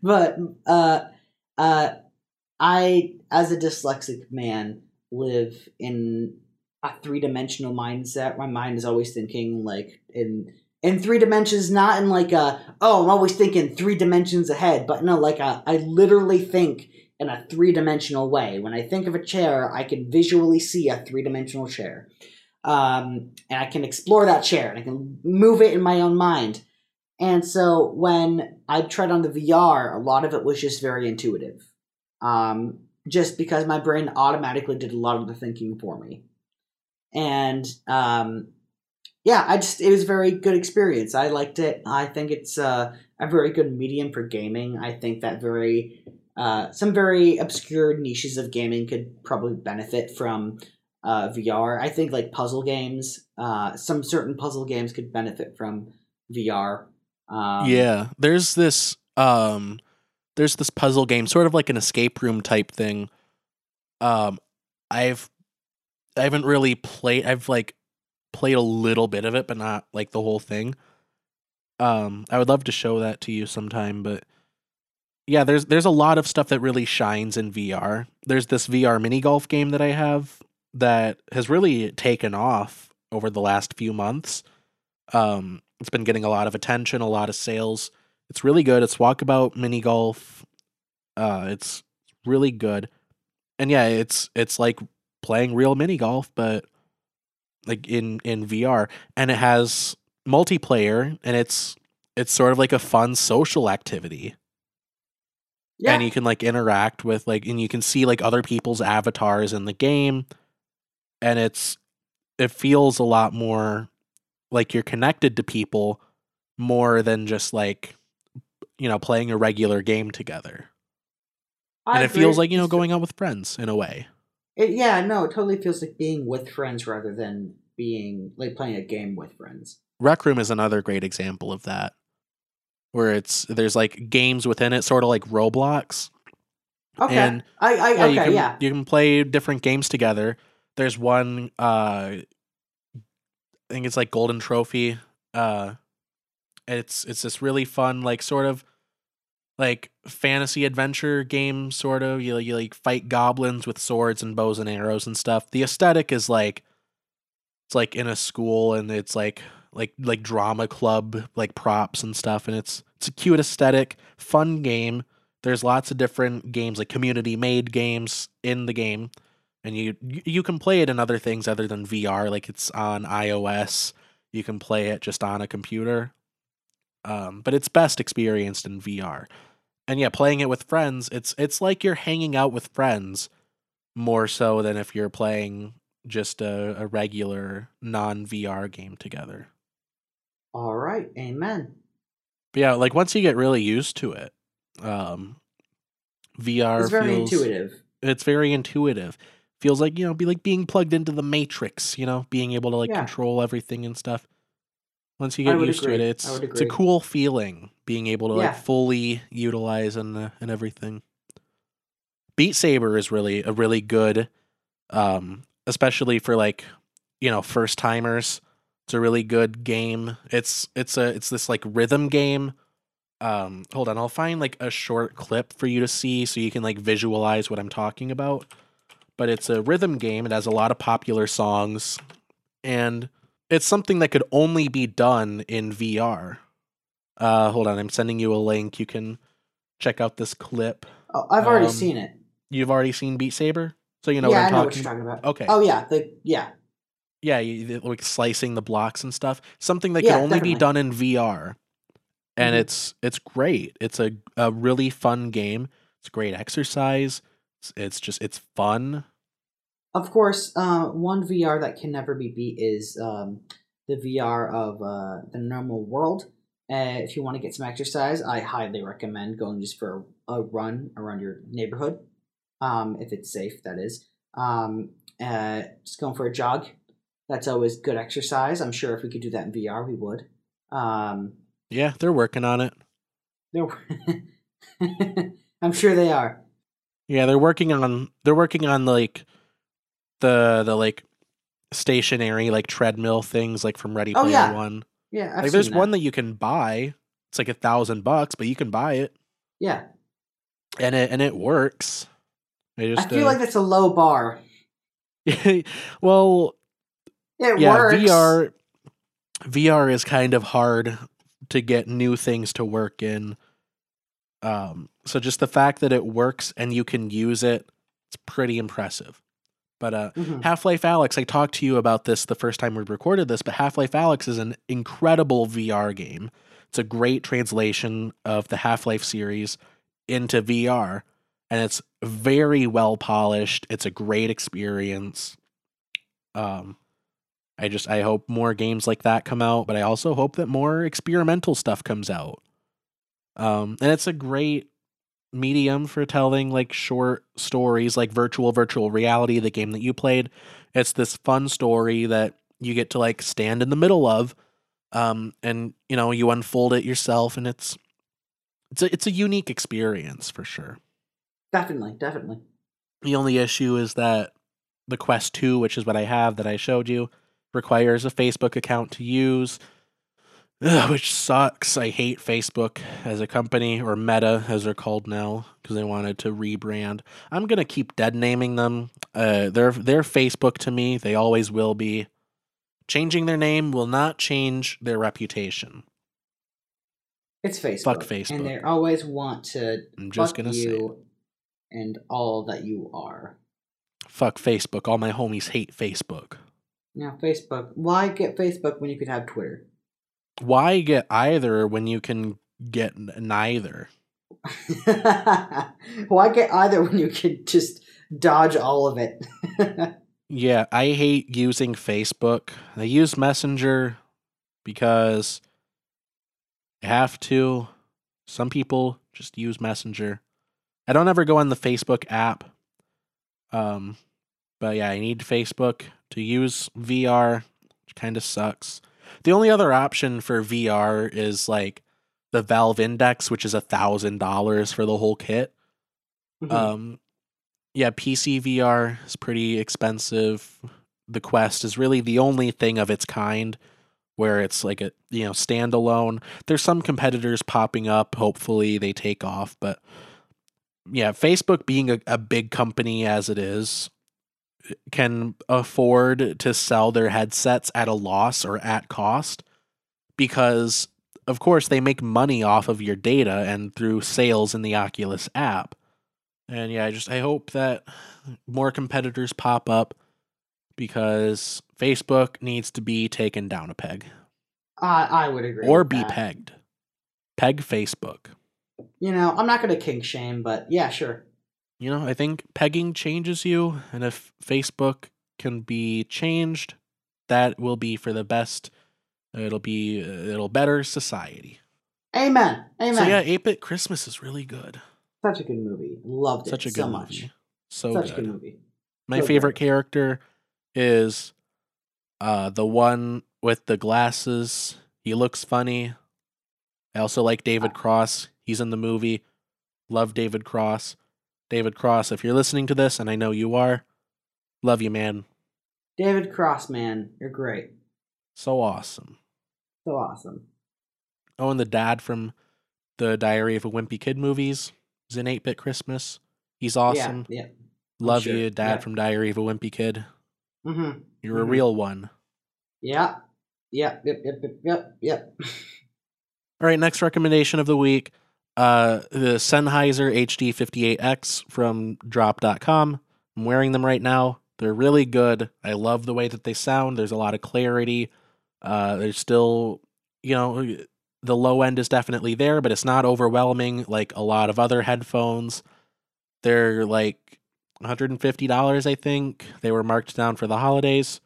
but uh, uh, I, as a dyslexic man, live in a three-dimensional mindset. My mind is always thinking like in in three dimensions, not in like a, oh, I'm always thinking three dimensions ahead, but no, like a, I literally think in a three-dimensional way. When I think of a chair, I can visually see a three-dimensional chair. Um, and I can explore that chair and I can move it in my own mind. And so when I tried on the V R, a lot of it was just very intuitive. Um, just because my brain automatically did a lot of the thinking for me. And um, yeah, I just, it was a very good experience. I liked it. I think it's uh, a very good medium for gaming. I think that very, uh, some very obscure niches of gaming could probably benefit from uh, V R. I think like puzzle games, uh, some certain puzzle games could benefit from V R. Um, yeah, there's this um, there's this puzzle game, sort of like an escape room type thing. Um, I've I haven't really played. I've like played a little bit of it, but not like the whole thing. Um, I would love to show that to you sometime, but yeah, there's there's a lot of stuff that really shines in V R. There's this V R mini golf game that I have that has really taken off over the last few months. Um, It's been getting a lot of attention, a lot of sales. It's really good. It's walkabout mini golf. Uh, it's really good. And yeah, it's it's like playing real mini golf, but like in, in V R. And it has multiplayer, and it's it's sort of like a fun social activity. Yeah. And you can like interact with like, and you can see like other people's avatars in the game. And it's it feels a lot more like you're connected to people more than just like, you know, playing a regular game together. I and it agree. feels like, you know, going out with friends in a way. It, yeah, no, it totally feels like being with friends rather than being like playing a game with friends. Rec Room is another great example of that, where it's, there's like games within it, sort of like Roblox. Okay. And I, I, yeah, okay, you can, yeah. You can play different games together. There's one, uh, I think it's like Golden Trophy. Uh, it's it's this really fun, like sort of like fantasy adventure game. Sort of you you like fight goblins with swords and bows and arrows and stuff. The aesthetic is like it's like in a school, and it's like like like drama club, like props and stuff. And it's it's a cute aesthetic, fun game. There's lots of different games, like community made games in the game. And you you can play it in other things other than V R, like it's on iOS. You can play it just on a computer, um, but it's best experienced in V R. And yeah, playing it with friends, it's it's like you're hanging out with friends more so than if you're playing just a, a regular non-V R game together. All right, amen. But yeah, like once you get really used to it, um, V R it's very feels, intuitive. It's very intuitive. Feels like, you know, be like being plugged into the Matrix, you know, being able to like yeah. control everything and stuff. Once you get used agree. to it, it's it's a cool feeling being able to yeah. like fully utilize and uh, and everything. Beat Saber is really a really good, um, especially for like, you know, first timers. It's a really good game. It's it's a it's this like rhythm game. Um, hold on, I'll find like a short clip for you to see so you can like visualize what I'm talking about. But it's a rhythm game. It has a lot of popular songs, and it's something that could only be done in V R. Uh, hold on, I'm sending you a link. You can check out this clip. Oh, I've already um, seen it. You've already seen Beat Saber, so you know yeah, what I'm I know talking. What you're talking about. Okay. Oh yeah, the, yeah, yeah, you, like slicing the blocks and stuff. Something that yeah, could only definitely. be done in V R, and mm-hmm. it's it's great. It's a a really fun game. It's great exercise. It's just, it's fun. Of course, uh, one V R that can never be beat is um, the V R of uh, the normal world. Uh, if you want to get some exercise, I highly recommend going just for a run around your neighborhood. Um, if it's safe, that is. Um, uh, just going for a jog. That's always good exercise. I'm sure if we could do that in V R, we would. Um, yeah, they're working on it. They're I'm sure they are. Yeah, they're working on they're working on like the the like stationary like treadmill things like from Ready Player oh, yeah. One. Yeah, I've like there's that. one that you can buy. It's like a thousand bucks, but you can buy it. Yeah, and it and it works. Just, I feel uh, like that's a low bar. well, it yeah, works. V R, V R is kind of hard to get new things to work in. Um, so just the fact that it works and you can use it, it's pretty impressive. But uh, mm-hmm. Half-Life Alyx, I talked to you about this the first time we recorded this, but Half-Life Alyx is an incredible V R game. It's a great translation of the Half-Life series into V R, and it's very well polished. It's a great experience. Um, I just I hope more games like that come out, but I also hope that more experimental stuff comes out. Um, and it's a great medium for telling like short stories, like virtual virtual reality, the game that you played. It's this fun story that you get to like stand in the middle of, um, and you know you unfold it yourself, and it's it's a, it's a unique experience for sure. Definitely, definitely. The only issue is that the Quest two, which is what I have that I showed you, requires a Facebook account to use, ugh, which sucks. I hate Facebook as a company, or Meta as they're called now, because they wanted to rebrand. I'm gonna keep dead naming them. Uh, they're they're Facebook to me. They always will be. Changing their name will not change their reputation. It's Facebook. Fuck Facebook. And they always want to. I'm just fuck gonna you say, and all that you are. Fuck Facebook. All my homies hate Facebook. Now, Facebook. Why get Facebook when you could have Twitter? Why get either when you can get neither? Why get either when you can just dodge all of it? Yeah, I hate using Facebook. I use Messenger because I have to. Some people just use Messenger. I don't ever go on the Facebook app. Um, but yeah, I need Facebook. To use V R, which kind of sucks. The only other option for V R is like the Valve Index, which is a thousand dollars for the whole kit. Mm-hmm. Um, yeah, P C V R is pretty expensive. The Quest is really the only thing of its kind where it's like a you know standalone. There's some competitors popping up. Hopefully they take off, but yeah, Facebook being a, a big company as it is, can afford to sell their headsets at a loss or at cost because, of course, they make money off of your data and through sales in the Oculus app. And yeah, I just I hope that more competitors pop up because Facebook needs to be taken down a peg. Uh, I would agree. Or with be that. pegged. Peg Facebook. You know, I'm not going to kink shame, but yeah, sure. You know, I think pegging changes you, and if Facebook can be changed, that will be for the best. It'll be, it'll better society. Amen. Amen. So yeah, eight-Bit Christmas is really good. Such a good movie. Loved it Such a good so movie. much. So Such good. a good movie. My so favorite good. character is uh, the one with the glasses. He looks funny. I also like David Cross. He's in the movie. Love David Cross. David Cross, if you're listening to this, and I know you are, love you, man. David Cross, man, you're great. So awesome. So awesome. Oh, and the dad from the Diary of a Wimpy Kid movies is in eight-Bit Christmas. He's awesome. Yeah, yeah. Love sure. you, dad yeah. from Diary of a Wimpy Kid. Mm-hmm. You're mm-hmm. a real one. Yeah. Yep, yep, yep, yep, yep, yep. All right, next recommendation of the week. Uh, the Sennheiser H D fifty-eight X from drop dot com. I'm wearing them right now. They're really good. I love the way that they sound. There's a lot of clarity. Uh, they're still, you know, the low end is definitely there, but it's not overwhelming like a lot of other headphones. They're like one hundred fifty dollars, I think. They were marked down for the holidays.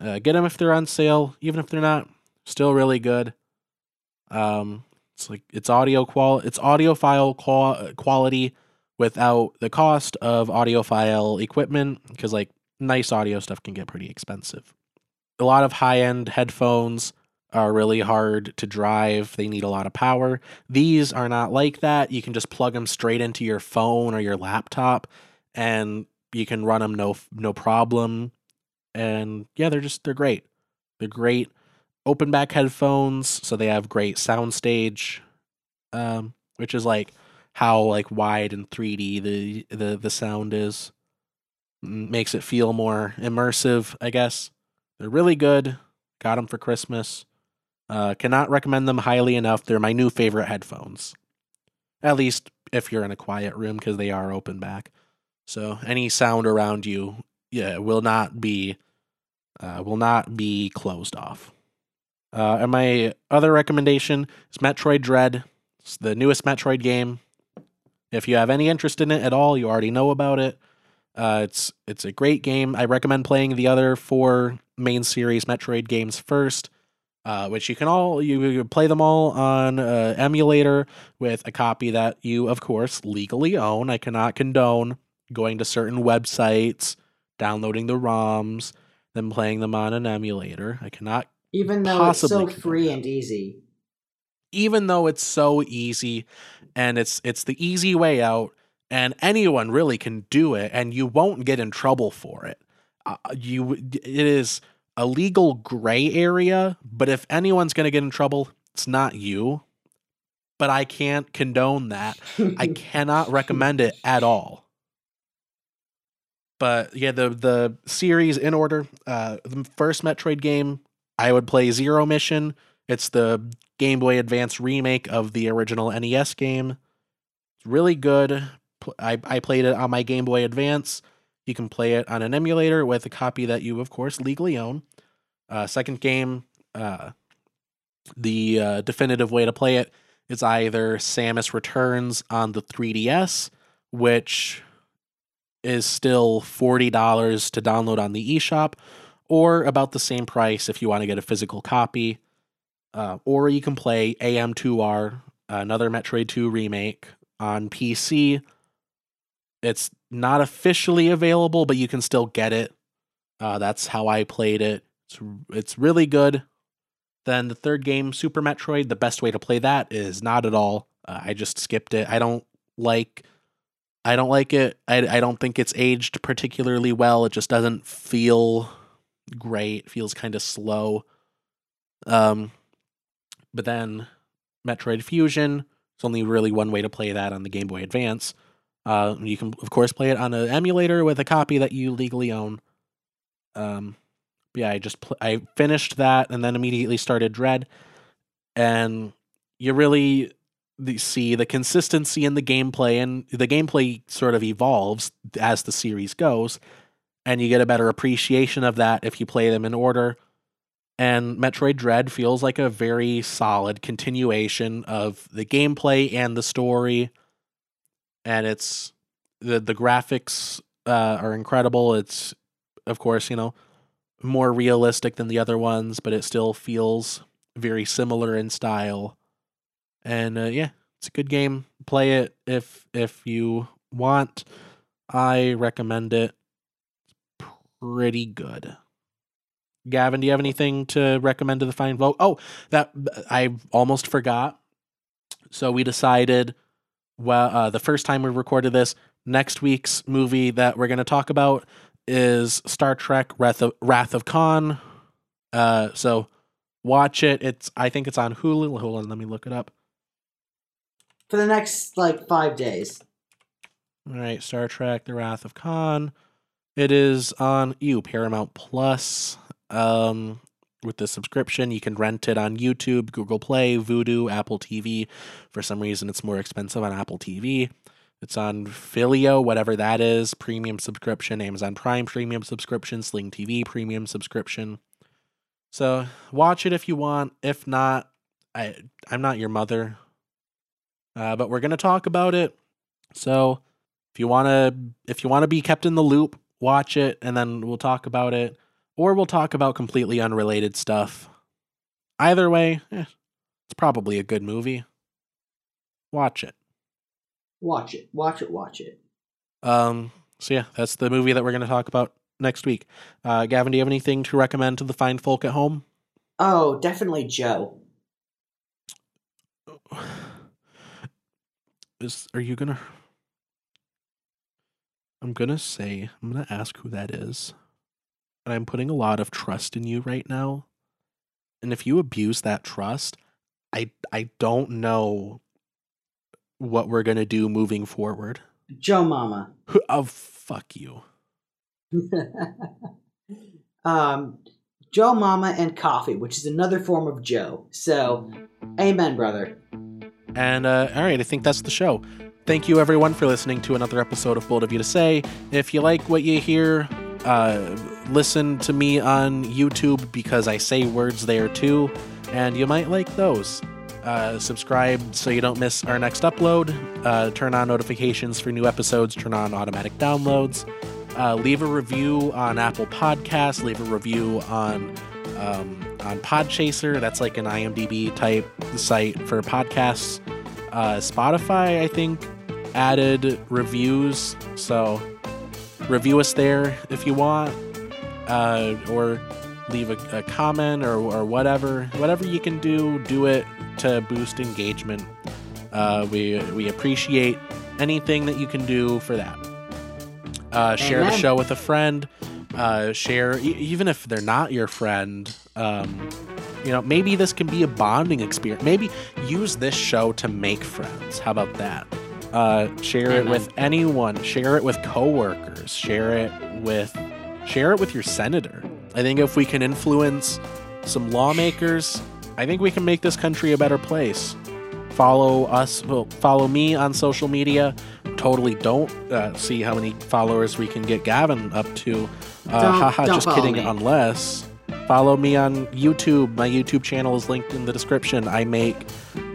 Uh, get them if they're on sale. Even if they're not, still really good. Um... It's like it's audio qual it's audiophile qual- quality without the cost of audiophile equipment, because like nice audio stuff can get pretty expensive. A lot of high-end headphones are really hard to drive. They need a lot of power. These are not like that. You can just plug them straight into your phone or your laptop, and you can run them no no problem. And yeah, they're just they're great. They're great open back headphones, so they have great soundstage, um, which is like how like wide and three D the the the sound is. Makes it feel more immersive, I guess. They're really good. Got them for Christmas. Uh, cannot recommend them highly enough. They're my new favorite headphones. At least if you're in a quiet room, because they are open back. So any sound around you, yeah, will not be, uh, will not be closed off. Uh, and my other recommendation is Metroid Dread. It's the newest Metroid game. If you have any interest in it at all, you already know about it. Uh, it's it's a great game. I recommend playing the other four main series Metroid games first, uh, which you can all you, you play them all on uh, emulator with a copy that you, of course, legally own. I cannot condone going to certain websites, downloading the ROMs, then playing them on an emulator. I cannot, even though it's so free and easy. Even though it's so easy, and it's it's the easy way out. And anyone really can do it, and you won't get in trouble for it. Uh, you, it is a legal gray area, but if anyone's going to get in trouble, it's not you. But I can't condone that. I cannot recommend it at all. But yeah, the the series in order. Uh, the first Metroid game, I would play Zero Mission. It's the Game Boy Advance remake of the original N E S game. It's really good. I, I played it on my Game Boy Advance. You can play it on an emulator with a copy that you, of course, legally own. Uh, second game, uh, the uh, definitive way to play it is either Samus Returns on the three D S, which is still forty dollars to download on the eShop, or about the same price if you want to get a physical copy. Uh, or you can play A M two R, another Metroid two remake, on P C. It's not officially available, but you can still get it. Uh, that's how I played it. It's, it's really good. Then the third game, Super Metroid, the best way to play that is not at all. Uh, I just skipped it. I don't like, I don't like it. I, I don't think it's aged particularly well. It just doesn't feel great. It feels kind of slow. Um, but then Metroid Fusion, it's only really one way to play that on the Game Boy Advance. Uh, you can, of course, play it on an emulator with a copy that you legally own. Um, yeah, I just pl- I finished that and then immediately started Dread. And you really see the consistency in the gameplay, and the gameplay sort of evolves as the series goes, and you get a better appreciation of that if you play them in order. And Metroid Dread feels like a very solid continuation of the gameplay and the story. And it's the the graphics uh, are incredible. It's, of course, you know, more realistic than the other ones, but it still feels very similar in style. And uh, yeah, it's a good game. Play it if if you want. I recommend it. It's pretty good. Gavin, do you have anything to recommend to the fine vote? Oh, that I almost forgot. So we decided. Well, uh, the first time we recorded this, next week's movie that we're going to talk about is Star Trek Wrath of, Wrath of Khan. Uh, so watch it. It's I think it's on Hulu. Hold on, let me look it up. For the next, like, five days. All right, Star Trek The Wrath of Khan. It is on ew, Paramount Plus. Um, with the subscription, you can rent it on YouTube, Google Play, Vudu, Apple T V. For some reason, it's more expensive on Apple T V. It's on Filio, whatever that is, premium subscription, Amazon Prime premium subscription, Sling T V premium subscription. So watch it if you want. If not, I, I'm not your mother. Uh, but we're going to talk about it. So if you want to, if you want to be kept in the loop, watch it, and then we'll talk about it. Or we'll talk about completely unrelated stuff. Either way, eh, it's probably a good movie. Watch it. Watch it. Watch it. Watch it. Um. So yeah, that's the movie that we're going to talk about next week. Uh, Gavin, do you have anything to recommend to the fine folk at home? Oh, definitely Joe. Is are you gonna? I'm gonna say I'm gonna ask who that is, and I'm putting a lot of trust in you right now. And if you abuse that trust, I I don't know what we're gonna do moving forward. Joe Mama. Oh, fuck you. um, Joe Mama and coffee, which is another form of Joe. So, amen, brother. And, uh, all right, I think that's the show. Thank you, everyone, for listening to another episode of Bold of You to Say. If you like what you hear, uh, listen to me on YouTube because I say words there, too, and you might like those. Uh, subscribe so you don't miss our next upload. Uh, turn on notifications for new episodes. Turn on automatic downloads. Uh, leave a review on Apple Podcasts. Leave a review on um, on Podchaser. That's like an I M D B type site for podcasts. Uh, Spotify, I think, added reviews. So review us there if you want, uh, or leave a, a comment or, or whatever. Whatever you can do, do it to boost engagement. Uh, we we appreciate anything that you can do for that. Uh, share the show with a friend. Uh, share e- even if they're not your friend. Um, you know, maybe this can be a bonding experience. Maybe use this show to make friends. How about that? Uh, share Amen. It with anyone. Share it with coworkers. Share it with share it with your senator. I think if we can influence some lawmakers, I think we can make this country a better place. Follow us, well, follow me on social media. Totally don't uh, see how many followers we can get Gavin up to. Uh, don't, haha, don't just kidding. Me. Unless follow me on YouTube. My YouTube channel is linked in the description. I make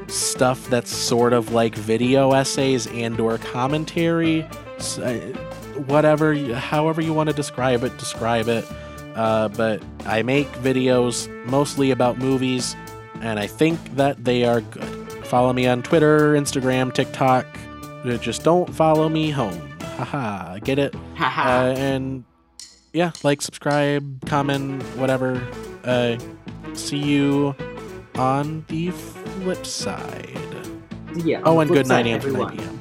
stuff that's sort of like video essays and or commentary, whatever, however you want to describe it, describe it. Uh, but I make videos mostly about movies, and I think that they are good. Follow me on Twitter, Instagram, TikTok. Just don't follow me home. Haha. Get it? Haha. Uh, and yeah, like, subscribe, comment, whatever. Uh, see you on the flip side. Yeah. Oh, and good night, Andrew. nine p m